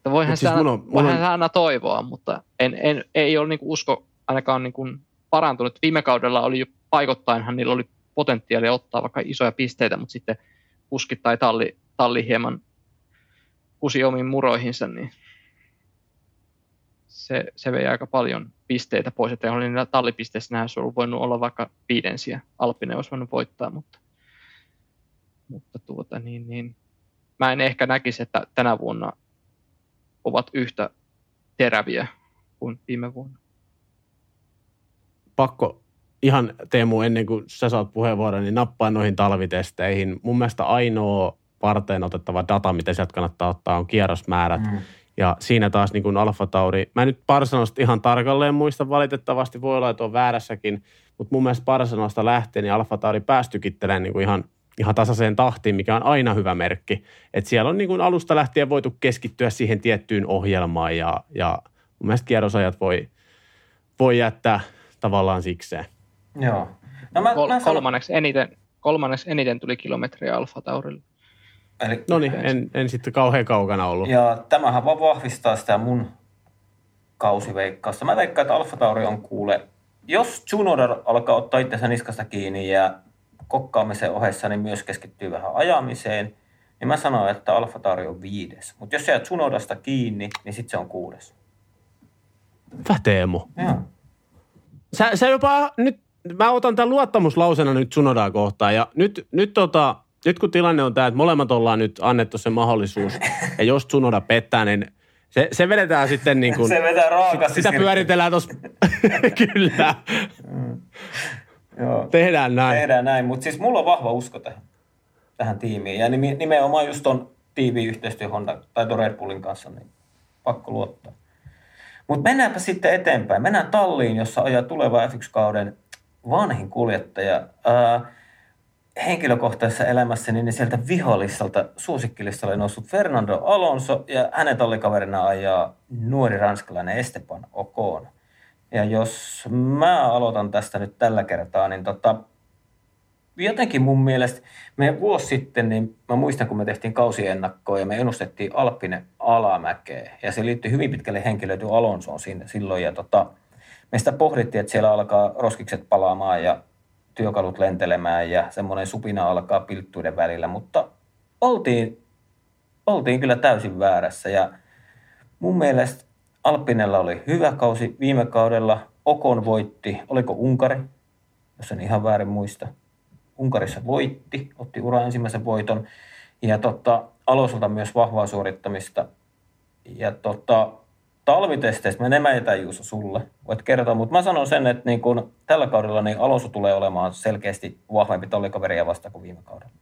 Että voihan siis sitä on... aina toivoa, mutta en, en, ei ole niinku usko ainakaan niinku parantunut. Viime kaudella oli jo paikoittainhan, niillä oli potentiaalia ottaa vaikka isoja pisteitä, mutta sitten kuskit tai talli, talli hieman kusi omiin muroihinsa, niin se, se vei aika paljon pisteitä pois. Että oli niillä tallipisteissä nähdä, se on voinut olla vaikka viidensiä. Alpine olisi voinut voittaa, mutta, mutta tuota, niin, niin. Mä en ehkä näkisi, että tänä vuonna ovat yhtä teräviä kuin viime vuonna. Pakko ihan, Teemu, ennen kuin sä saat puheenvuoron, niin nappaa noihin talvitesteihin. Mun mielestä ainoa varteen otettava data, mitä sieltä kannattaa ottaa, on kierrosmäärät. Mm. Ja siinä taas niin kuin AlphaTauri, mä en nyt Barcelonasta ihan tarkalleen muista valitettavasti, voi olla, että on väärässäkin, mutta mun mielestä Barcelonasta lähtien, niin AlphaTauri päästykittelee niin kuin ihan ihan tasaiseen tahtiin, mikä on aina hyvä merkki. Että siellä on niin kuin alusta lähtien voitu keskittyä siihen tiettyyn ohjelmaan ja, ja mun mielestä kierrosajat voi, voi jättää tavallaan sikseen. Joo. No mä, Kol- mä sanon... kolmanneksi, eniten, kolmanneksi eniten tuli kilometriä AlphaTaurille. Eli... No niin, en, en sitten kauhean kaukana ollut. Ja tämähän vaan vahvistaa sitä mun kausiveikkausta. Mä veikkaan, että AlphaTauri on kuule. Jos Tsunoda alkaa ottaa itsensä niskasta kiinni ja kokkaamisen ohessa, niin myös keskittyy vähän ajamiseen, niin mä sanon, että AlphaTauri on viides. Mutta jos se jää Tsunodasta kiinni, niin sitten se on kuudes. Hyvä Teemu. Joo. Sä, sä jopa nyt, mä otan tämän luottamuslausena nyt Tsunodaa kohtaan ja nyt, nyt tota... Nyt kun tilanne on tämä, että molemmat ollaan nyt annettu se mahdollisuus, ja jos Tsunoda pettää, niin se, se vedetään sitten niin kuin... Se vetää raakasti. Sitä pyöritellään tuossa... Kyllä. Mm. Joo. Tehdään näin. Tehdään näin, mutta siis mulla on vahva usko tähän, tähän tiimiin. Ja nimenomaan just ton tiiviyhteistyön Honda tai ton Red Bullin kanssa, niin pakko luottaa. Mutta mennäänpä sitten eteenpäin. Mennään talliin, jossa ajaa tuleva F yksi -kauden vanhin kuljettaja... Äh, henkilökohtaisessa elämässä, niin sieltä vihollistalta suosikkilistalle noussut Fernando Alonso ja hänen tallikaverina ajaa nuori ranskalainen Esteban Ocon. Ja jos mä aloitan tästä nyt tällä kertaa, niin tota, jotenkin mun mielestä meidän vuosi sitten, niin mä muistan, kun me tehtiin kausiennakkoa ja me ennustettiin Alpine alamäkeä. Ja se liittyi hyvin pitkälle henkilöityyn Alonsoon siinä silloin. Ja tota, me sitä pohdittiin, että siellä alkaa roskikset palaamaan ja työkalut lentelemään ja semmoinen supina alkaa pilttuiden välillä, mutta oltiin, oltiin kyllä täysin väärässä ja mun mielestä Alpinella oli hyvä kausi viime kaudella. Ocon voitti, oliko Unkari, jos en ihan väärin muista. Unkarissa voitti, otti uran ensimmäisen voiton ja tota, Alonsolta myös vahvaa suorittamista ja tota, talvitesteissä, mä en emätä Juuso sulle, voit kertoa, mutta mä sanon sen, että niin kun tällä kaudella niin Alonso tulee olemaan selkeästi vahvempi tallikaveria vasta kuin viime kaudella.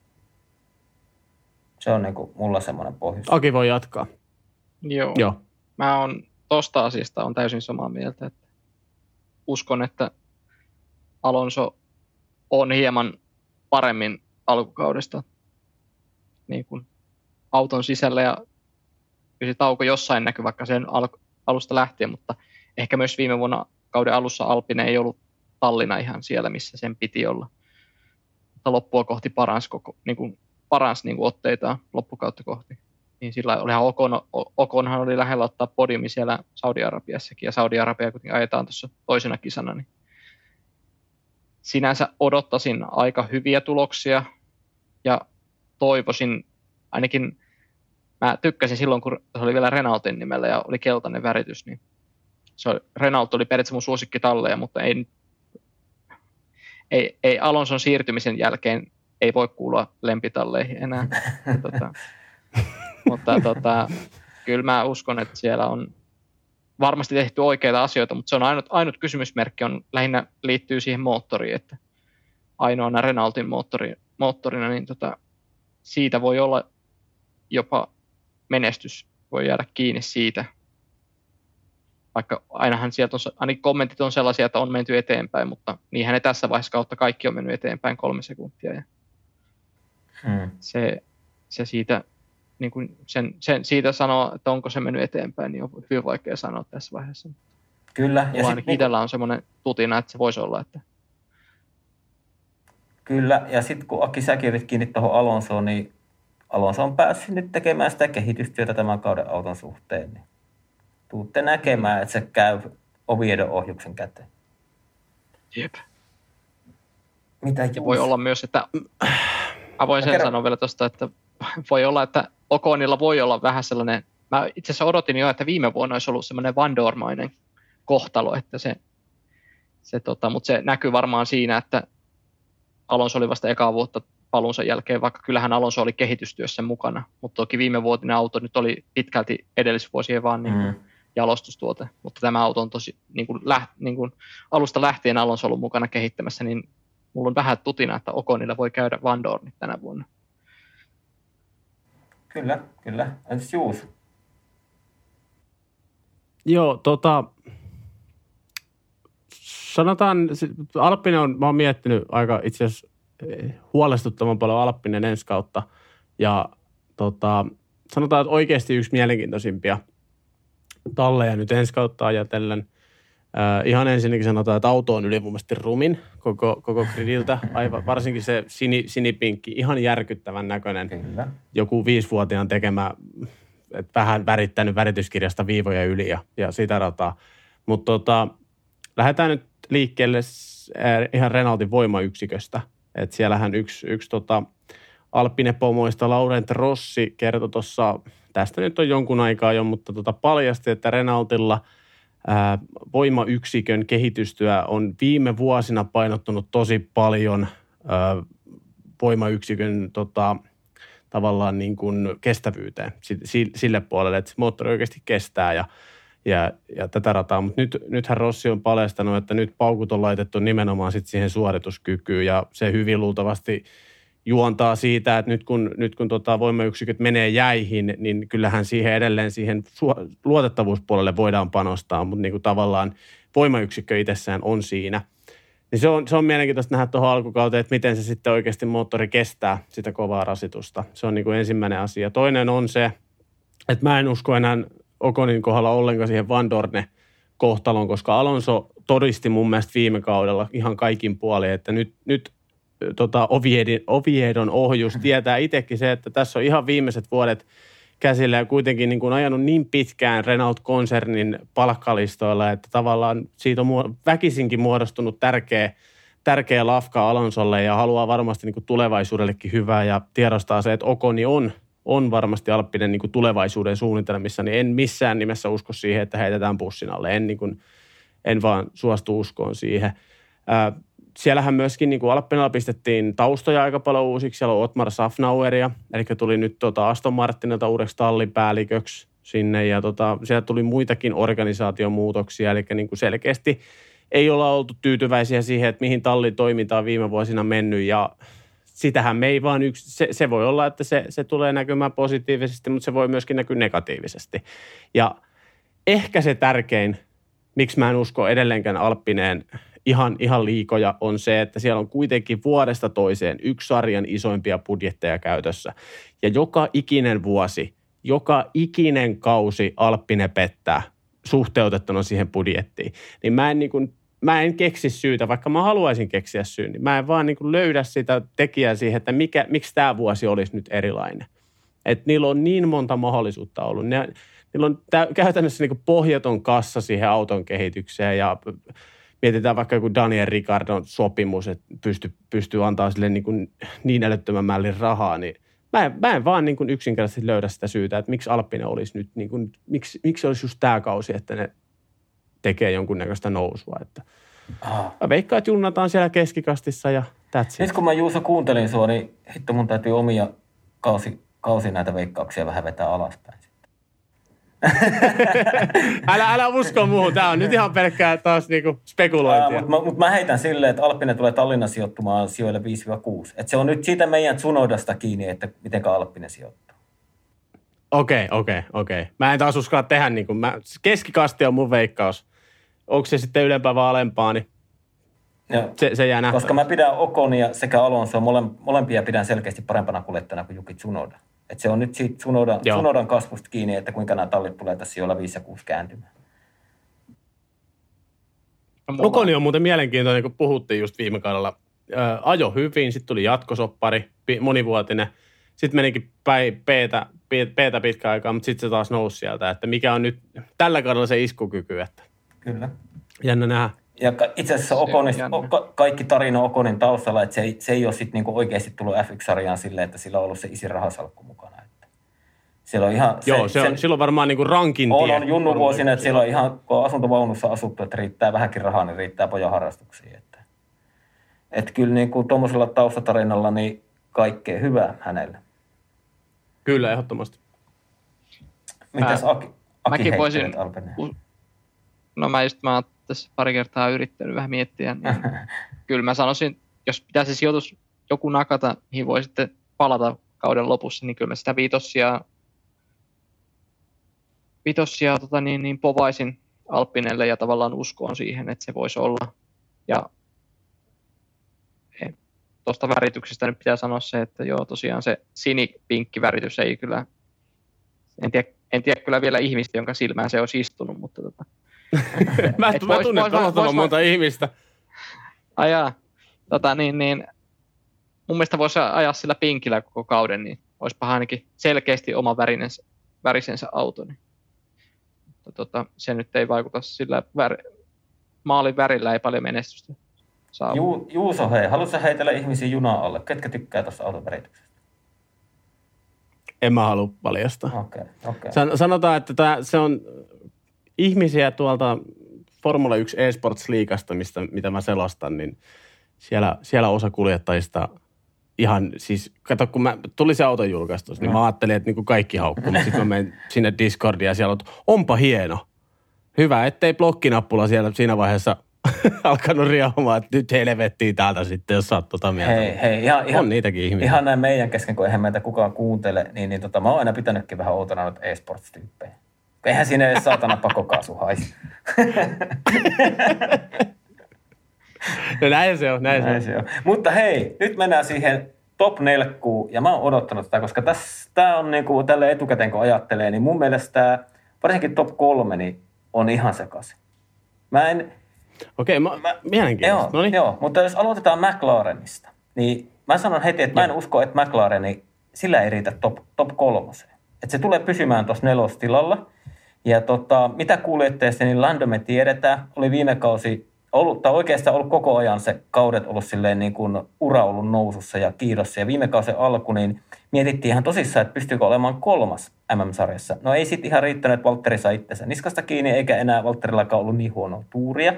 Se on niin kun mulla semmoinen pohjus. Aki voi jatkaa. Joo. Joo. Mä oon tosta asiasta on täysin samaa mieltä, että uskon, että Alonso on hieman paremmin alkukaudesta niin kun auton sisällä ja kyllä se tauko jossain näkyy, vaikka sen alusta lähtien, mutta ehkä myös viime vuonna kauden alussa Alpine ei ollut tallina ihan siellä, missä sen piti olla. Mutta loppua kohti paransi, koko, niin kuin, paransi niin kuin otteitaan loppukautta kohti. Niin sillä olihan Ocon, Oconhan oli lähellä ottaa podiumi siellä Saudi-Arabiassakin, ja Saudi-Arabia kuitenkin ajetaan tuossa toisena kisana. Niin sinänsä odottaisin aika hyviä tuloksia, ja toivoisin ainakin... Mä tykkäsin silloin, kun se oli vielä Renaultin nimellä ja oli keltainen väritys, niin se oli, Renault oli periaatteessa mun suosikkitalleja, mutta ei, ei, ei Alonson siirtymisen jälkeen ei voi kuulua lempitalleihin enää. tota, mutta tota, kyllä mä uskon, että siellä on varmasti tehty oikeita asioita, mutta se on ainut, ainut kysymysmerkki on lähinnä liittyy siihen moottoriin, että ainoana Renaultin moottori, moottorina, niin tota, siitä voi olla jopa menestys voi jäädä kiinni siitä, vaikka ainahan sieltä on, ainakin kommentit on sellaisia, että on menty eteenpäin, mutta niinhän ne tässä vaiheessa kautta kaikki on mennyt eteenpäin kolme sekuntia. Ja hmm. se, se siitä, niin kuin sen, sen, siitä sanoa, että onko se mennyt eteenpäin, niin on hyvin vaikea sanoa tässä vaiheessa. Kyllä. Ja ainakin itsellä on semmoinen tutina, että se voisi olla, että... Kyllä, ja sitten kun Aki säkin olit kiinni tuohon Alonsoon, niin Alonso on päässyt nyt tekemään sitä kehitystyötä tämän kauden auton suhteen, niin tuutte näkemään, että se käy Oviedon ohjuksen käteen. Jep. Mitä ja voi olla myös, että... Mä voin sen sanoa vielä tuosta, että voi olla, että Oconilla voi olla vähän sellainen... Mä itse asiassa odotin jo, että viime vuonna olisi ollut sellainen Van Dormainen kohtalo, että se... se tota, mutta se näkyy varmaan siinä, että Alonso oli vasta ekaa vuotta paluunsa jälkeen, vaikka kyllähän Alonso oli kehitystyössä mukana, mutta toki viimevuotinen auto nyt oli pitkälti edellisvuosien vaan niin mm. jalostustuote, mutta tämä auto on tosi niin kuin läht, niin kuin alusta lähtien Alonso ollut mukana kehittämässä, niin mulla on vähän tutina, että Oconilla voi käydä Van Dornit tänä vuonna. Kyllä, kyllä. Entäs Juuso? Joo, tota... Sanotaan, Alpine on, mä oon miettinyt aika itse asiassa huolestuttavan paljon Alppinen ensi kautta. Ja tota, sanotaan, että oikeasti yksi mielenkiintoisimpia talleja nyt ensi kautta ajatellen. Äh, ihan ensinnäkin sanotaan, että auto on ylivoimaisesti rumin koko, koko gridiltä. Aivan, varsinkin se sini, sinipinkki, ihan järkyttävän näköinen. Kyllä. Joku viisivuotiaan tekemä, että vähän värittänyt värityskirjasta viivoja yli ja, ja sitä rataa. Mutta tota, lähdetään nyt liikkeelle ihan Renaultin voimayksiköstä. Et siellähän yksi, yksi tota Alpine-pomoista Laurent Rossi kertoi tuossa, tästä nyt on jonkun aikaa jo, mutta tota paljasti, että Renaultilla ää, voimayksikön kehitystyä on viime vuosina painottunut tosi paljon ää, voimayksikön tota, tavallaan niin kuin kestävyyteen sille puolelle, että moottori oikeasti kestää ja Ja, ja tätä rataa, mutta nyt, nythän Rossi on paljastanut, että nyt paukut on laitettu nimenomaan sit siihen suorituskykyyn ja se hyvin luultavasti juontaa siitä, että nyt kun, nyt kun tota voimayksiköt menee jäihin, niin kyllähän siihen edelleen siihen su- luotettavuuspuolelle voidaan panostaa, mutta niin kuin tavallaan voimayksikkö itsessään on siinä. Niin se on, se on mielenkiintoista nähdä tuohon alkukauteen, että miten se sitten oikeasti moottori kestää sitä kovaa rasitusta. Se on niin kuin ensimmäinen asia. Toinen on se, että mä en usko enää Okonin kohdalla ollenkaan siihen Van Dorne-kohtaloon, koska Alonso todisti mun mielestä viime kaudella ihan kaikin puolin, että nyt, nyt tota Oviedin, Oviedon ohjus tietää itsekin se, että tässä on ihan viimeiset vuodet käsillä ja kuitenkin niin kuin ajanut niin pitkään Renault-konsernin palkkalistoilla, että tavallaan siitä on väkisinkin muodostunut tärkeä, tärkeä lafka Alonsolle ja haluaa varmasti niin kuin tulevaisuudellekin hyvää ja tiedostaa se, että Okoni on on varmasti Alppinen niin kuin tulevaisuuden suunnitelmissa, niin en missään nimessä usko siihen, että heitetään bussin alle. En, niin kuin, en vaan suostu uskoon siihen. Ää, siellähän myöskin niin kuin Alppinalla pistettiin taustoja aika paljon uusiksi. Siellä on Otmar Safnaueria, eli tuli nyt tuota Aston Martinilta uudeksi tallipäälliköksi sinne, ja tuota, siellä tuli muitakin organisaatiomuutoksia, eli niin kuin selkeästi ei olla oltu tyytyväisiä siihen, että mihin tallin toiminta on viime vuosina mennyt, ja sitähän me ei vaan yksi, se, se voi olla, että se, se tulee näkymään positiivisesti, mutta se voi myöskin näkyä negatiivisesti. Ja ehkä se tärkein, miksi mä en usko edelleenkään Alppineen ihan, ihan liikoja, on se, että siellä on kuitenkin vuodesta toiseen yksi sarjan isoimpia budjetteja käytössä. Ja joka ikinen vuosi, joka ikinen kausi Alppine pettää suhteutettuna siihen budjettiin. Niin mä en niin kuin Mä en keksi syytä, vaikka mä haluaisin keksiä syyn. Mä en vaan niin kuin löydä sitä tekijää siihen, että mikä, miksi tämä vuosi olisi nyt erilainen. Et niillä on niin monta mahdollisuutta ollut. Ne, niillä on tä- käytännössä niin kuin pohjaton kassa siihen auton kehitykseen ja mietitään vaikka joku Daniel Ricciardon sopimus, että pystyy pysty antaa sille niin kuin niin älyttömän mällin rahaa. Niin mä, en, mä en vaan niin kuin yksinkertaisesti löydä sitä syytä, että miksi Alppinen olisi nyt, niin kuin, miksi, miksi olisi just tämä kausi, että ne tekee jonkunnäköistä nousua. Että mä veikkaan, että junnataan siellä keskikastissa ja that's it. Kun mä Juuso kuuntelin sua, niin hitto mun täytyy omia kausi, kausi näitä veikkauksia vähän vetää alaspäin. älä, älä usko muuhun. Tää on nyt ihan pelkkää taas niinku spekulointia. Mutta mä, mut mä heitän silleen, että Alppinen tulee Tallinnan sijoittumaan sijoille viisi kuusi. Et se on nyt siitä meidän Tsunodasta kiinni, että mitenkä Alppinen sijoittuu. Okei, okay, okei, okay, okei. Okay. Mä en taas uskalla tehdä niin kuin mä... Keskikasti on mun veikkaus. Onko se sitten ylempää vai alempaa, niin joo, se, se jää nähtäväksi. Koska mä pidän Okonia sekä Alonsoa, molempia pidän selkeästi parempana kuljettajana kuin Yuki Tsunoda. Et se on nyt siitä Tsunodan, Tsunodan kasvusta kiinni, että kuinka nämä tallit tulee tässä jolla viisi kuusi kääntymään. Okoni on muuten mielenkiintoinen, kun puhuttiin just viime kaudella. Ää, ajo hyvin, sitten tuli jatkosoppari, monivuotinen. Sitten menikin päin peetä, peetä pitkään aikaa, mutta sitten se taas nousi sieltä, että mikä on nyt tällä kaudella se iskukyky. Että. Kyllä. Jännä nähdä. Ja itse asiassa Okonista, ka- kaikki tarina Okonin taustalla, että se ei, se ei ole sit niinku oikeasti tullut äf yksi -sarjaan silleen, että sillä on ollut se isin rahasalkku mukana. Että siellä on ihan, se, joo, se on, silloin varmaan niinku rankin on, tie. On, on junnuvuosina, että siellä on ihan, kun on asuntovaunussa asuttu, että riittää vähänkin rahaa, niin riittää pojan harrastuksiin. Että, että kyllä niinku tuommoisella taustatarinalla niin kaikkea hyvää hänelle. Kyllä, ehdottomasti. Mitäs Aki, Aki mäkin voisin, no mä just mä oon tässä pari kertaa yrittänyt vähän miettiä, niin kyllä mä sanoisin, jos pitäisi sijoitus joku nakata, mihin voi sitten palata kauden lopussa, niin kyllä mä sitä viitossia, viitossia tota niin, niin povaisin Alppinelle ja tavallaan uskoon siihen, että se voisi olla. Ja tuosta värityksestä nyt pitää sanoa se, että joo, tosiaan se sinipinkki väritys ei kyllä, en tiedä, en tiedä kyllä vielä ihmistä, jonka silmään se olisi istunut, mutta tota. mä et, mä vois, tunnen tavattoman monta ihmistä. Ajaa, tota niin, niin mun mielestä voisi ajaa sillä pinkillä koko kauden, niin olisipahan ainakin selkeästi oma värinensä, värisensä auto, niin mutta tota, se nyt ei vaikuta sillä väri, maalin värillä ei paljon menestystä. Ju, Juuso, hei, haluatko heitellä ihmisiä junaan alle? Ketkä tykkää tuosta auton värityksestä? En mä halua paljastaa. Okay, okay. San, sanotaan, että tää, se on ihmisiä tuolta Formula yksi eSports-liigasta, mistä, mitä mä selostan, niin siellä, siellä osa kuljettajista ihan siis, kato kun mä, tuli se auton julkaistus, niin no. mä ajattelin, että niin kaikki haukkuu, mutta sitten mä menen sinne Discordiin ja siellä on, että onpa hieno. Hyvä, ettei blokkinappula siellä siinä vaiheessa alkanut riahumaan, että nyt helvettiin täältä sitten, jos sä oot tota mieltä. Hei, hei, ihan, ihan, on niitäkin ihmisiä. Ihan näin meidän kesken, kun eihän meitä kukaan kuuntele, niin, niin tota, mä oon aina pitänytkin vähän outona noita e-sports-tyyppejä. Eihän siinä edes saatana pakokaasu haisi. No näin se on, näin, näin se on. on. Mutta hei, nyt mennään siihen top nelkkuun, ja mä oon odottanut sitä, koska tämä on niin kuin tälle etukäteen, kun ajattelee, niin mun mielestä tää, varsinkin top kolme, niin on ihan sekaisin. Mä en... Okei, mä, mä, mielenkiintoista. Joo, joo, mutta jos aloitetaan McLarenista, niin mä sanon heti, että mä en usko, että McLareni, sillä ei riitä top, top kolmoseen. Että se tulee pysymään tuossa nelostilalla. Ja tota, mitä kuljettajista, niin Lando me tiedetään. Oli viime kausi ollut, tai oikeastaan ollut koko ajan se kaudet ollut silleen niin kuin ura ollut nousussa ja kiidossa. Ja viime kausen alku, niin mietittiin ihan tosissaan, että pystyykö olemaan kolmas M M-sarjassa. No ei sit ihan riittänyt, että Valtteri sai itsensä niskasta kiinni, eikä enää Valtterillakaan ollut niin huonoa tuuria.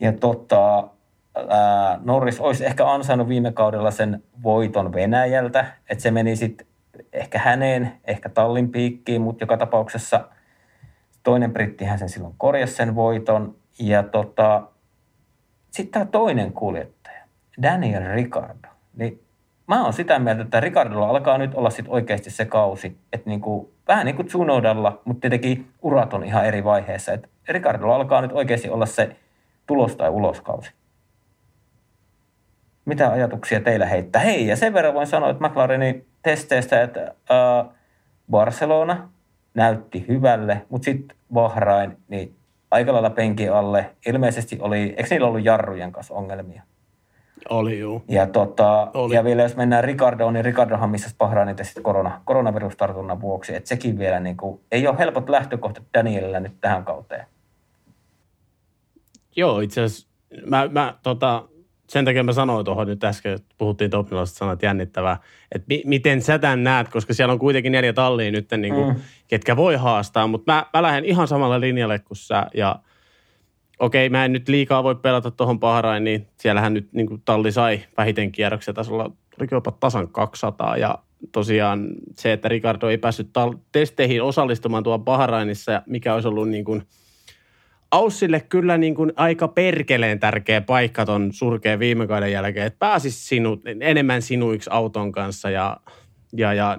Ja tota, ää, Norris olisi ehkä ansainnut viime kaudella sen voiton Venäjältä, että se meni sitten ehkä häneen, ehkä tallin piikkiin, mutta joka tapauksessa toinen brittihän sen silloin korjasi sen voiton. Ja tota, sitten tämä toinen kuljettaja, Daniel Ricciardo. Niin mä oon sitä mieltä, että Ricardolla alkaa nyt olla sitten oikeasti se kausi, että niinku, vähän niin kuin Tsunodalla, mutta tietenkin urat on ihan eri vaiheessa. Että Ricardolla alkaa nyt oikeasti olla se tulos- tai uloskausi. Mitä ajatuksia teillä heittää? Hei, ja sen verran voin sanoa, että McLarenin testeistä, että äh, Barcelona näytti hyvälle, mutta sitten Bahrain, niin aika lailla penkin alle. Ilmeisesti oli, eikö niillä ollut jarrujen kanssa ongelmia? Oli, juu. Ja, tota, oli. Ja vielä jos mennään Ricardoon, niin Ricardohan missasi Bahrainin testit korona, koronavirustartunnan vuoksi, että sekin vielä niin kuin, ei ole helpot lähtökohtat Danielillä nyt tähän kauteen. Joo, itse asiassa mä, mä, tota, sen takia mä sanoin tuohon nyt äsken, että puhuttiin Topnilasta, sanat jännittävää, että mi, miten sä tämän näet, koska siellä on kuitenkin neljä tallia nyt, niin kuin, mm. ketkä voi haastaa, mutta mä, mä lähden ihan samalle linjalle kuin sä, ja okei, mä en nyt liikaa voi pelata tuohon Bahrain, niin siellähän nyt niin kuin talli sai vähiten kierroksia, taisi olla jopa tasan kaksisataa, ja tosiaan se, että Ricardo ei päässyt tal- testeihin osallistumaan tuolla Bahrainissa, mikä olisi ollut niin kuin Aussille kyllä niin kuin aika perkeleen tärkeä paikka ton surkeen viime kauden jälkeen, että pääsisi sinu, enemmän sinuiksi auton kanssa ja, ja, ja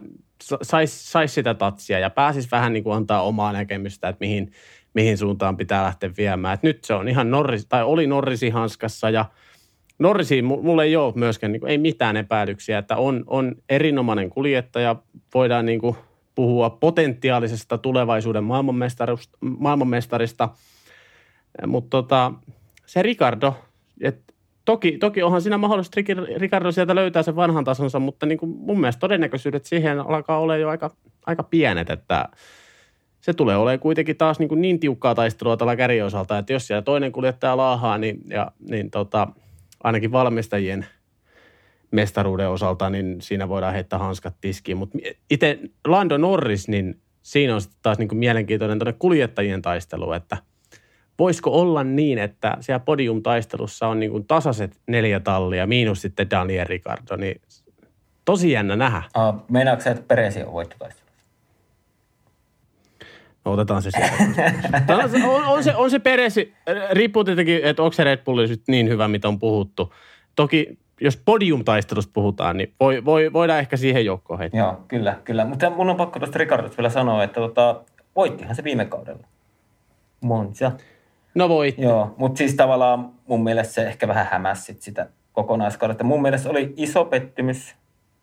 saisi sais sitä tatsia ja pääsisi vähän niin kuin antaa omaa näkemystä, että mihin, mihin suuntaan pitää lähteä viemään. Et nyt se on ihan Norris, tai oli Norrisi hanskassa ja Norrisiin mulla ei ole myöskään niin kuin, ei mitään epäilyksiä, että on, on erinomainen kuljettaja, voidaan niin kuin puhua potentiaalisesta tulevaisuuden maailmanmestarista, maailmanmestarista. Mutta tota, se Ricardo, että toki, toki onhan siinä mahdollista, että Ricardo sieltä löytää sen vanhan tasonsa, mutta niin kuin mun mielestä todennäköisyydet siihen alkaa olla jo aika, aika pienet, että se tulee olemaan kuitenkin taas niin, kuin niin tiukkaa taistelua tällä kärjen osalta, että jos siellä toinen kuljettaja laahaa, niin, ja, niin tota, ainakin valmistajien mestaruuden osalta, niin siinä voidaan heittää hanskat tiskiin, mutta itse Lando Norris, niin siinä on sitten taas niin kuin mielenkiintoinen tuonne kuljettajien taistelu, että voisiko olla niin, että siellä podiumtaistelussa on niin kuin tasaiset neljä tallia, miinus sitten Daniel Ricciardo, niin tosi jännä nähdä. Ah, meinaatko sä, että Pérez on voittotaistelussa? No otetaan se sieltä. on, on se, on se Pérez, riippuu tietenkin, että onko se Red Bulli nyt niin hyvä, mitä on puhuttu. Toki jos podiumtaistelusta puhutaan, niin voi, voi, voidaan ehkä siihen joukkoon heittää. Joo, kyllä, kyllä. Mutta mun on pakko tuosta Ricardosta vielä sanoa, että tota, voittihan se viime kaudella. Monza. No voitti. Joo, mutta siis tavallaan mun mielestä se ehkä vähän hämäsi sitä kokonaiskaudesta. Mun mielestä oli iso pettymys,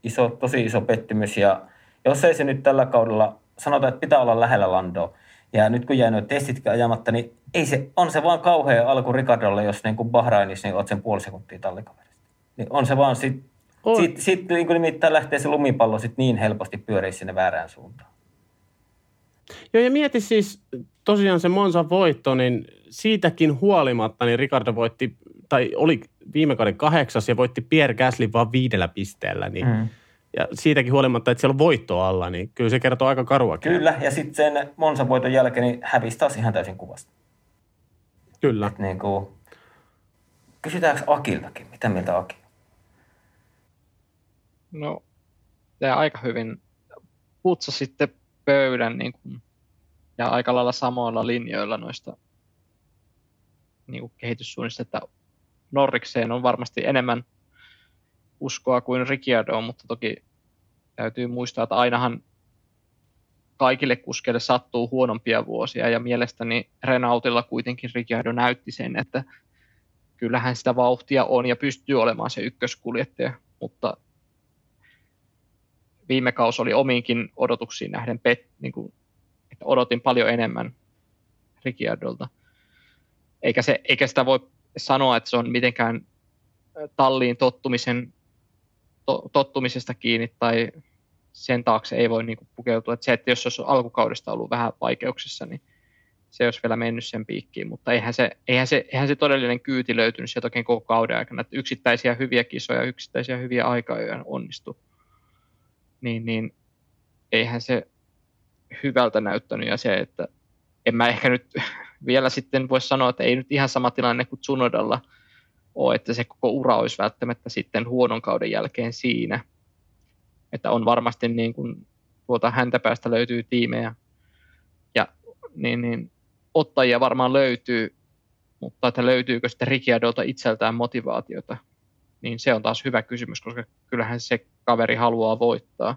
iso, tosi iso pettymys, ja jos ei se nyt tällä kaudella, sanotaan, että pitää olla lähellä Landoa, ja nyt kun jäi nuo testitkin ajamatta, niin ei se, on se vaan kauhea alku Ricardolle, jos niin kuin Bahrainissa niin olet sen puoli sekuntia tallikaverista. Niin on se vaan sit, on. sit, sit niin kuin nimittäin lähtee se lumipallo sit niin helposti pyörii sinne väärään suuntaan. Joo, ja mieti siis tosiaan se Monsan voitto, niin siitäkin huolimatta niin Ricardo voitti, tai oli viime kauden kahdeksas ja voitti Pierre Gasly vaan viidellä pisteellä, niin mm. ja siitäkin huolimatta, että siellä on voitto alla, niin kyllä se kertoo aika karuakin. Kyllä, ja sitten sen Monsan voiton jälkeen niin hävisi taas ihan täysin kuvasta. Kyllä. Niin kuin, kysytäänkö Akiltakin? Mitä mieltä Aki? No, tämä aika hyvin putsasi sitten pöydän niin kuin, ja aika lailla samoilla linjoilla noista niin kuin kehityssuunnista, että Norrikseen on varmasti enemmän uskoa kuin Ricciardoon, mutta toki täytyy muistaa, että ainahan kaikille kuskeille sattuu huonompia vuosia, ja mielestäni Renaultilla kuitenkin Ricciardo näytti sen, että kyllähän sitä vauhtia on ja pystyy olemaan se ykköskuljettaja, mutta viime kausi oli omiinkin odotuksiin nähden, pet, niin kuin, että odotin paljon enemmän Ricciardolta. Eikä, se, eikä sitä voi sanoa, että se on mitenkään talliin tottumisen, to, tottumisesta kiinni tai sen taakse ei voi niin kuin pukeutua. Että se, että jos olisi alkukaudesta ollut vähän vaikeuksissa, niin se olisi vielä mennyt sen piikkiin. Mutta eihän se, eihän se, eihän se todellinen kyyti löytynyt sieltä oikein koko kauden aikana. Että yksittäisiä hyviä kisoja, yksittäisiä hyviä aika-ajoja onnistuu. Niin, niin eihän se hyvältä näyttänyt, ja se, että en mä ehkä nyt vielä sitten voi sanoa, että ei nyt ihan sama tilanne kuin Tsunodalla ole, että se koko ura olisi välttämättä sitten huonon kauden jälkeen siinä, että on varmasti niin kuin tuota häntä päästä löytyy tiimejä ja niin, niin ottajia varmaan löytyy, mutta että löytyykö sitten Ricciardolta itseltään motivaatiota, niin se on taas hyvä kysymys, koska kyllähän se kaveri haluaa voittaa.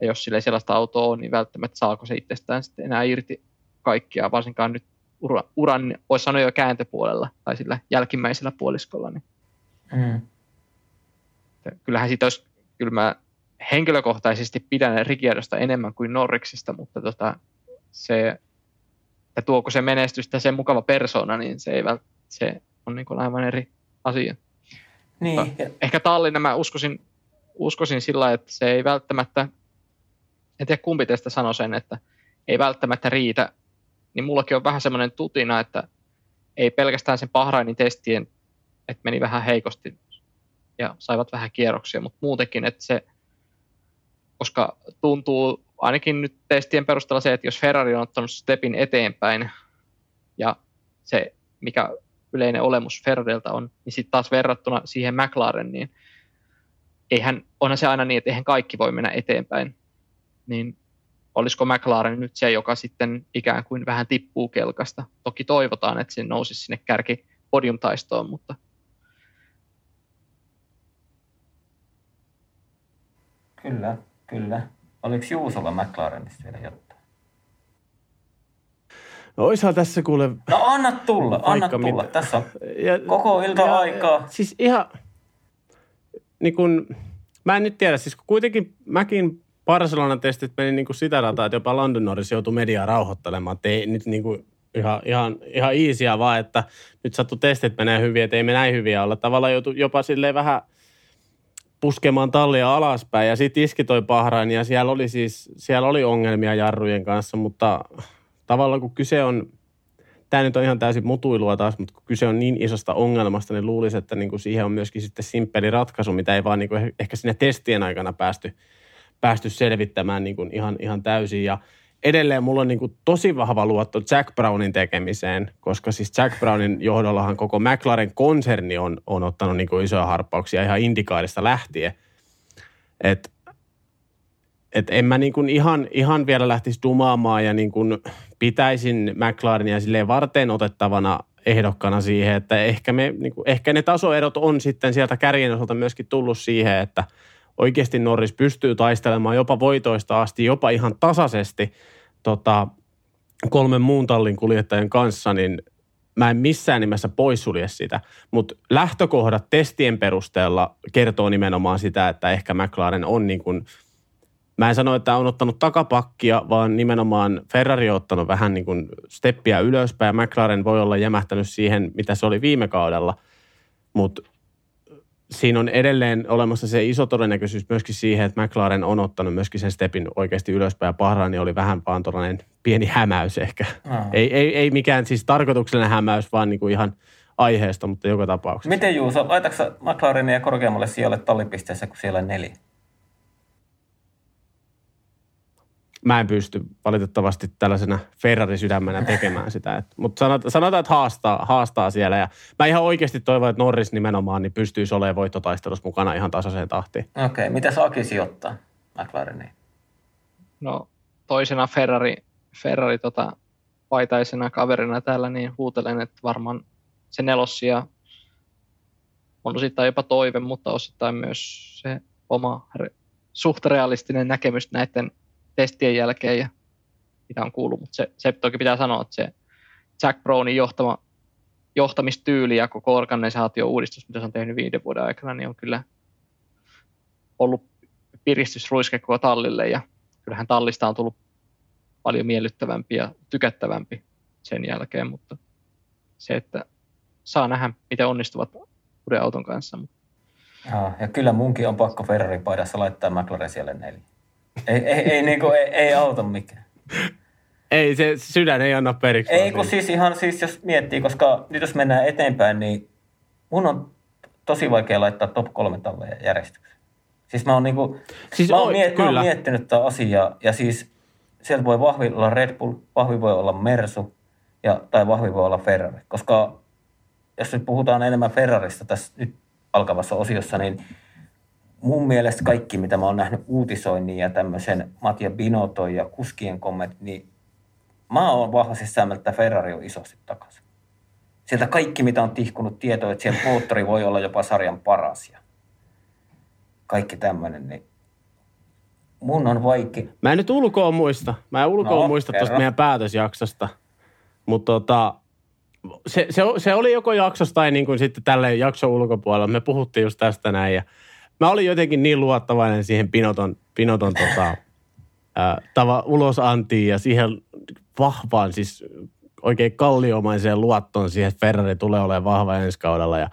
Ja jos sillä ei sellaista autoa ole, niin välttämättä saako se itsestään sitten enää irti kaikkia, varsinkaan nyt ura, uran, voisi sanoa jo kääntöpuolella tai sillä jälkimmäisellä puoliskolla. Niin. Mm. Kyllähän siitä olisi, kyllä mä henkilökohtaisesti pidän Ricciardosta enemmän kuin Norriksista, mutta tota, se, että tuoko se menestystä, se mukava persona, niin se, ei vält, se on niin kuin aivan eri asia. Niin. Ehkä Tallinna mä uskoisin, uskoisin sillä lailla, että se ei välttämättä, en tiedä kumpi teistä sanoi sen, että ei välttämättä riitä, niin mullakin on vähän semmoinen tutina, että ei pelkästään sen Bahrainin testien, että meni vähän heikosti ja saivat vähän kierroksia, mutta muutenkin, että se, koska tuntuu ainakin nyt testien perusteella se, että jos Ferrari on ottanut stepin eteenpäin ja se, mikä yleinen olemus Ferrarilta on, niin sitten taas verrattuna siihen McLaren, niin eihän, onhan se aina niin, että eihän kaikki voi mennä eteenpäin. Niin olisiko McLaren nyt se, joka sitten ikään kuin vähän tippuu kelkasta? Toki toivotaan, että se nousisi sinne kärki podiumtaistoon, mutta... Kyllä, kyllä. Oliko Juusolla McLarenista vielä jotain? No oishan tässä kuule... No anna tulla, anna tulla. Mit... Tässä on ja, koko ilta ja, aikaa. Siis ihan, niin kun, mä en nyt tiedä, siis kun kuitenkin mäkin Barcelonan testit meni niin kuin sitä dataa, että jopa Lando Norris joutui mediaa rauhoittelemaan, että ei nyt niin kuin ihan, ihan, ihan iisiä vaan, että nyt sattu testit menee hyviä, että ei me näin hyviä olla. Tavallaan joutui jopa silleen vähän puskemaan tallia alaspäin ja sitten iski toi Bahrain ja siellä oli siis, siellä oli ongelmia jarrujen kanssa, mutta... Tavallaan kun kyse on, tämä nyt on ihan täysin mutuilua taas, mutta kun kyse on niin isosta ongelmasta, niin luulisi, että niin kuin siihen on myöskin sitten simppeli ratkaisu, mitä ei vaan niin kuin ehkä siinä testien aikana päästy, päästy selvittämään niin kuin ihan, ihan täysin. Ja edelleen mulla on niin kuin tosi vahva luotto Jack Brownin tekemiseen, koska siis Jack Brownin johdollahan koko McLaren-konserni on, on ottanut niin kuin isoja harppauksia ihan indikaarista lähtien, että Että en mä niin kuin ihan, ihan vielä lähtisi dumaamaan ja niin kuin pitäisin McLarenia silleen varten otettavana ehdokkana siihen, että ehkä, me, niin kuin, ehkä ne tasoerot on sitten sieltä kärjen osalta myöskin tullut siihen, että oikeasti Norris pystyy taistelemaan jopa voitoista asti, jopa ihan tasaisesti tota, kolmen muun tallin kuljettajan kanssa, niin mä en missään nimessä poissulje sitä, mutta lähtökohdat testien perusteella kertoo nimenomaan sitä, että ehkä McLaren on niin kuin, mä en sano, että on ottanut takapakkia, vaan nimenomaan Ferrari on ottanut vähän niin kuin steppiä ylöspäin ja McLaren voi olla jämähtänyt siihen, mitä se oli viime kaudella, mutta siinä on edelleen olemassa se iso todennäköisyys myöskin siihen, että McLaren on ottanut myöskin sen stepin oikeasti ylöspäin ja Bahrain niin oli vähän vaan tuollainen pieni hämäys ehkä. Mm. Ei, ei, ei mikään siis tarkoituksellinen hämäys, vaan niin kuin ihan aiheesta, mutta joka tapauksessa. Miten Juuso, laitatko McLarenia korkeammalle sijalle tallipisteessä kuin siellä neljä? Mä en pysty valitettavasti tällaisena Ferrari-sydämenä tekemään sitä. Mutta sanotaan, sanota, että haastaa, haastaa siellä. Ja mä ihan oikeasti toivon, että Norris nimenomaan niin pystyisi olemaan voittotaistelussa mukana ihan tasaiseen tahtiin. Okei, okay, mitä sä Aki sijoittaa McLareniin? No toisena Ferrari, Ferrari tota, paitaisena kaverina täällä, niin huutelen, että varmaan se nelossija on osittain jopa toive, mutta osittain myös se oma re, suht realistinen näkemys näiden testien jälkeen ja mitä on kuullut, mutta se, se toki pitää sanoa, että se Jack Brownin johtama, johtamistyyli ja koko organisaatio-uudistus, mitä se on tehnyt viiden vuoden aikana, niin on kyllä ollut piristysruiske koko tallille ja kyllähän tallista on tullut paljon miellyttävämpi ja tykättävämpi sen jälkeen, mutta se, että saa nähdä, miten onnistuvat uuden auton kanssa. Ja, ja kyllä munkin on pakko Ferrarin paidassa laittaa McLaren siellä neljä. Ei, ei, ei, niin kuin, ei, ei auta mikään. Ei, se sydän ei anna periksi. Ei, kun siis ihan, siis jos miettii, koska nyt jos mennään eteenpäin, niin mun on tosi vaikea laittaa top kolme talleja järjestykseen. Siis mä oon, niin kuin, siis mä oon, miet, mä oon miettinyt tää asiaa, ja siis sieltä voi vahvi olla Red Bull, vahvi voi olla Mersu, ja, tai vahvi voi olla Ferrari. Koska jos nyt puhutaan enemmän Ferrarista tässä nyt alkavassa osiossa, niin mun mielestä kaikki, mitä mä oon nähnyt uutisoinnin ja tämmöisen Mattia Binotton ja kuskien kommentit, niin mä oon vahvasti sämmältä, että Ferrari on isosti takaisin. Sieltä kaikki, mitä on tihkunut tietoa, että siellä moottori voi olla jopa sarjan paras ja kaikki tämmöinen, niin mun on vaikea. Mä en nyt ulkoa muista. Mä en ulkoa no, muista tuosta meidän päätösjaksosta, mutta tota... Se, se, se oli joko jaksosta tai niin kuin sitten tälle jakson ulkopuolella. Me puhuttiin just tästä näin ja mä olin jotenkin niin luottavainen siihen Binoton, Binoton tota, ää, tava, ulosantiin ja siihen vahvaan, siis oikein kalliomaiseen luottoon siihen, että Ferrari tulee olemaan vahva ensi kaudella. Ja,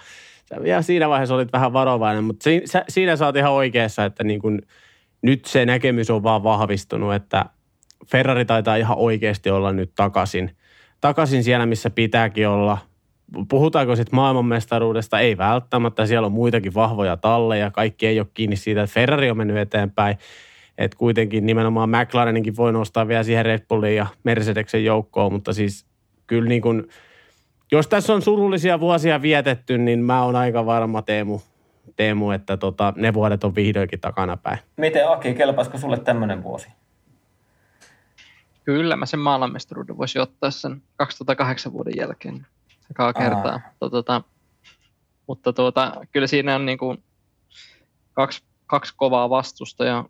ja siinä vaiheessa olit vähän varovainen, mutta si, sä, siinä sä oot ihan oikeassa, että niin kun, nyt se näkemys on vaan vahvistunut, että Ferrari taitaa ihan oikeasti olla nyt takaisin. Takaisin siellä, missä pitääkin olla. Puhutaanko sitten maailmanmestaruudesta? Ei välttämättä. Siellä on muitakin vahvoja talleja. Kaikki ei ole kiinni siitä, että Ferrari on mennyt eteenpäin. Et kuitenkin nimenomaan McLareninkin voi nostaa vielä siihen Red Bullin ja Mercedesen joukkoon. Mutta siis kyllä niin kuin, jos tässä on surullisia vuosia vietetty, niin mä oon aika varma Teemu, Teemu että tota, ne vuodet on vihdoinkin takanapäin. Miten Aki, kelpaisiko sulle tämmöinen vuosi? Kyllä mä sen maailmanmestaruuden voisin ottaa sen kaksituhattakahdeksan vuoden jälkeen. Sekaa kertaa. Tuota, mutta tuota, kyllä siinä on niin kuin kaksi, kaksi kovaa vastusta ja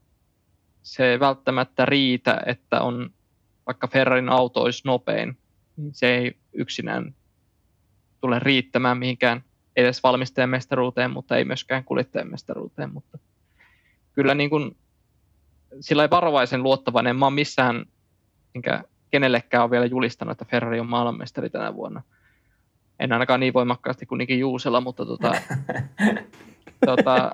se ei välttämättä riitä, että on vaikka Ferrarin auto olisi nopein. Se ei yksinään tule riittämään mihinkään edes valmistajan mestaruuteen, mutta ei myöskään kuljettajan mestaruuteen. Mutta kyllä niin kuin, sillä ei varovaisen luottavainen. Mä oon missään enkä kenellekään ole vielä julistanut, että Ferrari on maailmanmestari tänä vuonna. En ainakaan niin voimakkaasti kuin niinkin Juusella, mutta tota, tota,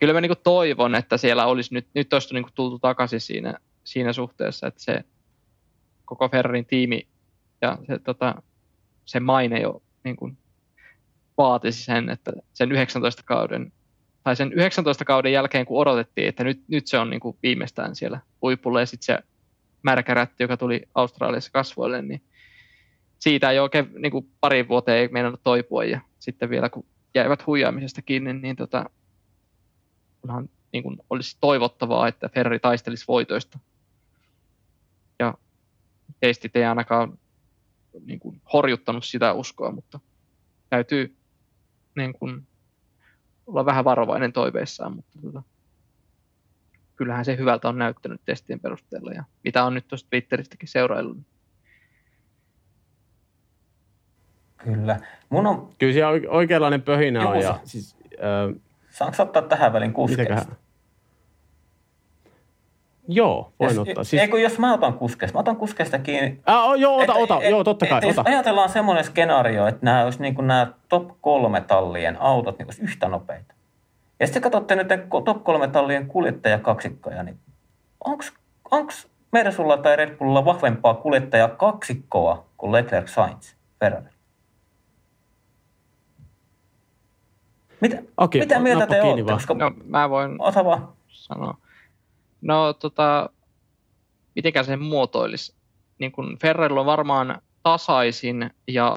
kyllä mä niinku toivon, että siellä olisi nyt, nyt olisi niinku tultu takaisin siinä, siinä suhteessa, että se koko Ferrarin tiimi ja se, tota, se maine jo niinku vaatisi sen, että sen yhdeksäntoista kauden, tai sen yhdeksäntoista kauden jälkeen, kun odotettiin, että nyt, nyt se on niinku viimeistään siellä huipulla ja sitten se märkärätti, joka tuli Australiassa kasvoille, niin siitä ei oikein niin kuin pari vuoteen ei meinannut toipua ja sitten vielä kun jäivät huijaamisesta kiinni, niin, tota, onhan, niin kuin olisi toivottavaa, että Ferrari taistelisi voitoista. Ja testit ei ainakaan niin kuin horjuttanut sitä uskoa, mutta täytyy niin kuin olla vähän varovainen toiveissaan, mutta tota, kyllähän se hyvältä on näyttänyt testien perusteella ja mitä on nyt tuosta Twitteristäkin seuraillut. Kyllä. Mun on... Kyllä siellä oikeanlainen pöhinä on. Ja, siis, öö... saanko ottaa tähän välin kuskeista? Joo, voin jos, ottaa. Siis... Ei kun jos mä otan kuskeista, mä otan kuskeista kiinni. Ah, joo, ota, et, ota, et, joo, totta kai, et, ota. Jos ajatellaan semmoinen skenaario, että nämä olisi niin kuin nämä top kolme tallien autot niin olisi yhtä nopeita. Ja sitten katsotte nyt top kolme tallien kuljettajakaksikkoja, niin onko Mersulla tai Red Bullilla vahvempaa kuljettajakaksikkoa kuin Leclerc, Sainz, Ferrari? Mitä, Okei, mitä mieltä te olette? Koska... No, mä voin Ota vaan. sanoa. No tota, mitenkään sen muotoilisi. Niin kun Ferrarilla on varmaan tasaisin ja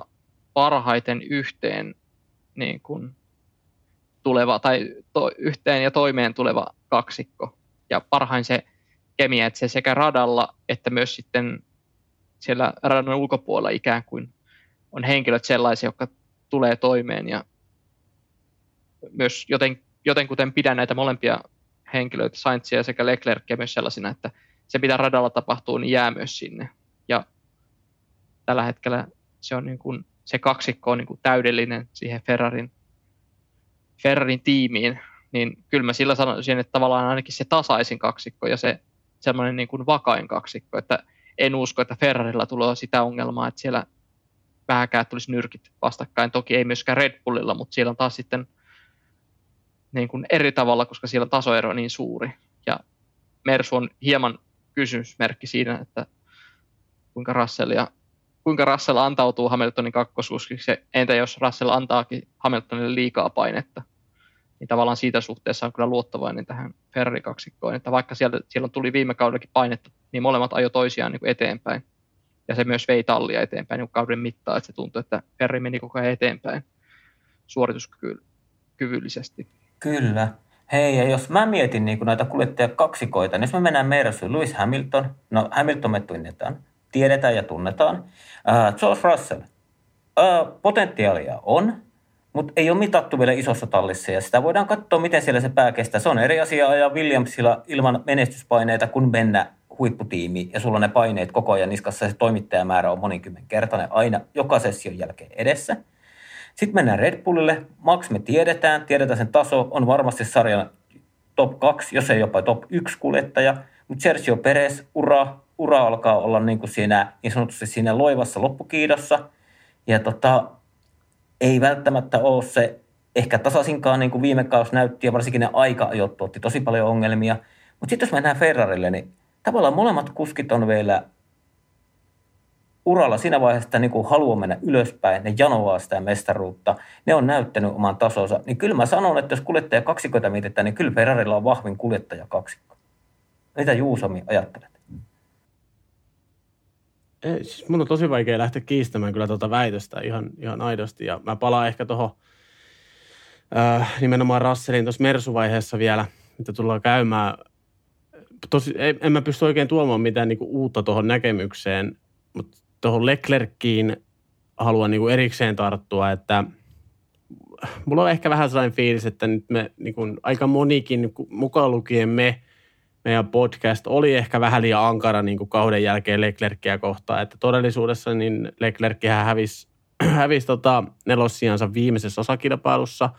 parhaiten yhteen niin kun tuleva, tai to, yhteen ja toimeen tuleva kaksikko. Ja parhain se kemia, että se sekä radalla että myös sitten siellä radan ulkopuolella ikään kuin on henkilöt sellaisia, jotka tulee toimeen ja myös joten, jotenkuten pidän näitä molempia henkilöitä, Sainzia sekä Leclercia myös sellaisina, että se mitä radalla tapahtuu, niin jää myös sinne. Ja tällä hetkellä se, on niin kuin, se kaksikko on niin kuin täydellinen siihen Ferrarin, Ferrarin tiimiin. Niin kyllä mä sillä sanoisin, että tavallaan ainakin se tasaisin kaksikko ja se semmoinen niin kuin vakain kaksikko. Että en usko, että Ferrarilla tulee sitä ongelmaa, että siellä vähäkään tulisi nyrkit vastakkain. Toki ei myöskään Red Bullilla, mutta siellä on taas sitten niin kuin eri tavalla, koska siellä tasoero on niin suuri. Ja Mersu on hieman kysymysmerkki siinä, että kuinka Russell, ja, kuinka Russell antautuu Hamiltonin kakkoskuskiksi. Entä jos Russell antaakin Hamiltonille liikaa painetta? Niin tavallaan siitä suhteessa on kyllä luottavainen tähän Ferrari-kaksikkoon. Että vaikka siellä, siellä tuli viime kaudellakin painetta, niin molemmat ajoi toisiaan niin kuin eteenpäin. Ja se myös vei tallia eteenpäin niin kuin kauden mittaan. Että se tuntui, että Ferrari meni koko ajan eteenpäin suorituskyvyllisesti. Kyllä. Hei, ja jos mä mietin niin näitä kuljettajakaksikoita, niin jos me mennään Mersuun, Lewis Hamilton, no Hamilton me tunnetaan, tiedetään ja tunnetaan. Uh, George Russell, uh, potentiaalia on, mutta ei ole mitattu vielä isossa tallissa, ja sitä voidaan katsoa, miten siellä se pää kestää. Se on eri asia ajaa Williamsilla ilman menestyspaineita, kun mennä huipputiimiin, ja sulla on ne paineet koko ajan niskassa, ja se toimittajamäärä on moninkymmenkertainen aina joka session jälkeen edessä. Sitten mennään Red Bullille. Max me tiedetään, tiedetään sen taso, on varmasti sarjan top kaksi, jos ei jopa top yksi kuljettaja. Mutta Sergio Pérez, ura, ura alkaa olla niin, kuin siinä, niin sanotusti siinä loivassa loppukiidossa. Ja tota, ei välttämättä ole se ehkä tasaisinkaan, niin kuin viime kausi näytti, ja varsinkin ne aika-ajot tuotti tosi paljon ongelmia. Mutta sitten jos mennään Ferrarille, niin tavallaan molemmat kuskit on vielä uralla siinä vaiheessa, että niin kuin haluaa mennä ylöspäin, ne janoaa sitä mestaruutta, ne on näyttänyt oman tasonsa, niin kyllä mä sanon, että jos kuljettajakaksikoita mietitään, niin kyllä Ferrarilla on vahvin kuljettajakaksikko. Mitä Juuso ajattelet? Ei, siis mun on tosi vaikea lähteä kiistämään kyllä tuota väitöstä ihan, ihan aidosti, ja mä palaan ehkä tuohon äh, nimenomaan Russellin tuossa Mersu-vaiheessa vielä, mitä tullaan käymään. Tosi, en, en mä pysty oikein tuomaan mitään niinku uutta tuohon näkemykseen, mutta tuohon Leclerckiin haluan niinku erikseen tarttua, että mulla on ehkä vähän sellainen fiilis, että nyt me niinku, aika monikin, mukaan lukien me, meidän podcast oli ehkä vähän liian ankara niinku kauden jälkeen Leclerckiä kohtaan, että todellisuudessa niin Leclerckihän hävisi, hävisi tota nelossiansa viimeisessä osakilpailussa.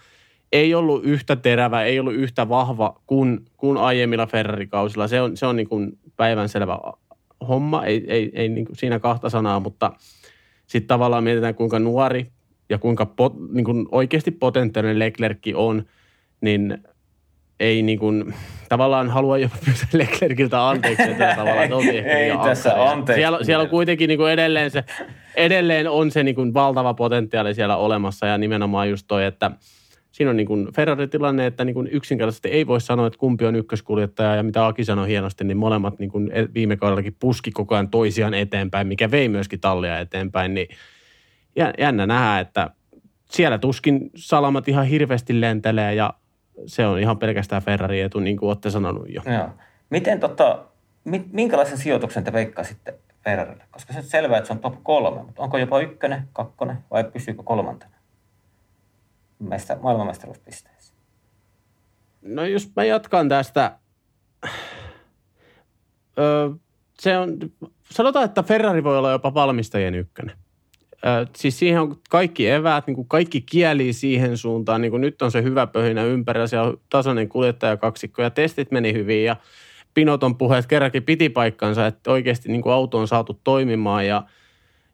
Ei ollut yhtä terävä, ei ollut yhtä vahva kuin, kuin aiemmilla Ferrari-kausilla. Se on, se on niinku päivänselvä homma, ei, ei, ei niin kuin siinä kahta sanaa, mutta sitten tavallaan mietitään, kuinka nuori ja kuinka pot, niin kuin oikeasti potentiaalinen Leclercki on, niin ei niin kuin, tavallaan halua jopa pyytää Leclerciltä anteeksi. Tavallaan, ei ei tässä anteeksi. Siellä, siellä on kuitenkin niin kuin edelleen, se, edelleen on se niin kuin valtava potentiaali siellä olemassa, ja nimenomaan just toi, että siinä on niin kuin Ferrari-tilanne, että niin kuin yksinkertaisesti ei voi sanoa, että kumpi on ykköskuljettaja, ja mitä Aki sanoi hienosti, niin molemmat niin kuin viime kaudellakin puski koko ajan toisiaan eteenpäin, mikä vei myöskin tallia eteenpäin, niin jännä nähdä, että siellä tuskin salamat ihan hirveästi lentelee, ja se on ihan pelkästään Ferrari-etu, niin kuin olette sanonut jo. Joo. Miten tota, minkälaisen sijoituksen te veikkaisitte Ferrarille? Koska se on selvää, että se on top kolme, mutta onko jopa ykkönen, kakkonen vai pysyykö kolmantena maailmanmestaruuspisteessä? No jos mä jatkan tästä. Öö, se on, sanotaan, että Ferrari voi olla jopa valmistajien ykkönen. Siis siihen on kaikki eväät, niin kuin kaikki kieli siihen suuntaan. Niin kuin nyt on se hyvä pöhinä ympärillä, siellä on tasainen kuljettajakaksikko ja testit meni hyvin ja Pinoton puheet kerrankin piti paikkansa, että oikeasti niin kuin auto on saatu toimimaan ja,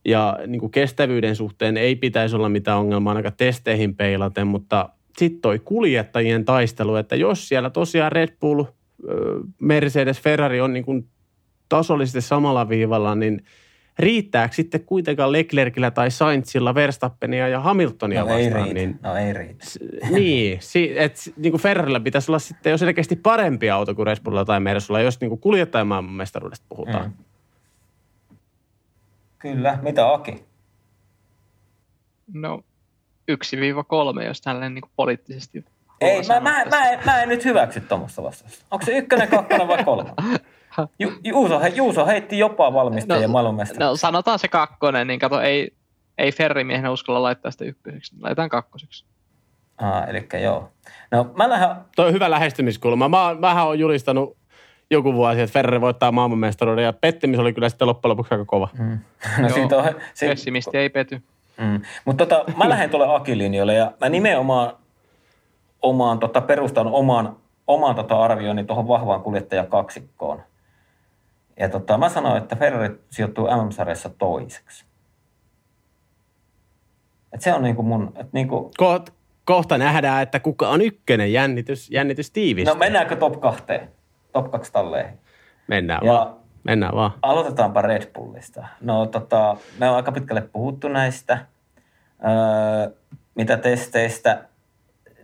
ja niin kuin kestävyyden suhteen ei pitäisi olla mitään ongelmaa ainakaan testeihin peilaten, mutta sitten toi kuljettajien taistelu, että jos siellä tosiaan Red Bull, Mercedes, Ferrari on niin kuin tasollisesti samalla viivalla, niin riittääkö sitten kuitenkaan Leclercillä tai Sainzilla Verstappenia ja Hamiltonia no vastaan? Ei niin, no ei riitä. S- niin, si- että niin kuin Ferrarilla pitäisi olla sitten jo selkeästi parempi auto kuin Red Bullilla tai Mersulla, jos niin kuin kuljettajamaailman mestaruudesta puhutaan. Mm. Kyllä, mitä Aki? No yksi kolme, jos tälleen niin kuin poliittisesti... Ei, mä, mä, mä, en, mä en nyt hyväksy tuommoista vastausta. Onko se ykkönen, kakkonen vai kolme? Ju, Juuso, he, Juuso heitti jopa valmistajien no, maailmanmestaruuteen. No sanotaan se kakkonen, niin kato, ei, ei ferrimiehenä uskalla laittaa sitä ykköseksi, laitetaan kakkoseksi. Aa, elikkä joo. No mä lähden... Toi on hyvä lähestymiskulma. Mä, mähän oon julistanut joku vuosi, että Ferrari voittaa maailmanmestaruuden ja pettymys oli kyllä sitten loppujen lopuksi aika kova. Mm. No, joo, siitä on, siitä... pessimisti ei pety. Mm. Mutta tota, mä lähden tuolle Aki-linjoille ja mä nimenomaan omaan, tota, perustan oman, oman tota arvioinnin tuohon vahvaan kuljettajakaksikkoon. Ja tota, mä sanoin, että Ferrari sijoittuu M M-sarjassa toiseksi. Et se on niinku mun... Et niinku... Koht, kohta nähdään, että kuka on ykkönen, jännitys, jännitys tiivistä. No mennäänkö top kahteen? Top kaksi talleihin? Mennään ja vaan. Mennään vaan. Aloitetaanpa Red Bullista. No tota, me on aika pitkälle puhuttu näistä. Öö, mitä testeistä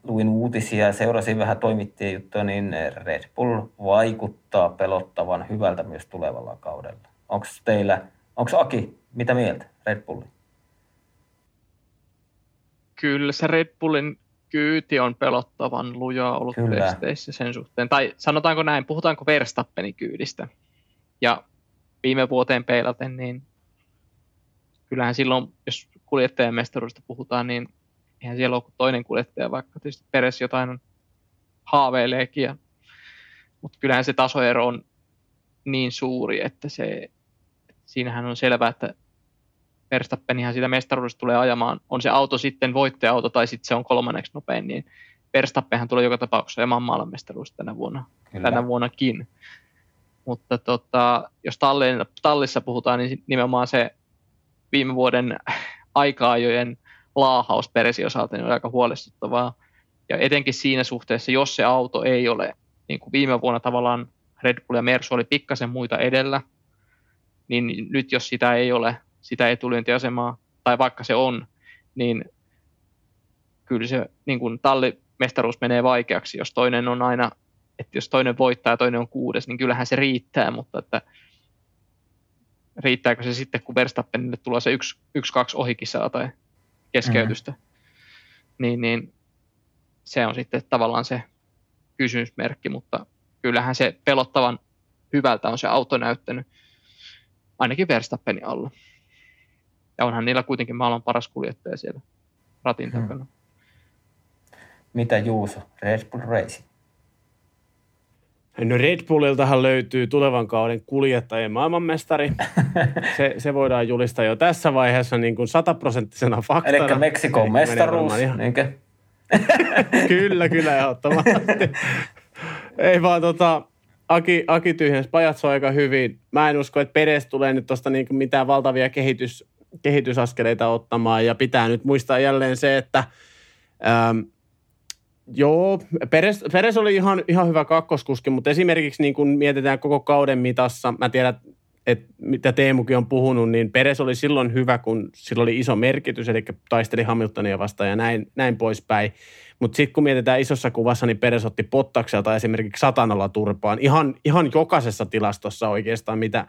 luin uutisia ja seurasin vähän toimittajien juttuja, niin Red Bull vaikuttaa pelottavan hyvältä myös tulevalla kaudella. Onko teillä, onko Aki, mitä mieltä Red Bullin? Kyllä se Red Bullin kyyti on pelottavan lujaa ollut testeissä sen suhteen. Tai sanotaanko näin, puhutaanko Verstappenin kyydistä? Ja viime vuoteen peilaten, niin kyllähän silloin, jos kuljettajan mestaruudesta puhutaan, niin eihän siellä ole kuin toinen kuljettaja, vaikka tietysti Pérez jotain on haaveileekin. Mutta kyllähän se tasoero on niin suuri, että se, siinähän on selvää, että Verstappenihan siitä mestaruudesta tulee ajamaan. On se auto sitten voittaja-auto tai sitten se on kolmanneksi nopein, niin Verstappenhan tulee joka tapauksessa ajamaan maailmanmestaruudesta tänä vuonna. Kyllä. Tänä vuonnakin. Mutta tota, jos tallissa puhutaan, niin nimenomaan se viime vuoden aika-ajojen laahaus Pérezin osalta niin on aika huolestuttavaa. Ja etenkin siinä suhteessa, jos se auto ei ole, niin kuin viime vuonna tavallaan Red Bull ja Mersu oli pikkasen muita edellä, niin nyt jos sitä ei ole, sitä etulyöntiasemaa, tai vaikka se on, niin kyllä se niin kuin tallimestaruus menee vaikeaksi, jos toinen on aina, että jos toinen voittaa ja toinen on kuudes, niin kyllähän se riittää, mutta että riittääkö se sitten, kun Verstappenille tulee se yksi, yksi kaksi ohikisaa tai keskeytystä, mm-hmm. niin, niin se on sitten tavallaan se kysymysmerkki, mutta kyllähän se pelottavan hyvältä on se auto näyttänyt, ainakin Verstappenin alla. Ja onhan niillä kuitenkin maailman paras kuljettaja siellä ratin takana. Mm. Mitä Juuso, Red Bull Racing? No Red Bulliltahan löytyy tulevan kauden kuljettajien maailmanmestari. Se, se voidaan julistaa jo tässä vaiheessa niin kuin sataprosenttisena faktana. Elikkä Meksikon Elikkä mestaruus. Ihan... kyllä, kyllä ehdottomasti. Ei vaan tota, Aki, Aki tyhjensä pajat soi aika hyvin. Mä en usko, että Pérez tulee nyt tuosta niin kuin mitään valtavia kehitys, kehitysaskeleita ottamaan. Ja pitää nyt muistaa jälleen se, että... Ähm, Joo, Pérez, Pérez oli ihan, ihan hyvä kakkoskuski, mutta esimerkiksi niin kun mietitään koko kauden mitassa, mä tiedän, että mitä Teemukin on puhunut, niin Pérez oli silloin hyvä, kun sillä oli iso merkitys, eli taisteli Hamiltonia vastaan ja näin, näin poispäin. Mutta sitten kun mietitään isossa kuvassa, niin Pérez otti Bottakselta esimerkiksi satanalla turpaan. Ihan, ihan jokaisessa tilastossa oikeastaan, mitä,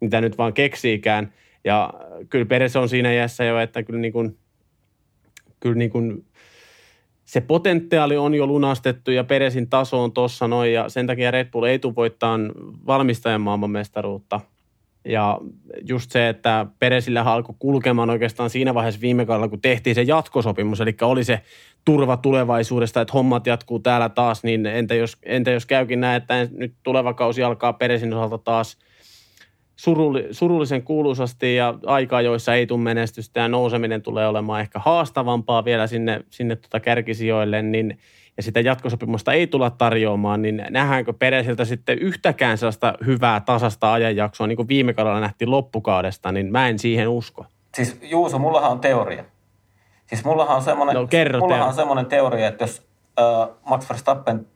mitä nyt vaan keksiikään. Ja kyllä Pérez on siinä iässä jo, että kyllä niin kuin... Kyllä niin kuin se potentiaali on jo lunastettu ja Pérezin taso on tossa noin ja sen takia Red Bull ei tule voittaa valmistajan maailmanmestaruutta. Ja just se, että Pérezillähän alkoi kulkemaan oikeastaan siinä vaiheessa viime kaudella, kun tehtiin se jatkosopimus, eli oli se turva tulevaisuudesta, että hommat jatkuu täällä taas, niin entä jos, entä jos käykin näin, että nyt tuleva kausi alkaa Pérezin osalta taas surulli, surullisen kuuluisasti ja aikaa, joissa ei tule menestystä ja nouseminen tulee olemaan ehkä haastavampaa vielä sinne, sinne tuota kärkisijoille, niin ja sitä jatkosopimusta ei tulla tarjoamaan, niin nähdäänkö Peresiltä sitten yhtäkään sellaista hyvää tasasta ajanjaksoa, niin kuin viime kaudella nähtiin loppukaudesta, niin mä en siihen usko. Siis Juuso, mullahan on teoria. Siis mullahan on semmoinen, no, mullahan on semmoinen teoria, että jos äh, Max Verstappen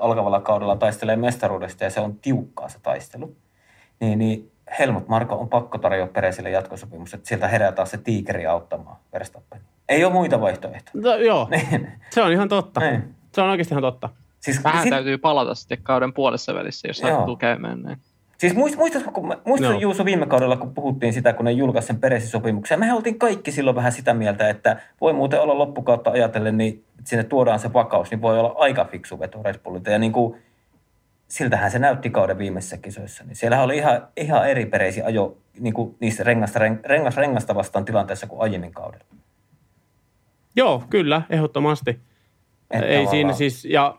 alkavalla kaudella taistelee mestaruudesta ja se on tiukkaa se taistelu, niin, niin Helmut Marko on pakko tarjoa Peresille jatkosopimus, että sieltä herää taas se tiikeri auttamaan Verstappenia. Ei ole muita vaihtoehtoja. No, joo, se on ihan totta. Niin. Se on oikeasti ihan totta. Siis, vähän sit... täytyy palata sitten kauden puolessa välissä, jos sattuu käymään näin. Siis muistan Juuso viime kaudella, kun puhuttiin sitä, kun ne julkaisi sen Peresin sopimuksen. Mehän oltiin kaikki silloin vähän sitä mieltä, että voi muuten olla loppukautta ajatellen, niin sinne tuodaan se vakaus, niin voi olla aika fiksu veto Red Bullilta. Ja niin kuin, siltähän se näytti kauden viimeisissä kisoissa. Niin siellähän oli ihan, ihan eri Peresin ajo niin kuin niissä rengasta, rengas, rengasta vastaan tilanteessa kuin aiemmin kaudella. Joo, kyllä, ehdottomasti. Että ei siinä ollaan. Siis, ja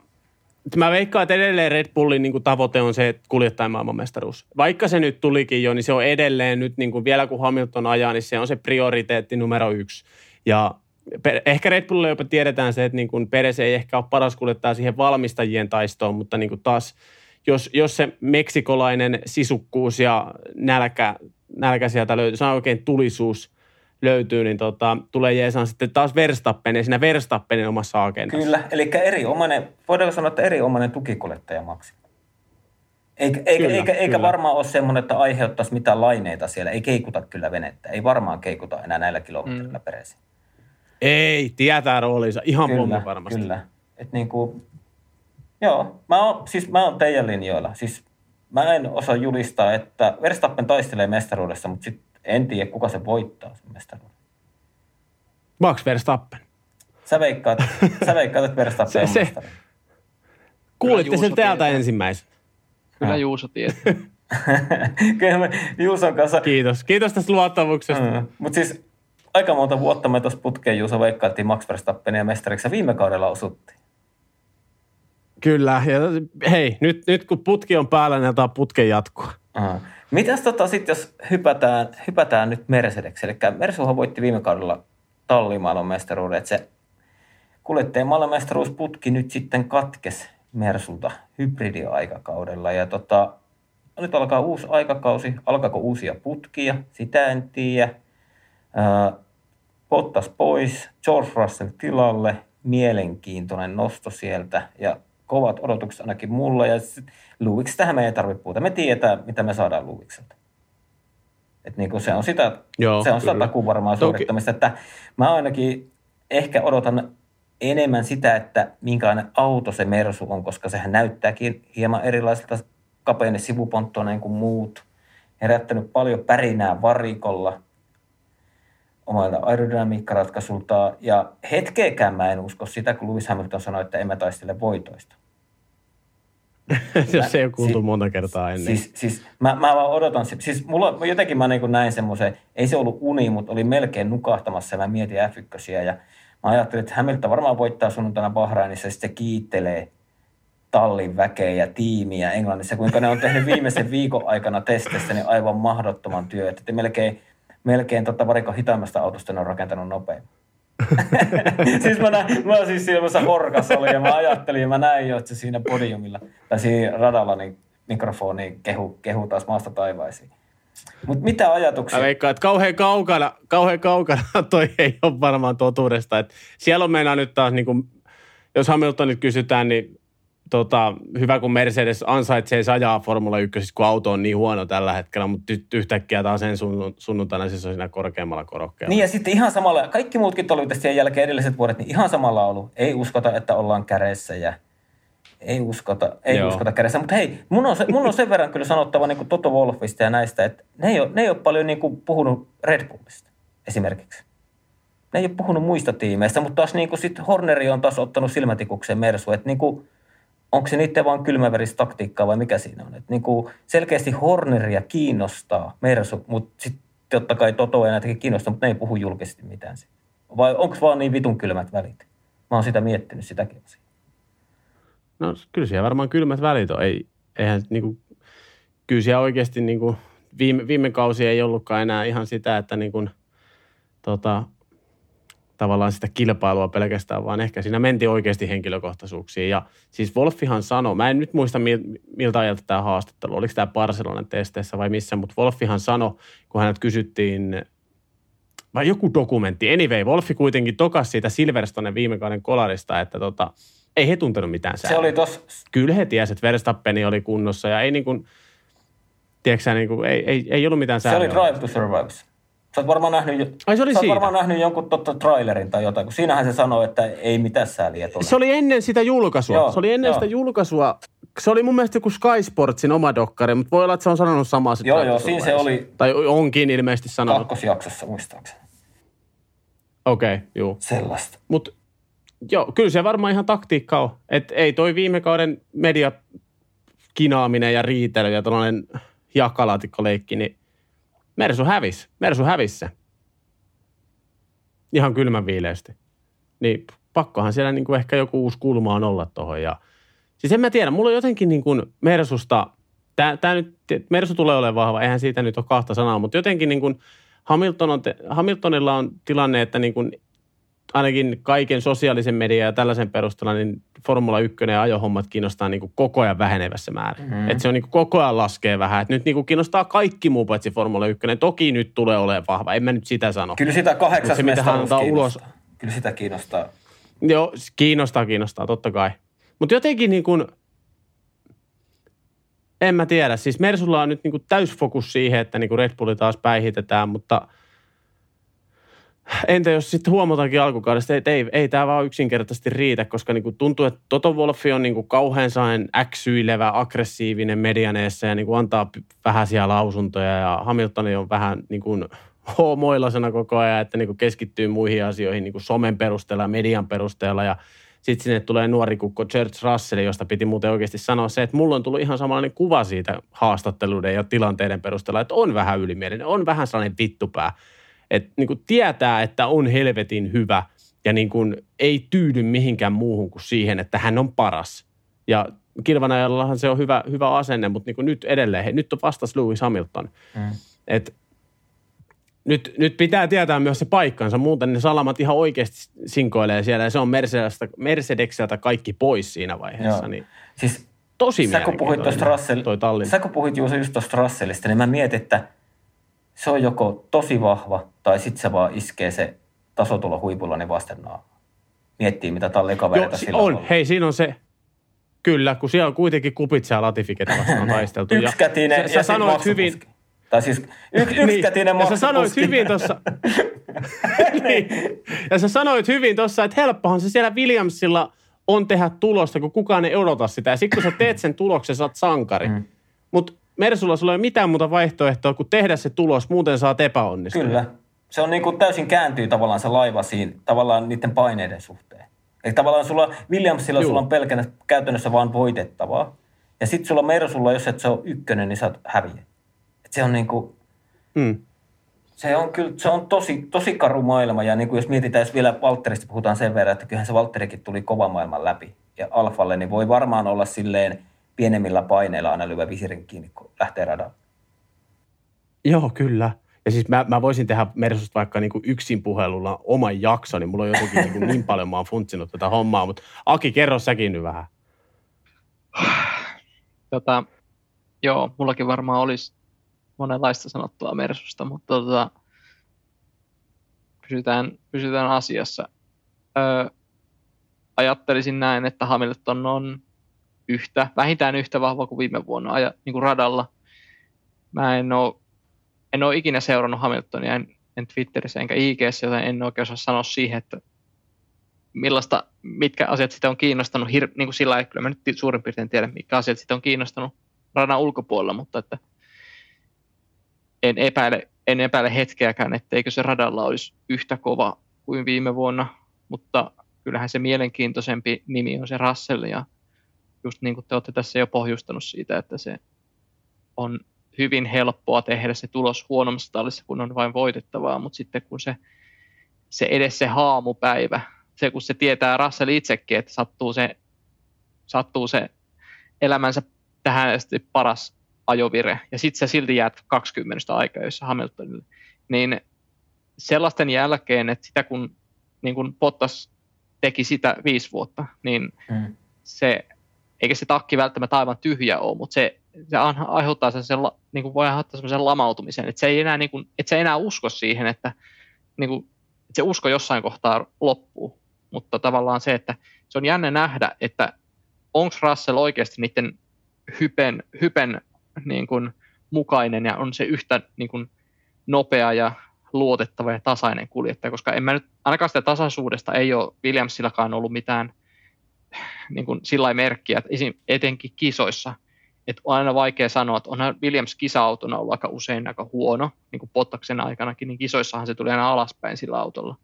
mä veikkaan, että edelleen Red Bullin niin kuin tavoite on se, että kuljettajan maailmanmestaruus. Vaikka se nyt tulikin jo, niin se on edelleen nyt, niin kuin vielä kun Hamilton ajaa, niin se on se prioriteetti numero yksi. Ja per, ehkä Red Bullille jopa tiedetään se, että niin kuin Perez ei ehkä ole paras kuljettaja siihen valmistajien taistoon, mutta niin kuin taas, jos, jos se meksikolainen sisukkuus ja nälkä, nälkä sieltä löytyy, se on oikein tulisuus, löytyy, niin tota, tulee jeesaan sitten taas Verstappen ja siinä Verstappenin omassa agendassa. Kyllä, eli eriomainen, voidaanko sanoa, että eriomainen tukikuljettaja Maxi. Eikä, eikä, kyllä, eikä, kyllä. eikä varmaan ole semmoinen, että aiheuttaisi mitään laineita siellä. Ei keikuta kyllä venettä. Ei varmaan keikuta enää näillä kilometreillä mm. Peräisin. Ei, tietää roolinsa. Ihan pommin varmasti. Kyllä, kyllä. Että niin kuin, joo, mä oon, siis mä oon teidän linjoilla. Siis mä en osaa julistaa, että Verstappen taistelee mestaruudessa, mutta sitten en tiedä, kuka se voittaa sen mestaruuden. Max Verstappen. Sä veikkaat, sä veikkaat että Verstappen on mestaruuden. Kuulitte sen täältä ensimmäisen. Kyllä Juuso tietää. Kyllä me Juuson kanssa... Kiitos. Kiitos tästä luottamuksesta. Mm. Mutta siis aika monta vuotta me tuossa putkeen Juuso veikkailtiin Max Verstappenia mestariksi. Viime kaudella osuttiin. Kyllä. Ja hei, nyt, nyt kun putki on päällä, niin otetaan putken jatkua. Mm. Mitäs tota sitten, jos hypätään, hypätään nyt Mercedeksi? Eli Mersuhan voitti viime kaudella tallimaailman mestaruuden, että se kuljettajan maailmanmestaruusputki nyt sitten katkesi Mersulta hybridiaikakaudella. Ja tota, nyt alkaa uusi aikakausi, alkaako uusia putkia, sitä en tiedä. Bottas pois, George Russell tilalle, mielenkiintoinen nosto sieltä ja kovat odotukset ainakin mulla, ja Lewis tähän me ei tarvitse puhuta. Me tiedetään, mitä me saadaan Lewisiltä. Että niin kuin se on sitä, Joo, se on sitä takuun varmaan suorittamista, että mä ainakin ehkä odotan enemmän sitä, että minkälainen auto se Mersu on, koska sehän näyttääkin hieman erilaiselta kapeinen sivuponttoinen kuin muut. Herättänyt paljon pärinää varikolla omalta aerodynamiikkaratkaisuiltaan, ja hetkeekään mä en usko sitä, kun Lewis Hamilton sanoi, että emme taistele voitoista. Jos se ei ole kuultu si- monta kertaa ennen. Siis, siis mä, mä vaan odotan, siis mulla jotenkin mä niin näin semmoisen, ei se ollut uni, mutta oli melkein nukahtamassa ja mä mietin äf ykkösiä ja mä ajattelin, että Hamilton varmaan voittaa sunnuntaina Bahrainissa ja sitten se kiittelee tallin väkeä ja tiimiä Englannissa, kuinka ne on tehnyt viimeisen viikon aikana testissä niin aivan mahdottoman työ, että melkein Melkein totta varikon hitaimmasta autosta ne on rakentanut nopein. Siis mä, näin, mä siis silmässä horkas oli ja mä ajattelin ja mä näin jo, että se siinä podiumilla tai siinä radalla niin mikrofoni kehu, kehu taas maasta taivaisiin. Mutta mitä ajatuksia? Mä veikkaan, että kauhean kaukana, kauhean kaukana toi ei ole varmaan totuudesta. Et siellä on meillä nyt taas, niin kun, jos Hamilton nyt kysytään, niin tota, hyvä kun Mercedes ansaitsee ajaa Formula yksi, kun auto on niin huono tällä hetkellä, mutta nyt yhtäkkiä taas sen sunnuntaina siis on siinä korkeammalla korokkeella. Niin ja sitten ihan samalla, kaikki muutkin tolvitestien jälkeen edelliset vuodet, niin ihan samalla on ollut. Ei uskota, että ollaan kädessä ja ei uskota, ei Joo. uskota kädessä. Mutta hei, mun on, mun on sen verran kyllä sanottava niin kuin Toto Wolffista ja näistä, että ne ei ole, ne ei ole paljon niin kuin puhunut Red Bullista esimerkiksi. Ne ei ole puhunut muista tiimeistä, mutta taas niin kuin sitten Horneri on taas ottanut silmätikukseen Mersu, että niin kuin onko se niiden vaan kylmäveristä taktiikkaa vai mikä siinä on? Et niinku selkeästi Horneria kiinnostaa Mersu, mutta sitten totta kai Toto ja näitäkin kiinnostaa, mutta ne ei puhu julkisesti mitään siitä. Vai onko vaan niin vitun kylmät välit? Mä oon sitä miettinyt sitäkin asiaa. No kyllä siellä varmaan kylmät välit on. Ei, eihän niinku, kyllä siellä oikeasti niinku viime, viime kausi ei ollutkaan enää ihan sitä, että niin kuin, tota, tavallaan sitä kilpailua pelkästään, vaan ehkä siinä mentiin oikeasti henkilökohtaisuuksiin. Ja siis Wolffihan sanoi, mä en nyt muista miltä ajalta tämä haastattelu, oliko tämä Barcelonan testeissä vai missä, mutta Wolffihan sanoi, kun hänet kysyttiin, vai joku dokumentti, anyway, Wolffi kuitenkin tokasi siitä Silverstonen viime kauden kolarista, että tota, ei he tuntenut mitään säännöä. Se oli tossa. Kyllä he tiesi, että Verstappeni oli kunnossa ja ei niin kuin, tiedätkö niin kuin, ei, ei, ei ollut mitään säännöä. Se oli Drive to Survive. Sä oot varmaan nähnyt, Ai, se oli sä oot varmaan nähnyt jonkun totta trailerin tai jotain, kun siinähän se sanoi, että ei mitään sääliä tule. Se oli ennen sitä julkaisua. Joo, se oli ennen joo. sitä julkaisua. Se oli mun mielestä joku Sky Sportsin oma dokkari, mutta voi olla, että se on sanonut samaa. Joo, joo, siinä se oli. Tai onkin ilmeisesti sanonut. Kakkosjaksossa, muistaakseni. Okei, okay, juu. Sellaista. Mutta joo, kyllä se varmaan ihan taktiikka on. Että ei toi viime kauden mediakinaaminen ja riitely ja tuollainen hiakkalaatikkoleikki, niin Mersu hävisi. Mersu hävisi se. Ihan kylmän viileästi. Niin pakkohan siellä niin kuin ehkä joku uusi kulma on olla tuohon. Ja siis en mä tiedä. Mulla on jotenkin niin kuin Mersusta, tää, tää nyt, Mersu tulee olemaan vahva. Eihän siitä nyt ole kahta sanaa, mutta jotenkin niin kuin Hamilton on, Hamiltonilla on tilanne, että niin kuin ainakin kaiken sosiaalisen median ja tällaisen perusteella, niin Formula yksi ja ajohommat kiinnostaa niin kuin koko ajan vähenevässä määrin. Mm. Että se on niin kuin koko ajan laskee vähän. Että nyt niin kuin kiinnostaa kaikki muu paitsi Formula yksi. Toki nyt tulee olemaan vahva. En mä nyt sitä sano. Kyllä sitä kahdeksas se, mestaruus kiinnostaa. Ulos. Kyllä sitä kiinnostaa. Joo, kiinnostaa, kiinnostaa, totta kai. Mutta jotenkin niin kuin, en mä tiedä. Siis Mersulla on nyt niin kuin täysfokus siihen, että niin kuin Red Bulli taas päihitetään, mutta entä jos sitten huomataankin alkukaudesta, että ei, ei tämä vaan yksinkertaisesti riitä, koska niinku tuntuu, että Toto Wolff on niinku kauhean sain äksyilevä, aggressiivinen medianeessa ja niinku antaa vähäisiä lausuntoja ja Hamiltoni on vähän niinku homoilasena koko ajan, että niinku keskittyy muihin asioihin niinku somen perusteella ja median perusteella ja sitten sinne tulee nuori kukko George Russell, josta piti muuten oikeasti sanoa se, että mulla on tullut ihan samanlainen kuva siitä haastatteluiden ja tilanteiden perusteella, että on vähän ylimielinen, on vähän sellainen vittupää. Että niinku tietää, että on helvetin hyvä ja niinku ei tyydy mihinkään muuhun kuin siihen, että hän on paras. Ja kilvan ajallahan se on hyvä, hyvä asenne, mutta niinku nyt edelleen, he, nyt on vastas Lewis Hamilton. Mm. Et nyt, nyt pitää tietää myös se paikkansa, muuten ne salamat ihan oikeasti sinkoilee siellä ja se on Mercedeseltä kaikki pois siinä vaiheessa. Niin. Siis tosi mielenkiintoinen toi, Russell, toi Tallinn. Sä kun puhuit Juuso just tuosta Russellista, niin mä mietin, että se on joko tosi vahva, tai sitten se vaan iskee se tasotulo huipulla, niin vasten naamaa. Miettii, mitä tallikavereita sillä on. Ollut. Hei, siinä on se. Kyllä, kun siellä on kuitenkin kupitseja Latifiketa vastaan taisteltu. Yksikätinen ja, sä, ja sä sanoit hyvin. Tai siis yks, yksikätinen niin, ja sä sanoit hyvin tuossa. niin. Ja sä sanoit hyvin tuossa, että helppohan se siellä Williamsilla on tehdä tulosta, kun kukaan ei odota sitä. Ja sitten kun sä teet sen tuloksen, sä oot sankari. Mm. Mut Mersulla sulla ei ole mitään muuta vaihtoehtoa kuin tehdä se tulos, muuten saat epäonnistua. Kyllä. Se on niin kuin täysin kääntyy tavallaan se laiva siinä, tavallaan niiden paineiden suhteen. Eli tavallaan sulla Williamsilla Juu. sulla on pelkänä käytännössä vaan voitettavaa. Ja sitten sulla Mersulla, jos et se ole ykkönen, niin sä oot häviä. Et se on niin kuin, mm. se on kyllä, se on tosi, tosi karu maailma. Ja niin kuin jos mietitään, jos vielä Valtterista puhutaan sen verran, että kyllähän se Valtterikin tuli kovan maailman läpi. Ja Alfalle, niin voi varmaan olla silleen, pienemmillä paineilla aina lyö visirin kiinni, kun lähtee radalla. Joo, kyllä. Ja siis mä, mä voisin tehdä Mersusta vaikka niin kuin yksin puhelulla oman jakson, niin mulla on jotenkin niin, kuin niin paljon, mä oon funtsinut tätä hommaa, mutta Aki, kerro säkin nyt vähän. Tota, joo, mullakin varmaan olisi monenlaista sanottua Mersusta, mutta tota, pysytään, pysytään asiassa. Öö, ajattelisin näin, että Hamilton on yhtä, vähintään yhtä vahva kuin viime vuonna ja niin kuin radalla. Mä en ole, en ole ikinä seurannut Hamiltonia, en, en Twitterissä enkä I G:ssä, joten en oikein osaa sanoa siihen, että millaista, mitkä asiat sitä on kiinnostanut. Hir, niin kuin sillä ei, kyllä mä nyt suurin piirtein tiedän, mitkä asiat sitä on kiinnostanut radan ulkopuolella, mutta että en epäile, en epäile hetkeäkään, etteikö se radalla olisi yhtä kova kuin viime vuonna, mutta kyllähän se mielenkiintoisempi nimi on se Russell ja just niin kuin te olette tässä jo pohjustanut siitä, että se on hyvin helppoa tehdä se tulos huonommassa tallissa, kun on vain voitettavaa, mutta sitten kun se, se edes se haamupäivä, se kun se tietää Russell itsekin, että sattuu se, sattuu se elämänsä tähän asti paras ajovire, ja sitten sä silti jäät kaksikymmentä aikaa, jossa Hamiltonille, niin sellaisten jälkeen, että sitä kun, niin kun Bottas teki sitä viisi vuotta, niin mm. se, eikä se takki välttämättä aivan tyhjä ole, mutta se, se aiheuttaa sellaisen, niin kuin voi aiheuttaa sellaisen lamautumisen, että se ei enää, niin kun, että se enää usko siihen, että, niin kun, että se usko jossain kohtaa loppuu, mutta tavallaan se, että se on jännä nähdä, että onko Russell oikeasti niiden hypen, hypen niin kuin mukainen ja on se yhtä niin kuin nopea ja luotettava ja tasainen kuljettaja, koska en mä nyt, ainakaan sitä tasaisuudesta ei ole Williamsillakaan ollut mitään niin kuin sillai merkkiä, etenkin kisoissa, että on aina vaikea sanoa, että onhan Williams kisautona ollut aika usein aika huono, niin kuin Bottaksen aikanakin, niin kisoissahan se tuli aina alaspäin sillä autolla,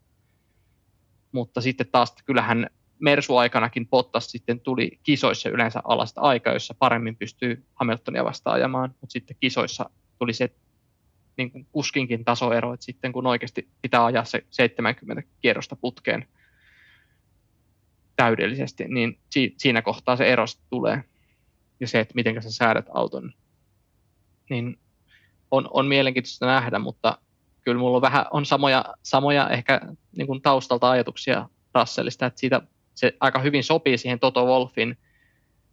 mutta sitten taas kyllähän Mersu-aikanakin Bottas sitten tuli kisoissa yleensä alasta aikaa, jossa paremmin pystyy Hamiltonia vastaan ajamaan, mutta sitten kisoissa tuli se niin kuin kuskinkin tasoero, että sitten kun oikeasti pitää ajaa se seitsemänkymmentä kierrosta putkeen täydellisesti, niin si- siinä kohtaa se ero tulee ja se, että miten sä säädät auton, niin on, on mielenkiintoista nähdä, mutta kyllä mulla on vähän on samoja, samoja ehkä niin kuin taustalta ajatuksia Russellista, että siitä se aika hyvin sopii siihen Toto Wolffin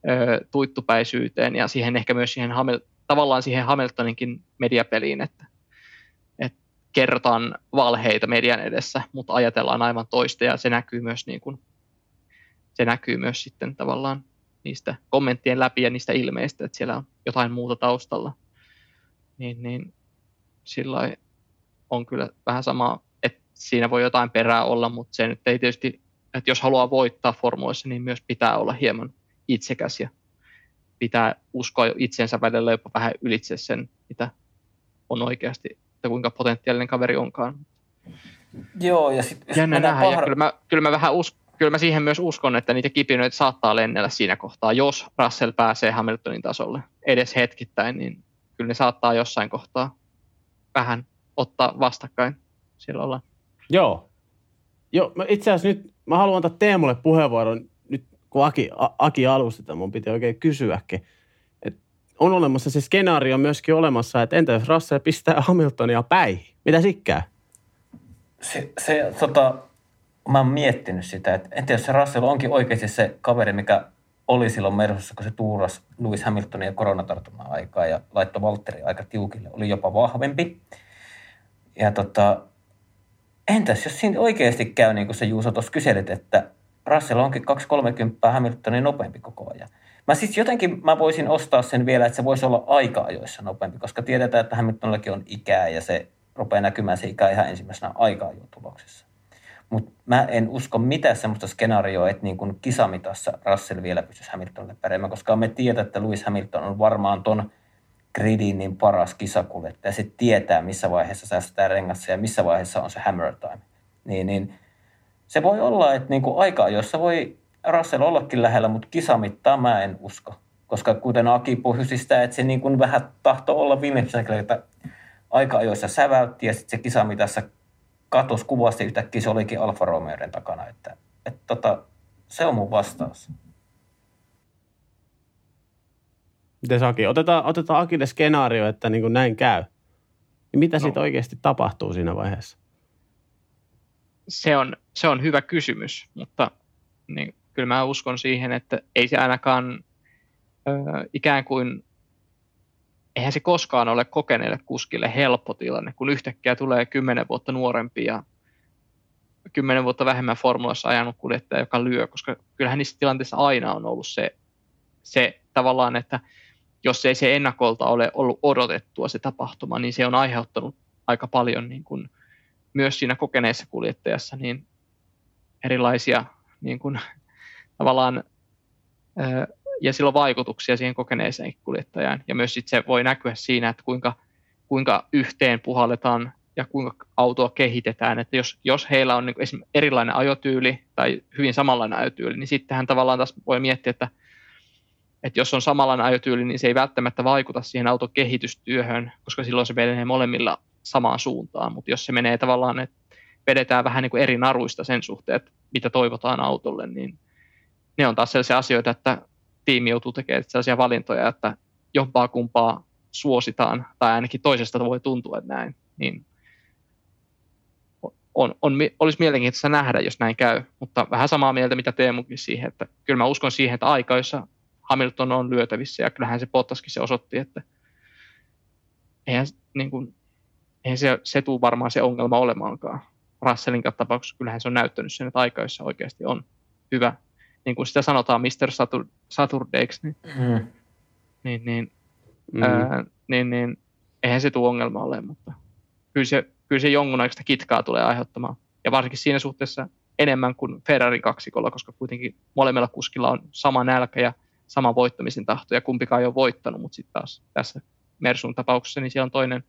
ö, tuittupäisyyteen ja siihen ehkä myös siihen Hamil, tavallaan siihen Hamiltoninkin mediapeliin, että, että kerrotaan valheita median edessä, mutta ajatellaan aivan toista ja se näkyy myös, niin kuin, se näkyy myös sitten tavallaan niistä kommenttien läpi ja niistä ilmeistä, että siellä on jotain muuta taustalla, niin, niin sillai on kyllä vähän samaa. Siinä voi jotain perää olla, mutta se nyt ei tietysti, että jos haluaa voittaa formuloissa, niin myös pitää olla hieman itsekäs ja pitää uskoa itsensä välillä jopa vähän ylitse sen, mitä on oikeasti, että kuinka potentiaalinen kaveri onkaan. Joo, ja sitten... Jännä nähdä, ja kyllä mä, kyllä mä vähän uskon, kyllä mä siihen myös uskon, että niitä kipinöitä saattaa lennellä siinä kohtaa, jos Russell pääsee Hamiltonin tasolle edes hetkittäin, niin kyllä ne saattaa jossain kohtaa vähän ottaa vastakkain siellä ollaan. Joo. Joo, mä itse asiassa nyt, mä haluan antaa Teemulle puheenvuoron, nyt kun Aki, A, Aki alusti tämän, mun piti oikein kysyäkin. Et on olemassa se skenaario myöskin olemassa, että entä jos Russell pistää Hamiltonia päihin? Mitä sikkää? Se, se tota, mä oon miettinyt sitä, että entä jos se Russell onkin oikeasti se kaveri, mikä oli silloin Mersussa, kun se tuurasi Lewis Hamiltonia koronatartunnan aikaa ja laittoi Valtteri aika tiukille, oli jopa vahvempi. Ja tota... Entäs jos siinä oikeasti käy, niin kuin sä Juuso tuossa kyselit, että Russell onkin kaksi kolmekymmentä Hamiltonin nopeampi koko ajan. Mä siis jotenkin mä voisin ostaa sen vielä, että se voisi olla aika-ajoissa nopeampi, koska tiedetään, että Hamiltonillakin on ikää ja se rupeaa näkymään se ikä ihan ensimmäisenä aika-ajon tuloksessa. Mutta mä en usko mitään semmoista skenaarioa, että niin kuin kisamitassa Russell vielä pystyisi Hamiltonille pärjäämään, koska me tiedetään, että Lewis Hamilton on varmaan ton gridin niin paras kisakuljettaja, se tietää, missä vaiheessa säästetään rengassa ja missä vaiheessa on se hammer time. Niin, niin se voi olla, että niinku aikaa, jossa voi Russell ollakin lähellä, mutta kisamittaa mä en usko. Koska kuten Aki puhui sitä, että se niinku vähän tahtoo olla viimeisellä, että aika ajoissa säväytti ja sitten se kisamitassa katosi kuvasti yhtäkkiä, se olikin Alfa Romeoiden takana. Että, et tota, se on mun vastaus. Mites Aki? Otetaan, otetaan Akille skenaario, että niin kuin näin käy. Mitä no. siitä oikeasti tapahtuu siinä vaiheessa? Se on, se on hyvä kysymys, mutta niin, kyllä mä uskon siihen, että ei se ainakaan ö, ikään kuin, eihän se koskaan ole kokeneelle kuskille helppo tilanne, kun yhtäkkiä tulee kymmenen vuotta nuorempi ja kymmenen vuotta vähemmän formulassa ajanut kuljettaja, joka lyö, koska kyllähän niissä tilanteissa aina on ollut se, se tavallaan, että jos ei se ennakolta ole ollut odotettua se tapahtuma, niin se on aiheuttanut aika paljon niin kuin, myös siinä kokeneessa kuljettajassa niin erilaisia niin kuin, tavallaan ää, ja sillä on vaikutuksia siihen kokeneeseen kuljettajaan. Ja myös sit se voi näkyä siinä, että kuinka, kuinka yhteen puhalletaan ja kuinka autoa kehitetään. Että jos, jos heillä on niin kuin esimerkiksi erilainen ajotyyli tai hyvin samanlainen ajotyyli, niin sittenhän tavallaan taas voi miettiä, että että jos on samanlainen ajotyyli, niin se ei välttämättä vaikuta siihen auton kehitystyöhön, koska silloin se menee molemmilla samaan suuntaan. Mutta jos se menee tavallaan, että vedetään vähän niin kuin eri naruista sen suhteen, että mitä toivotaan autolle, niin ne on taas sellaisia asioita, että tiimi joutuu tekemään sellaisia valintoja, että jompaa kumpaa suositaan, tai ainakin toisesta voi tuntua näin, niin on, on, olisi mielenkiintoista nähdä, jos näin käy, mutta vähän samaa mieltä, mitä Teemukin siihen, että kyllä mä uskon siihen, että aika, jossa Hamilton on lyötävissä, ja kyllähän se Bottaskin se osoitti, että eihän, niin kuin, eihän se, se tule varmaan se ongelma olemaankaan. Russellin tapauksessa kyllähän se on näyttänyt sen, että aika, jossa oikeasti on hyvä, niin kuin sitä sanotaan mister Satur- Saturdayksi, niin, mm. niin, niin, mm. ää, niin, niin eihän se tule ongelma ole, mutta kyllä se, kyllä se jonkun aikaista kitkaa tulee aiheuttamaan. Ja varsinkin siinä suhteessa enemmän kuin Ferrari kaksikolla, koska kuitenkin molemmilla kuskilla on sama nälkä ja sama voittamisen tahto, ja kumpikaan ei ole voittanut, mutta sitten taas tässä Mersun tapauksessa, niin siellä on toinen,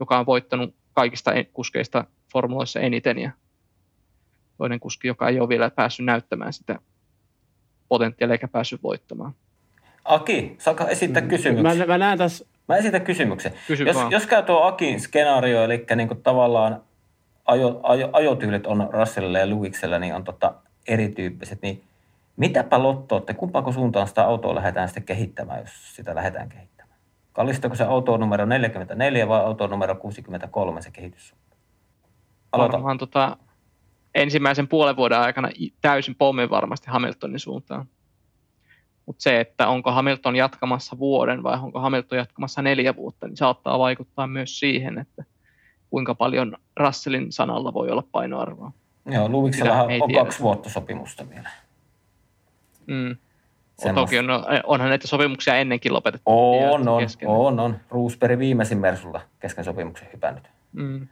joka on voittanut kaikista kuskeista formuloissa eniten, ja toinen kuski, joka ei ole vielä päässyt näyttämään sitä potentiaalia eikä päässyt voittamaan. Aki, saanko esittää kysymyksen? Mä, mä näen tässä... Mä esitän kysymyksen. Jos, jos käy tuo Akin skenaario, eli niin kuin tavallaan ajo, ajo, ajotyylit on Russellilla ja Lewisillä, niin on tota erityyppiset, niin mitäpä lottootte, kumpaanko suuntaan sitä autoa lähdetään sitten kehittämään, jos sitä lähdetään kehittämään? Kallistaako se auto numero neljäkymmentäneljä vai auto numero kuusikymmentäkolme se kehityssuunta? Varmaan tota, ensimmäisen puolen vuoden aikana täysin pommin varmasti Hamiltonin suuntaan. Mutta se, että onko Hamilton jatkamassa vuoden vai onko Hamilton jatkamassa neljä vuotta, niin saattaa vaikuttaa myös siihen, että kuinka paljon Russellin sanalla voi olla painoarvoa. Joo, Lewisellahan on tiedetä. Kaksi vuotta sopimusta vielä. Mm. Toki on, onhan näitä sopimuksia ennenkin lopetettu. On, on, on, on. Roosberg viimeisin Mersulla kesken sopimuksen hypännyt. Mm.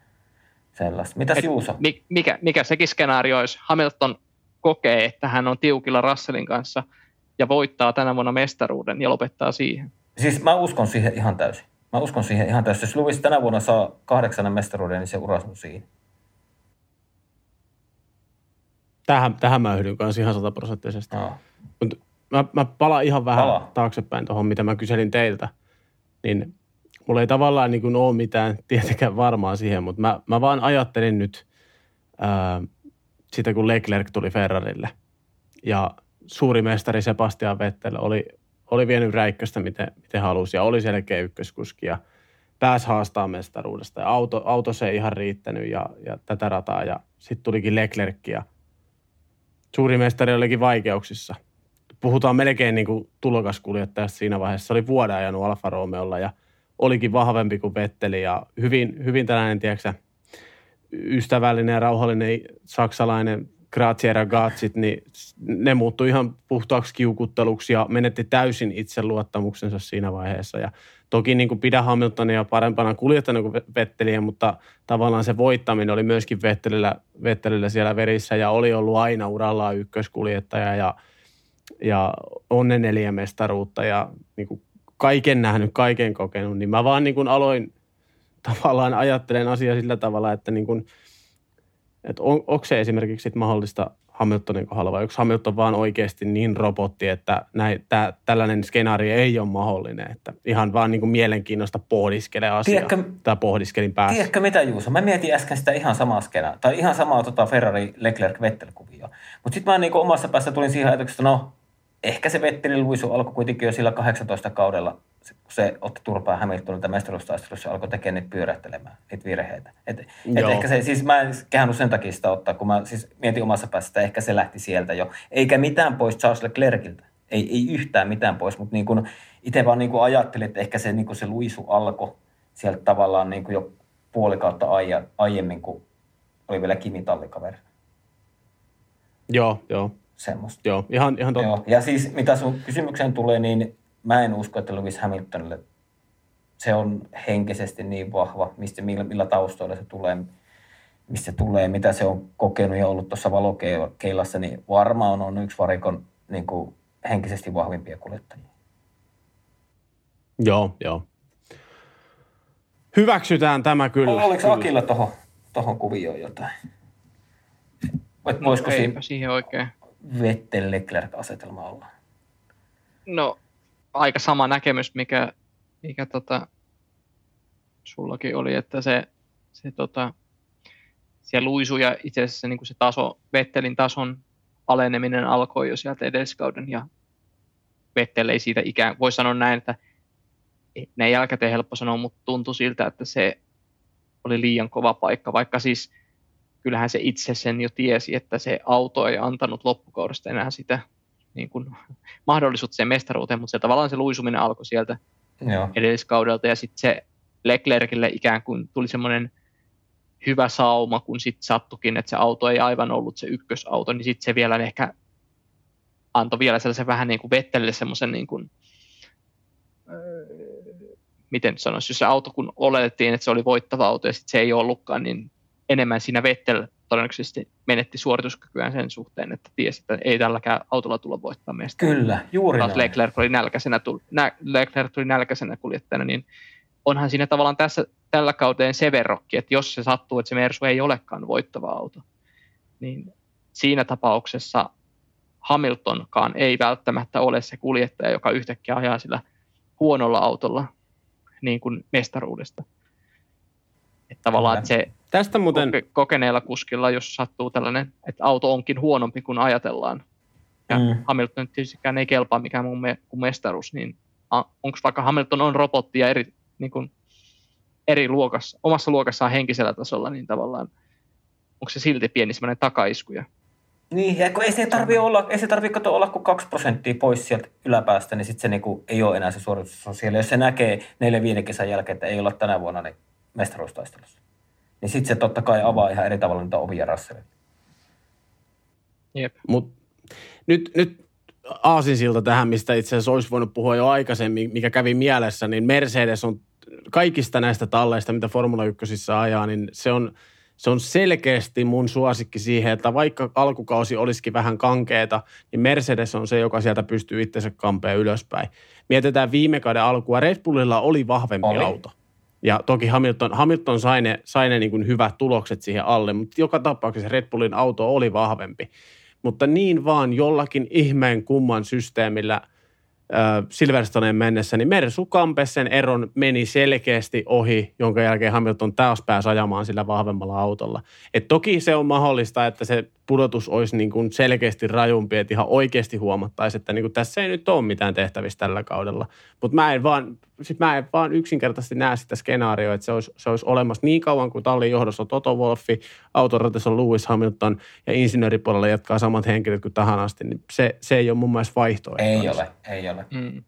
Sellaista. Mitäs Juuso? Mikä, mikä sekin skenaario olisi? Hamilton kokee, että hän on tiukilla Russellin kanssa ja voittaa tänä vuonna mestaruuden ja lopettaa siihen. Siis mä uskon siihen ihan täysin. Mä uskon siihen ihan täysin. Jos Lewis tänä vuonna saa kahdeksannen mestaruuden, niin se uras mun siihen. Tähän, tähän mä yhdyn kanssa ihan sataprosenttisesti. No. Mut mä, mä palaan ihan vähän Pala. taaksepäin tuohon, mitä mä kyselin teiltä. Niin mulla ei tavallaan niin kuin ole mitään tietenkään varmaa siihen, mutta mä, mä vaan ajattelin nyt ää, sitä, kun Leclerc tuli Ferrarille. Ja suuri mestari Sebastian Vettel oli, oli vienyt Räikköstä, miten, miten halusi, ja oli selkeä ykköskuski, ja pääsi haastaa mestaruudesta. Ja auto, auto se ei ihan riittänyt, ja, ja tätä rataa, ja sitten tulikin Leclerc, ja suuri mestari olikin vaikeuksissa. Puhutaan melkein niin kuin tulokaskuljettajasta siinä vaiheessa. Se oli vuoden ajanut Alfa Romeolla, ja olikin vahvempi kuin Vetteli, ja hyvin, hyvin tällainen, tiedätkö, ystävällinen ja rauhallinen saksalainen, grazie ragazzit, niin ne muuttui ihan puhtaaksi kiukutteluksi ja menetti täysin itseluottamuksensa siinä vaiheessa. Ja toki niin kuin pidän Hamiltonia parempana kuljettajana kuin Vetteliä, mutta tavallaan se voittaminen oli myöskin Vettelillä, Vettelillä siellä verissä ja oli ollut aina urallaan ykköskuljettaja ja, ja onnen neljä mestaruutta ja niin kuin kaiken nähnyt, kaiken kokenut. Niin mä vaan niin kuin aloin tavallaan ajattelen asiaa sillä tavalla, että niin kuin että on, onko se esimerkiksi sit mahdollista Hamiltonin kohdalla vai onko Hamilton vaan oikeasti niin robotti, että näin, tää, tällainen skenaario ei ole mahdollinen. Että ihan vaan niin kuin mielenkiinnosta pohdiskelee asiaa tai pohdiskelin päässä. Tiedätkö mitä Juuso? Mä mietin äsken sitä ihan samaa skenaa, tai ihan samaa tota Ferrari Leclerc Vettel-kuvioa. Mutta sitten mä niin kuin omassa päässä tulin siihen ajatuksesta, no ehkä se Vettelin luisu alkoi kuitenkin jo sillä kahdeksantoista kaudella, kun se otti turpaa Hamiltonilta mestaruustaistelussa ja alkoi tekemään niitä pyörähtelemään, niitä virheitä. Et, et ehkä se, siis mä en kehannut sen takia sitä ottaa, kun mä siis mietin omassa päässä, että ehkä se lähti sieltä jo. Eikä mitään pois Charles Leclerciltä, ei, ei yhtään mitään pois, mutta niin kun itse vaan niin kun ajattelin, että ehkä se, niin kun se luisu alkoi sieltä tavallaan niin kun jo puoli kautta aie, aiemmin, kun oli vielä Kimi tallikaverina. Joo, joo. Semmosta. Joo, ihan, ihan totta. Joo. Ja siis mitä sun kysymykseen tulee, niin mä en usko, että Lewis Hamiltonille se on henkisesti niin vahva, mistä, millä, millä taustoilla se tulee, mistä tulee, mitä se on kokenut ja ollut tuossa valokeilassa, niin varmaan on yksi varikon niin kuin henkisesti vahvimpia kuljettajia. Joo, joo. Hyväksytään tämä kyllä. Oliko Akilla tohon, tohon kuvioon jotain? Voit, no, voisiko siihen, siihen oikein Vettel-Leclerc-asetelma olla? No, aika sama näkemys, mikä, mikä tota, sullakin oli, että se, se, tota, se luisu ja itse asiassa niin kuin se taso, Vettelin tason aleneminen alkoi jo sieltä edelliskauden, ja Vettel ei siitä ikään, voi sanoa näin, että ne jälkikäteen helppo sanoa, mutta tuntui siltä, että se oli liian kova paikka, vaikka siis kyllähän se itse sen jo tiesi, että se auto ei antanut loppukaudesta enää sitä niin kuin, mahdollisuutta sen mestaruuteen, mutta se tavallaan se luisuminen alkoi sieltä Joo. edelliskaudelta, ja sitten se Leclercille ikään kuin tuli semmoinen hyvä sauma, kun sitten sattukin, että se auto ei aivan ollut se ykkösauto, niin sitten se vielä ehkä antoi vielä sellaisen vähän niin kuin Vettelille semmoisen niin kuin, miten nyt sanoisi, jos se auto kun oletettiin, että se oli voittava auto ja sitten se ei ollutkaan, niin enemmän siinä Vettel todennäköisesti menetti suorituskykyään sen suhteen, että tiesi, että ei tälläkään autolla tulla voittamaan miestä. Kyllä, juuri näin. Leclerc oli nälkäisenä, tuli, nä, Leclerc tuli nälkäisenä kuljettajana, niin onhan siinä tavallaan tässä, tällä kauteen se verrokki, että jos se sattuu, että se Mersu ei olekaan voittava auto, niin siinä tapauksessa Hamiltonkaan ei välttämättä ole se kuljettaja, joka yhtäkkiä ajaa sillä huonolla autolla niin kuin mestaruudesta. Että tavallaan että se tästä muuten koke- kokeneella kuskilla, jos sattuu tällainen, että auto onkin huonompi kuin ajatellaan, ja mm. Hamilton tietystikään ei kelpaa mikään mun me- kuin mestaruus, niin onko vaikka Hamilton on robotti ja eri, niin kuin eri luokassa, omassa luokassaan henkisellä tasolla, niin tavallaan onko se silti pieni semmoinen takaiskuja? Niin, ja kun ei se tarvitse olla, ei se tarvitse olla kuin kaksi prosenttia pois sieltä yläpäästä, niin sitten se niinku ei ole enää se suoritus siellä. Jos se näkee neljä viiden kesän jälkeen, että ei olla tänä vuonna niin mestaruustaistelussa, niin sitten se totta kai avaa ihan eri tavalla niitä ovia Russellille. Jep. Mut nyt, nyt aasinsilta tähän, mistä itse asiassa olisi voinut puhua jo aikaisemmin, mikä kävi mielessä, niin Mercedes on kaikista näistä talleista, mitä Formula ykkösessä ajaa, niin se on... Se on selkeästi mun suosikki siihen, että vaikka alkukausi olisikin vähän kankeeta, niin Mercedes on se, joka sieltä pystyy itsensä kampeen ylöspäin. Mietitään viime kauden alkua. Red Bullilla oli vahvempi oli. auto. Ja toki Hamilton, Hamilton sai ne, sai ne niin kuin hyvät tulokset siihen alle, mutta joka tapauksessa Red Bullin auto oli vahvempi. Mutta niin vaan jollakin ihmeen kumman systeemillä Silverstoneen mennessä, niin Mersu kampesi sen eron, meni selkeästi ohi, jonka jälkeen Hamilton taas pääsi ajamaan sillä vahvemmalla autolla. Et toki se on mahdollista, että se pudotus olisi niin kuin selkeästi rajumpi, että ihan oikeasti huomattaisiin, että niin kuin tässä ei nyt ole mitään tehtävissä tällä kaudella. Mutta mä en vaan, sit mä en vaan yksinkertaisesti näe sitä skenaarioa, että se olisi, se olisi olemassa niin kauan, kun tallin johdossa on Toto Wolffi, autoratissa on Lewis Hamilton ja insinööripuolella jatkaa samat henkilöt kuin tähän asti, niin se, se ei ole mun mielestä vaihtoehto. Ei ole, ei ole. Mm.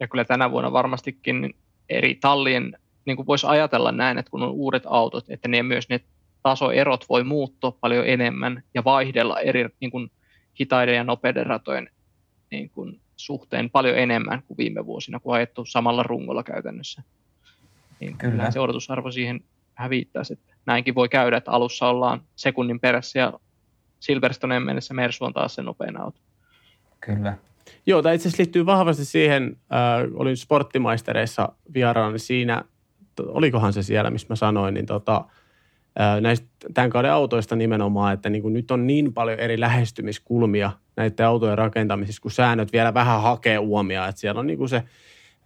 Ja kyllä tänä vuonna varmastikin eri tallien, niin kuin voisi ajatella näin, että kun on uudet autot, että ne myös ne tasoerot voi muuttua paljon enemmän ja vaihdella eri niin kuin hitaiden ja nopeiden ratojen niin kuin suhteen paljon enemmän kuin viime vuosina, kun on ajettu samalla rungolla käytännössä. Niin kyllä se odotusarvo siihen vähän viittaisi, että näinkin voi käydä, että alussa ollaan sekunnin perässä ja Silverstoneen mennessä Mersu on taas se nopein auto. Kyllä. Joo, tämä itse asiassa liittyy vahvasti siihen, äh, olin sporttimaistereissa vieraana, niin siinä, olikohan se siellä, missä mä sanoin, niin tota, näistä tämän kauden autoista nimenomaan, että niin kuin nyt on niin paljon eri lähestymiskulmia näiden autojen rakentamisessa, kun säännöt vielä vähän hakee uomia, että siellä on niin kuin se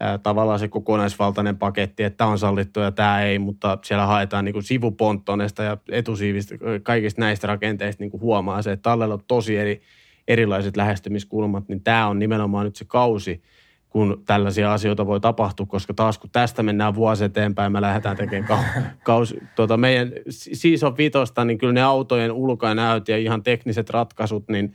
ää, tavallaan se kokonaisvaltainen paketti, että tämä on sallittu ja tämä ei, mutta siellä haetaan niin kuin sivuponttoneista ja etusiivistä, kaikista näistä rakenteista niin kuin huomaa se, että tallella on tosi eri, erilaiset lähestymiskulmat, niin tämä on nimenomaan nyt se kausi, kun tällaisia asioita voi tapahtua, koska taas kun tästä mennään vuosi eteenpäin, me lähdetään tekemään kaus, tuota meidän season vitosta, niin kyllä ne autojen ulkonäöt ja ihan tekniset ratkaisut, niin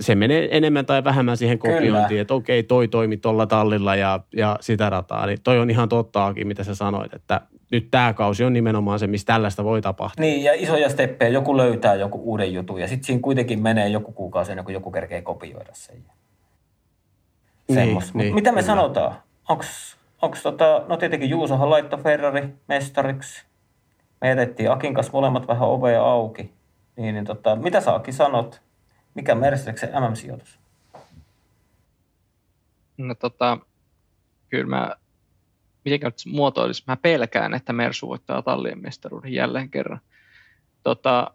se menee enemmän tai vähemmän siihen kopiointiin, kyllä. Että okei, toi toimi tuolla tallilla ja, ja sitä rataa. Niin toi on ihan tottaakin, mitä sä sanoit, että nyt tämä kausi on nimenomaan se, missä tällaista voi tapahtua. Niin, ja isoja steppejä, joku löytää joku uuden jutun, ja sitten siinä kuitenkin menee joku kuukausi ennen kuin joku kerkee kopioida sen. Niin, niin, mitä me kyllä. sanotaan? Onks, onks tota, no tietenkin Juusohan laittoi Ferrari mestariksi. Me jätettiin Akin kanssa molemmat vähän ovea auki. Niin, niin tota, mitä sä Aki sanot? Mikä Mercedeksen M M-sijoitus? No tota, kyllä mä, mitenkä nyt muotoilis, mä pelkään, että Mersu voittaa tallien mestaruuden jälleen kerran. Tota,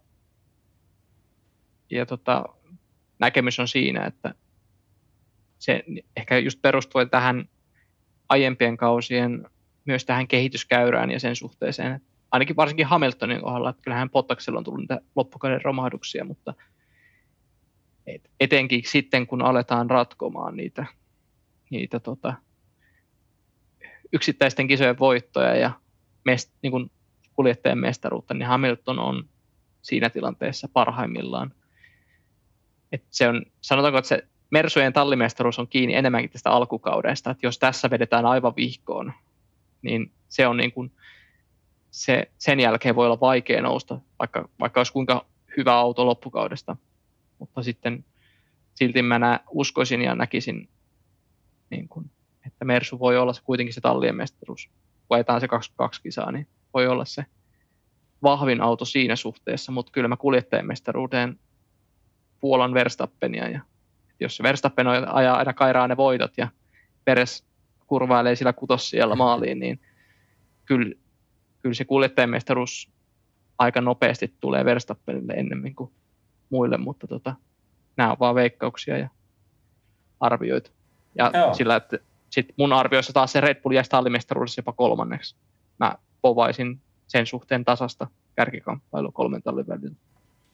ja tota, näkemys on siinä, että se ehkä just perustuu tähän aiempien kausien, myös tähän kehityskäyrään ja sen suhteeseen. Ainakin varsinkin Hamiltonin kohdalla, että kyllähän Bottaksella on tullut niitä loppukauden romahduksia, mutta et etenkin sitten, kun aletaan ratkomaan niitä, niitä tota, yksittäisten kisojen voittoja ja mest, niin kuin kuljettajan mestaruutta, niin Hamilton on siinä tilanteessa parhaimmillaan. Et se on, sanotaanko, että se Mersujen tallimestaruus on kiinni enemmänkin tästä alkukaudesta, että jos tässä vedetään aivan vihkoon, niin se on niin kuin, se, sen jälkeen voi olla vaikea nousta, vaikka, vaikka olisi kuinka hyvä auto loppukaudesta, mutta sitten silti mä nä, uskoisin ja näkisin, niin kuin, että Mersu voi olla se kuitenkin se tallien mestaruus, kun ajetaan se kaksikymmentäkaksi kisaa, niin voi olla se vahvin auto siinä suhteessa, mutta kyllä mä kuljettajan mestaruuteen puolan Verstappenia, ja jos se Verstappen ajaa aina kairaa ne voitot ja Pérez kurvailee sillä kutos siellä maaliin, niin kyllä, kyllä se kuljettajan mestaruus aika nopeasti tulee Verstappenille ennemmin kuin muille, mutta tota, nämä on vaan veikkauksia ja arvioita. Ja joo, sillä, että sit mun arvioissa taas se Red Bull jäisi tallimestaruudessa jopa kolmanneksi. Mä povaisin sen suhteen tasasta kärkikamppailua kolmen tallin välillä.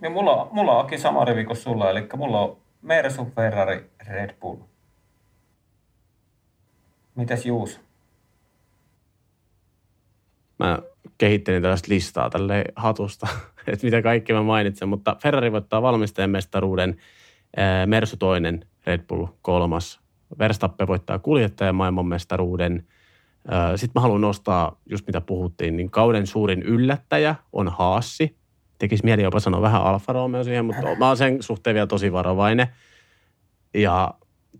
Ja mulla, mulla on oikein sama rivi kuin sulla, eli mulla on Mersu, Ferrari, Red Bull. Mitäs Juuso? Mä kehittelin tällaista listaa tälle hatusta, että mitä kaikki mä mainitsen, mutta Ferrari voittaa valmistajan mestaruuden, Mersu toinen, Red Bull kolmas, Verstappen voittaa kuljettajan maailmanmestaruuden. Sitten mä haluan nostaa, just mitä puhuttiin, niin kauden suurin yllättäjä on Haassi. Tekisi mieli jopa sanoa vähän Alfa Romeo siihen, mutta mä oon sen suhteen vielä tosi varovainen. Ja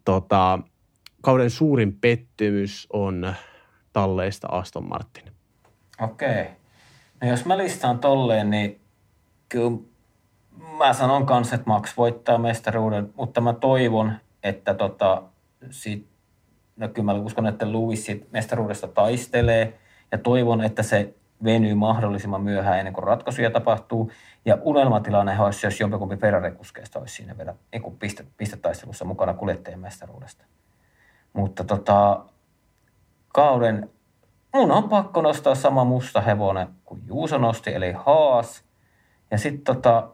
tota, kauden suurin pettymys on talleista Aston Martin. Okei. No jos mä listaan tolleen, niin kyllä mä sanon kans, että Max voittaa mestaruuden, mutta mä toivon, että tota, sit, no kyllä mä uskon, että Lewis sit mestaruudesta taistelee ja toivon, että se venyy mahdollisimman myöhään ennen kuin ratkaisuja tapahtuu. Ja unelmatilanne olisi, jos jompikumpi Ferrari-kuskeista olisi siinä vielä niin pistetaistelussa mukana kuljettajan mestaruudesta. Mutta tota, kauden, mun on pakko nostaa sama musta hevonen kuin Juuso nosti, eli Haas. Ja sitten tota,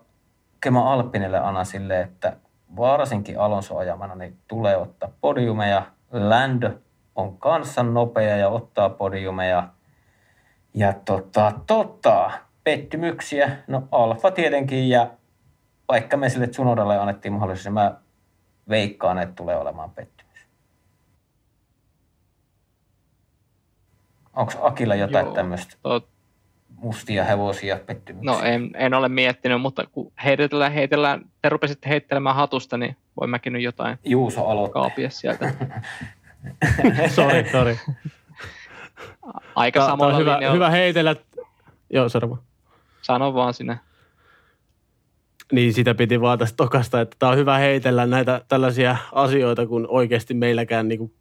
kyllä Alpinelle annan silleen, että varsinkin Alonso ajamana niin tulee ottaa podiumeja. Lando on kansan nopea ja ottaa podiumeja. Ja tota, tota, pettymyksiä, no Alfa tietenkin, ja vaikka me sille Tsunodalle annettiin mahdollisuus, niin mä veikkaan, että tulee olemaan pettymys. Onko Akilla jotain Joo, tämmöistä tot... mustia hevosia pettymyksiä? No en, en ole miettinyt, mutta kun heitellään, heitellään, te rupesitte heittelemään hatusta, niin voin mäkin nyt jotain Juuso aloittaa kaapia sieltä. Sori, sori. Aika Tää, samalla hyvä, linjalla. Hyvä heitellä. Joo, Sarva. Sano vaan sinä. Niin, sitä piti vaan tästä tokasta, että tämä on hyvä heitellä näitä tällaisia asioita, kun oikeasti meilläkään, niin kuin,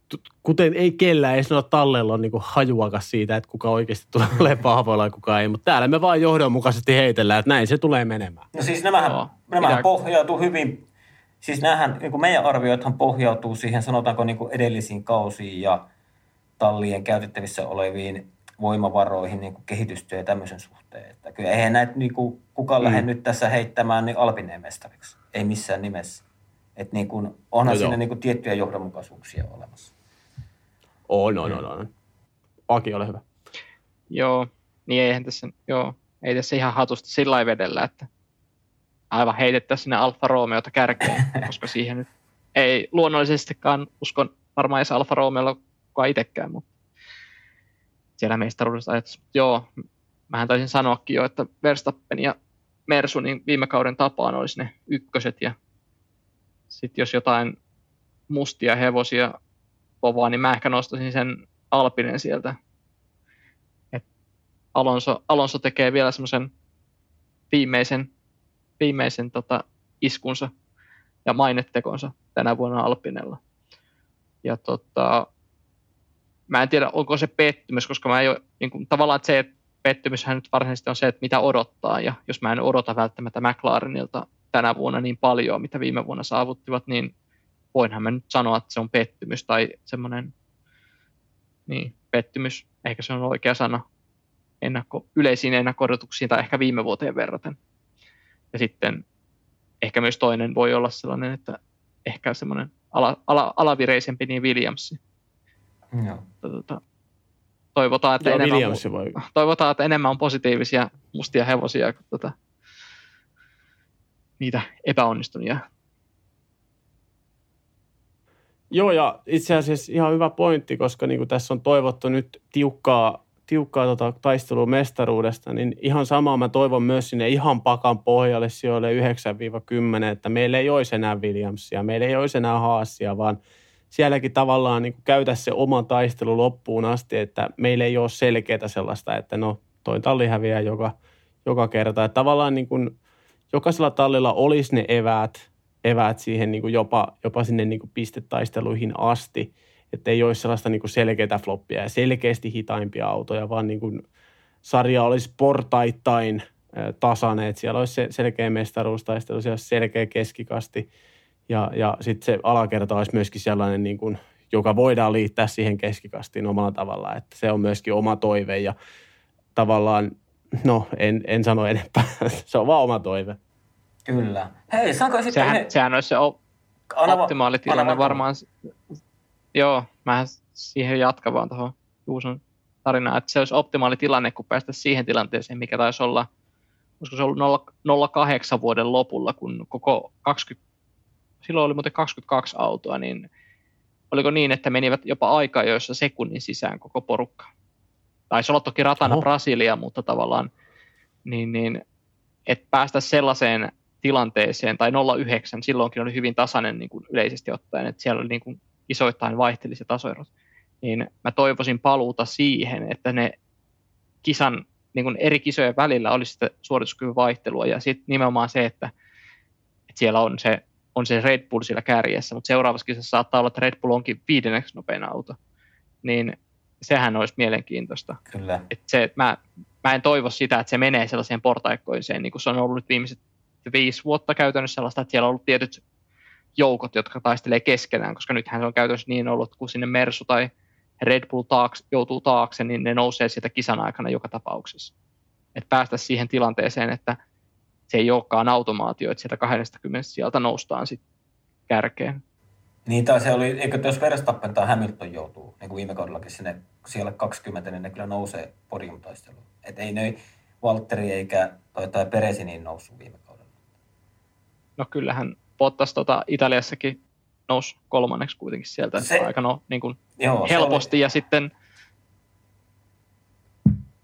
kuten ei kellään, ei sanoa tallella on niin kuin hajuakas siitä, että kuka oikeasti tulee olemaan pahvoilla ja kuka ei. Mutta täällä me vaan johdonmukaisesti heitellään, että näin se tulee menemään. No siis nämähän, no, nämähän pohjautuu hyvin, siis näähän, niin kuin meidän arvioithan pohjautuu siihen, sanotaanko niin kuin edellisiin kausiin ja tallien käytettävissä oleviin voimavaroihin niin kehitystyö ja tämmöisen suhteen. Että kyllä eihän näitä niin kuin, kukaan mm. lähde nyt tässä heittämään niin Alpineen mestariksi. Ei missään nimessä. Että niin kuin, onhan no siinä niin kuin, tiettyjä johdonmukaisuuksia olemassa. Oh, no, no, no. Aki, ole hyvä. Joo, niin eihän tässä, joo, ei tässä ihan hatusta sillä lailla vedellä, että aivan heitettäisiin sinne Alfa Romeota kärkeen, koska siihen nyt ei luonnollisestikaan uskon varmaan edes Alfa Romeolla kukaan itsekään, mutta siellä mestaruudesta ajatus. Joo, mähän taisin sanoakin jo, että Verstappen ja Mersu niin viime kauden tapaan olisi ne ykköset, ja sitten jos jotain mustia hevosia povaa, niin mä ehkä nostaisin sen Alpinen sieltä. Et Alonso, Alonso tekee vielä semmoisen viimeisen, viimeisen tota iskunsa ja mainettekonsa tänä vuonna Alpinella. Ja tota, mä en tiedä, onko se pettymys, koska mä ei ole, niin kuin, tavallaan että se että pettymyshän nyt varsinaisesti on se, että mitä odottaa. Ja jos mä en odota välttämättä McLarenilta tänä vuonna niin paljon, mitä viime vuonna saavuttivat, niin voinhan mä nyt sanoa, että se on pettymys tai semmoinen niin, pettymys. Ehkä se on oikea sana ennakko, yleisiin ennakko-odotuksiin tai ehkä viime vuoteen verraten. Ja sitten ehkä myös toinen voi olla sellainen, että ehkä semmoinen ala, ala, alavireisempi niin Williamsi. Tota, toivotaan, että, enemmän on, toivotaan, että enemmän on positiivisia mustia hevosia kuin tota, niitä epäonnistunia. Joo, ja itse asiassa ihan hyvä pointti, koska niin kuin tässä on toivottu nyt tiukkaa, tiukkaa tota taistelua mestaruudesta, niin ihan samaa mä toivon myös sinne ihan pakan pohjalle sijoille yhdeksän kymmenen, että meillä ei olisi enää Williamsia, meillä ei olisi enää Haasia, vaan sielläkin tavallaan niin kuin käytä se oma taistelu loppuun asti, että meillä ei ole selkeää sellaista, että no toi talli häviää joka, joka kerta. Että tavallaan niin kuin jokaisella tallilla olisi ne eväät, eväät siihen niin kuin jopa, jopa sinne niin kuin pistetaisteluihin asti, että ei olisi sellaista niin kuin selkeää floppia ja selkeästi hitaimpia autoja, vaan niin kuin sarja olisi portaittain tasainen, että siellä olisi se selkeä mestaruustaistelu, siellä olisi selkeä keskikasti. Ja, ja sitten se alakerta olisi myöskin sellainen, niin kuin, joka voidaan liittää siihen keskikastiin omalla tavallaan, että se on myöskin oma toive ja tavallaan, no en, en sano enempää, se on vaan oma toive. Kyllä. Hei, saanko sitten... Sehän, ne... sehän olisi se optimaali tilanne varmaan. Joo, mähän siihen jatkan vaan tuohon Juuson tarinaan, että se olisi optimaali tilanne, kun päästä siihen tilanteeseen, mikä taisi olla, koska se on ollut nolla kahdeksan vuoden lopulla, kun koko kaksikymmentä silloin oli muuten kaksikymmentäkaksi autoa, niin oliko niin, että menivät jopa aikaa, joissa sekunnin sisään koko porukka. Taisi olla toki ratana Oho. Brasilia, mutta tavallaan, niin, niin, että päästä sellaiseen tilanteeseen, tai nolla yhdeksän, silloinkin oli hyvin tasainen niin kuin yleisesti ottaen, että siellä oli niin kuin isoittain vaihteliset tasoerot, niin mä toivoisin paluuta siihen, että ne kisan, niin kuin eri kisojen välillä olisi sitä suorituskyvyn vaihtelua, ja sitten nimenomaan se, että, että siellä on se on se Red Bull siellä kärjessä, mutta seuraavassa kisassa saattaa olla, että Red Bull onkin viidenneksi nopein auto. Niin sehän olisi mielenkiintoista. Kyllä. Et se, että mä, mä en toivo sitä, että se menee sellaiseen portaikkoiseen, niin kuin se on ollut viimeiset viisi vuotta käytännössä sellaista, että siellä on ollut tietyt joukot, jotka taistelee keskenään, koska nythän se on käytännössä niin ollut, kun sinne Mersu tai Red Bull taakse, joutuu taakse, niin ne nousee sieltä kisan aikana joka tapauksessa. Että päästä siihen tilanteeseen, että se ei olekaan automaatio, että sieltä kaksikymmentä sieltä noustaan sitten kärkeen. Niin, tai se oli, eikö jos Verstappen tai Hamilton joutuu, niin kuin viime kaudellakin sinne siellä kaksikymmentä, niin ne kyllä nousee podiumtaisteluun. Että ei ne Valtteri eikä tai, tai Peresi niin noussut viime kaudella. No kyllähän Bottas tota, Italiassakin nousi kolmanneksi kuitenkin sieltä se, aika no, niin kuin joo, helposti oli... ja sitten...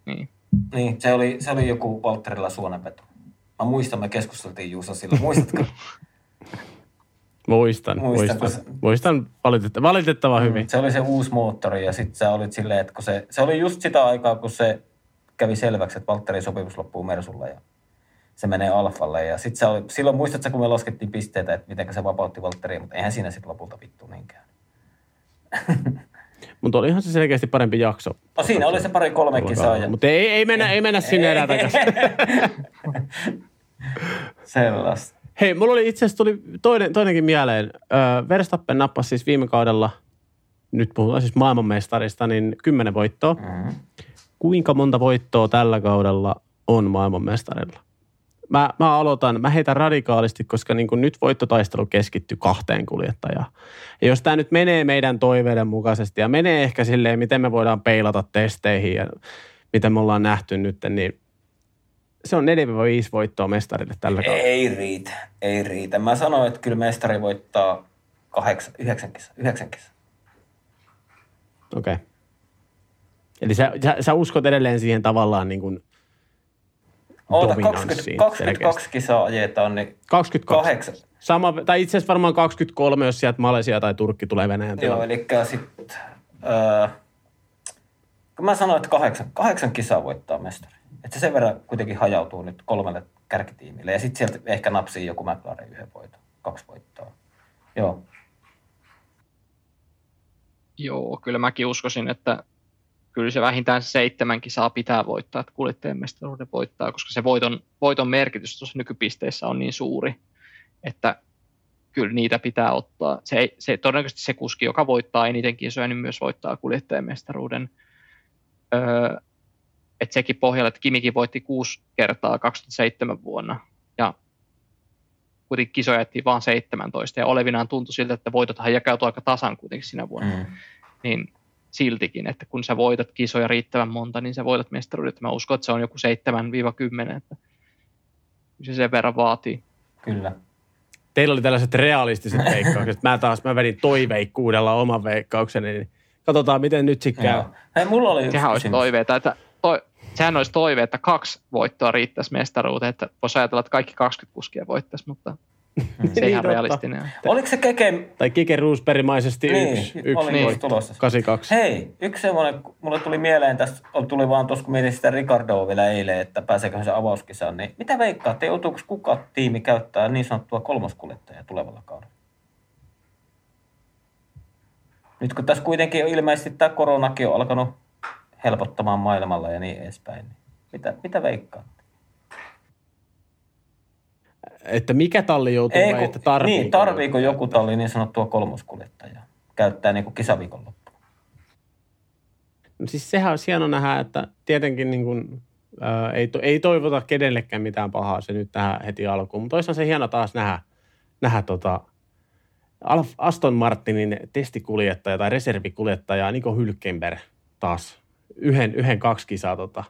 Niin, niin se, oli, se oli joku Valtterilla suonenveto. Mä muistan, me keskusteltiin Juuso silloin. Muistatko? Muistan, muistan. Muistan valitettavan, valitettavan mm, hyvin. Se oli se uusi moottori ja sitten sä olit silleen, että kun se, se oli just sitä aikaa, kun se kävi selväksi, että Valtterin sopimus loppuu Mersulla ja se menee Alfalle. Ja sit sä oli, silloin muistatko, kun me laskettiin pisteitä, että miten se vapautti Valtteriin, mutta eihän siinä sitten lopulta vittu niinkään. Mutta olihan se selkeästi parempi jakso. No siinä oli se pari kolme kisaa. Mutta ei, ei, mennä, ei mennä sinne enää takaisin. Sellaista. Hei, mulla oli itse asiassa tuli toinen, toinenkin mieleen. Ö, Verstappen nappasi siis viime kaudella, nyt puhutaan siis maailmanmestarista, niin kymmenen voittoa. Mm-hmm. Kuinka monta voittoa tällä kaudella on maailmanmestarilla? Mä, mä aloitan, mä heitän radikaalisti, koska niin kuin nyt voittotaistelu keskittyy kahteen kuljettajaan. Ja jos tämä nyt menee meidän toiveiden mukaisesti ja menee ehkä silleen, miten me voidaan peilata testeihin ja mitä me ollaan nähty nyt, niin se on neljä viisi voittoa mestarille tällä kaudella. Ei riitä, ei riitä. Mä sanoin, että kyllä mestari voittaa kahdeksan, yhdeksän kisa, yhdeksän kisa. Okei. Okay. Eli sä, sä, sä uskot edelleen siihen tavallaan niin kuin oota, kaksikymmentäkaksi kisaa ajetaan, niin kaksikymmentäkaksi. kahdeksan. Sama, tai itse asiassa varmaan kaksikymmentäkolme, jos sieltä Malesia tai Turkki tulee Venäjän tilaan. Joo, eli sitten, äh, kun mä sanoin, että kahdeksan, kahdeksan kisaa voittaa mestari. Että se sen verran kuitenkin hajautuu nyt kolmelle kärkitiimille. Ja sitten sieltä ehkä napsii joku McLaren yhden voiton, kaksi voittoa. Joo. Joo, kyllä mäkin uskoisin, että... Kyllä se vähintään seitsemän kisaa pitää voittaa, että kuljettajan mestaruuden voittaa, koska se voiton, voiton merkitys tuossa nykypisteissä on niin suuri, että kyllä niitä pitää ottaa. Se, ei, se, todennäköisesti se kuski, joka voittaa eniten kisoja, niin myös voittaa kuljettajan mestaruuden. Öö, että sekin pohjalla, että Kimikin voitti kuusi kertaa kaksituhattaseitsemän vuonna ja kuitenkin kisoja jättiin vaan seitsemäntoista ja olevinaan tuntui siltä, että voitothan jakautui aika tasan kuitenkin siinä vuonna. Mm. Niin siltikin, että kun sä voitat kisoja riittävän monta, niin sä voitat mestaruudet. Mä uskon, että se on joku seitsemän kymmenen, että se sen verran vaatii. Kyllä. Teillä oli tällaiset realistiset veikkaukset. Mä taas mä vedin toiveikkuudella oman veikkaukseni, niin katsotaan, miten nyt sitten käy. Hei, mulla oli sehän olisi toiveita, että toi, sehän olisi toive, että kaksi voittoa riittäisi mestaruuteen, että voisi ajatella, että kaikki kaksikymmentä kuskia voittaisi, mutta se ei ihan realistinen. Oliko se Keke... Tai Kike Roosberg-maisesti niin, yksi, yksi niin, voitto, kahdeksankymmentäkaksi. Hei, yksi semmoinen, mulle tuli mieleen, tässä tuli vaan tuossa, kun mietin sitä Ricardoa vielä eilen, että pääseekö se avauskisaan, niin mitä veikkaatte, joutuuko kuka tiimi käyttää niin sanottua kolmoskuljettajaa tulevalla kaudella? Nyt kun tässä kuitenkin ilmeisesti tämä koronakin on alkanut helpottamaan maailmalla ja niin edespäin, niin mitä, mitä veikkaatte? Että mikä talli joutuu vai että tarviiko? Niin, tarviiko joku talli niin sanottua kolmoskuljettajaa käyttää niin kuin kisaviikonloppuun? No siis sehän on hieno nähdä, että tietenkin niin kuin, ää, ei, to, ei toivota kenellekään mitään pahaa se nyt tähän heti alkuun, mutta toisaalta se hieno taas nähdä, nähdä tota Alf, Aston Martinin testikuljettaja tai reservikuljettaja Nico Hülkenberg taas yhden, yhden kaksi kisaa tota,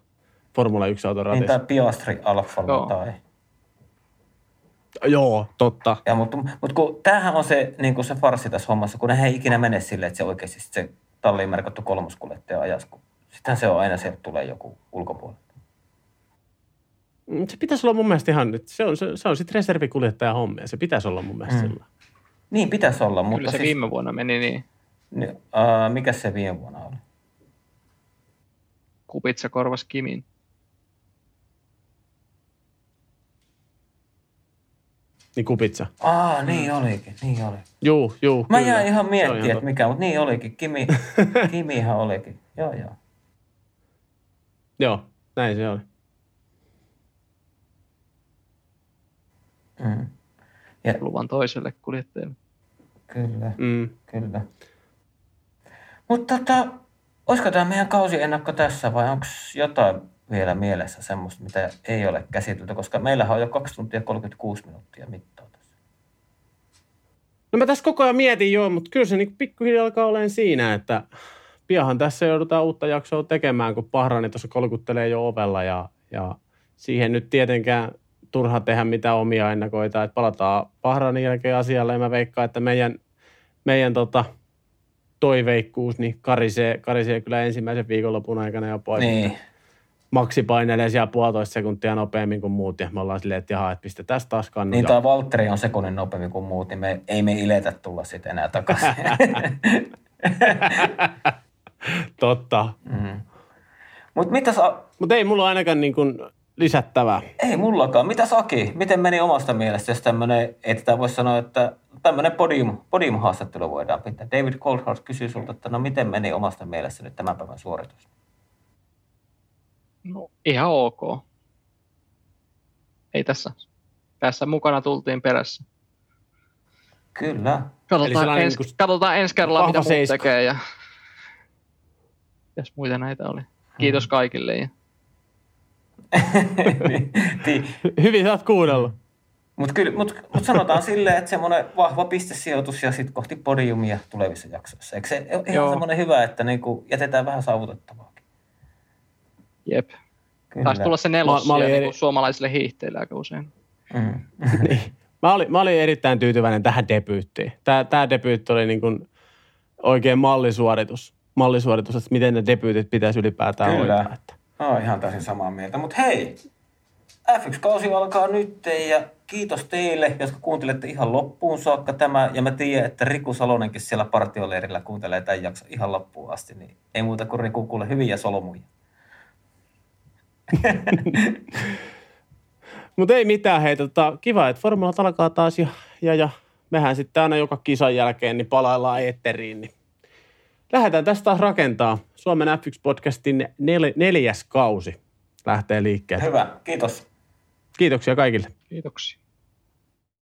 Formula yksi-auton ratissa. Entä Piastri Alfa tai... Joo, totta. Ja, mutta, mutta kun tämähän on se, niin kuin se farsi tässä hommassa, kun ne ei ikinä mene silleen, että se oikeasti se talliin merkattu kolmoskuljettaja ajas, kun sittenhän se on aina se, että tulee joku ulkopuolelle. Se pitäisi olla mun mielestä ihan, että se on, se, se on sitten reservikuljettaja hommia, se pitäisi olla mun mielestä mm. sillä. Niin, pitäisi olla, mutta kyllä se siis, viime vuonna meni niin. niin äh, mikäs se viime vuonna oli? Kubica korvas Kimin. Niin Kubica. Aa, niin olikin, niin oli. Juu, juu. Mä jäin ihan miettimään, että mikä, mutta niin olikin. Kimi, Kimihan olikin, joo joo. Joo, näin se oli. Mm. Ja. Luvan toiselle kuljettajalle. Kyllä, mm. kyllä. Mutta tota, olisiko tämä meidän kausiennakko tässä vai onko jotain vielä mielessä semmoista, mitä ei ole käsitelty, koska meillähän on jo kaksi tuntia kolmekymmentäkuusi minuuttia mittaa tässä. No mä tässä koko ajan mietin joo, mutta kyllä se niin pikkuhiljaa alkaa olemaan siinä, että pianhan tässä joudutaan uutta jaksoa tekemään, kun Bahrain tuossa kolkuttelee jo ovella ja, ja siihen nyt tietenkään turha tehdä mitään omia ennakoita, että palataan Bahrainin jälkeen asialle ja mä veikkaan, että meidän, meidän tota, toiveikkuus niin karisee, karisee kyllä ensimmäisen viikonlopun aikana ja pois. Niin. Maksi painelee siellä puolitoista sekuntia nopeammin kuin muut ja me ollaan silleen, että jaha, että pistetään taas kannun. Niin tai Valtteri on sekunnin nopeammin kuin muut, niin me, ei me iletä tulla sitten enää takaisin. Totta. Mm. Mutta mitäs... A... Mutta ei mulla ainakaan niin kuin lisättävää. Ei mullakaan. Mitäs Aki? Miten meni omasta mielestä, jos tämmöinen, ei tätä voi sanoa, että tämmöinen podium, podium-haastattelu voidaan pitää. David Coulthard kysyi sulta, että no miten meni omasta mielestä nyt tämän päivän suoritus? No, ihan ok. Ei tässä. Tässä mukana tultiin perässä. Kyllä. Katsotaan, ens, niin katsotaan ensi kerralla, mitä muut tekee. Ja... Mitäs muita näitä oli? Kiitos hmm. kaikille. Ja... Hyvin sä oot kuunnellut. Mutta mut, mut sanotaan silleen, että semmoinen vahva pistesijoitus ja sitten kohti podiumia tulevissa jaksoissa. Eikö se ihan semmoinen hyvä, että niinku jätetään vähän saavutettavaa? Jep. Kyllä. Taisi tulla se nelos siellä eri... niin suomalaisille hiihteille aika usein. Mm. niin. mä, olin, mä olin erittäin tyytyväinen tähän debyyttiin. Tää, tää debyytti oli niin kuin oikein mallisuoritus. Mallisuoritus, että miten ne debyytit pitäisi ylipäätään hoitaa. Että... Oon ihan täysin samaa mieltä. Mutta hei, äf yksi-kausi alkaa nyt ja kiitos teille, jotka kuuntelette ihan loppuun saakka tämä. Ja mä tiedän, että Riku Salonenkin siellä partioleirillä kuuntelee tämän jakson ihan loppuun asti. Niin ei muuta kuin Riku kuule hyviä solmuja. Mutta ei mitään, hei, tota, kiva, että formulat alkaa taas ja, ja, ja mehän sitten aina joka kisan jälkeen niin palaillaan eetteriin. Niin. Lähdetään tästä taas rakentaa. Suomen äf yksi-podcastin nel, neljäs kausi lähtee liikkeelle. Hyvä, kiitos. Kiitoksia kaikille. Kiitoksia.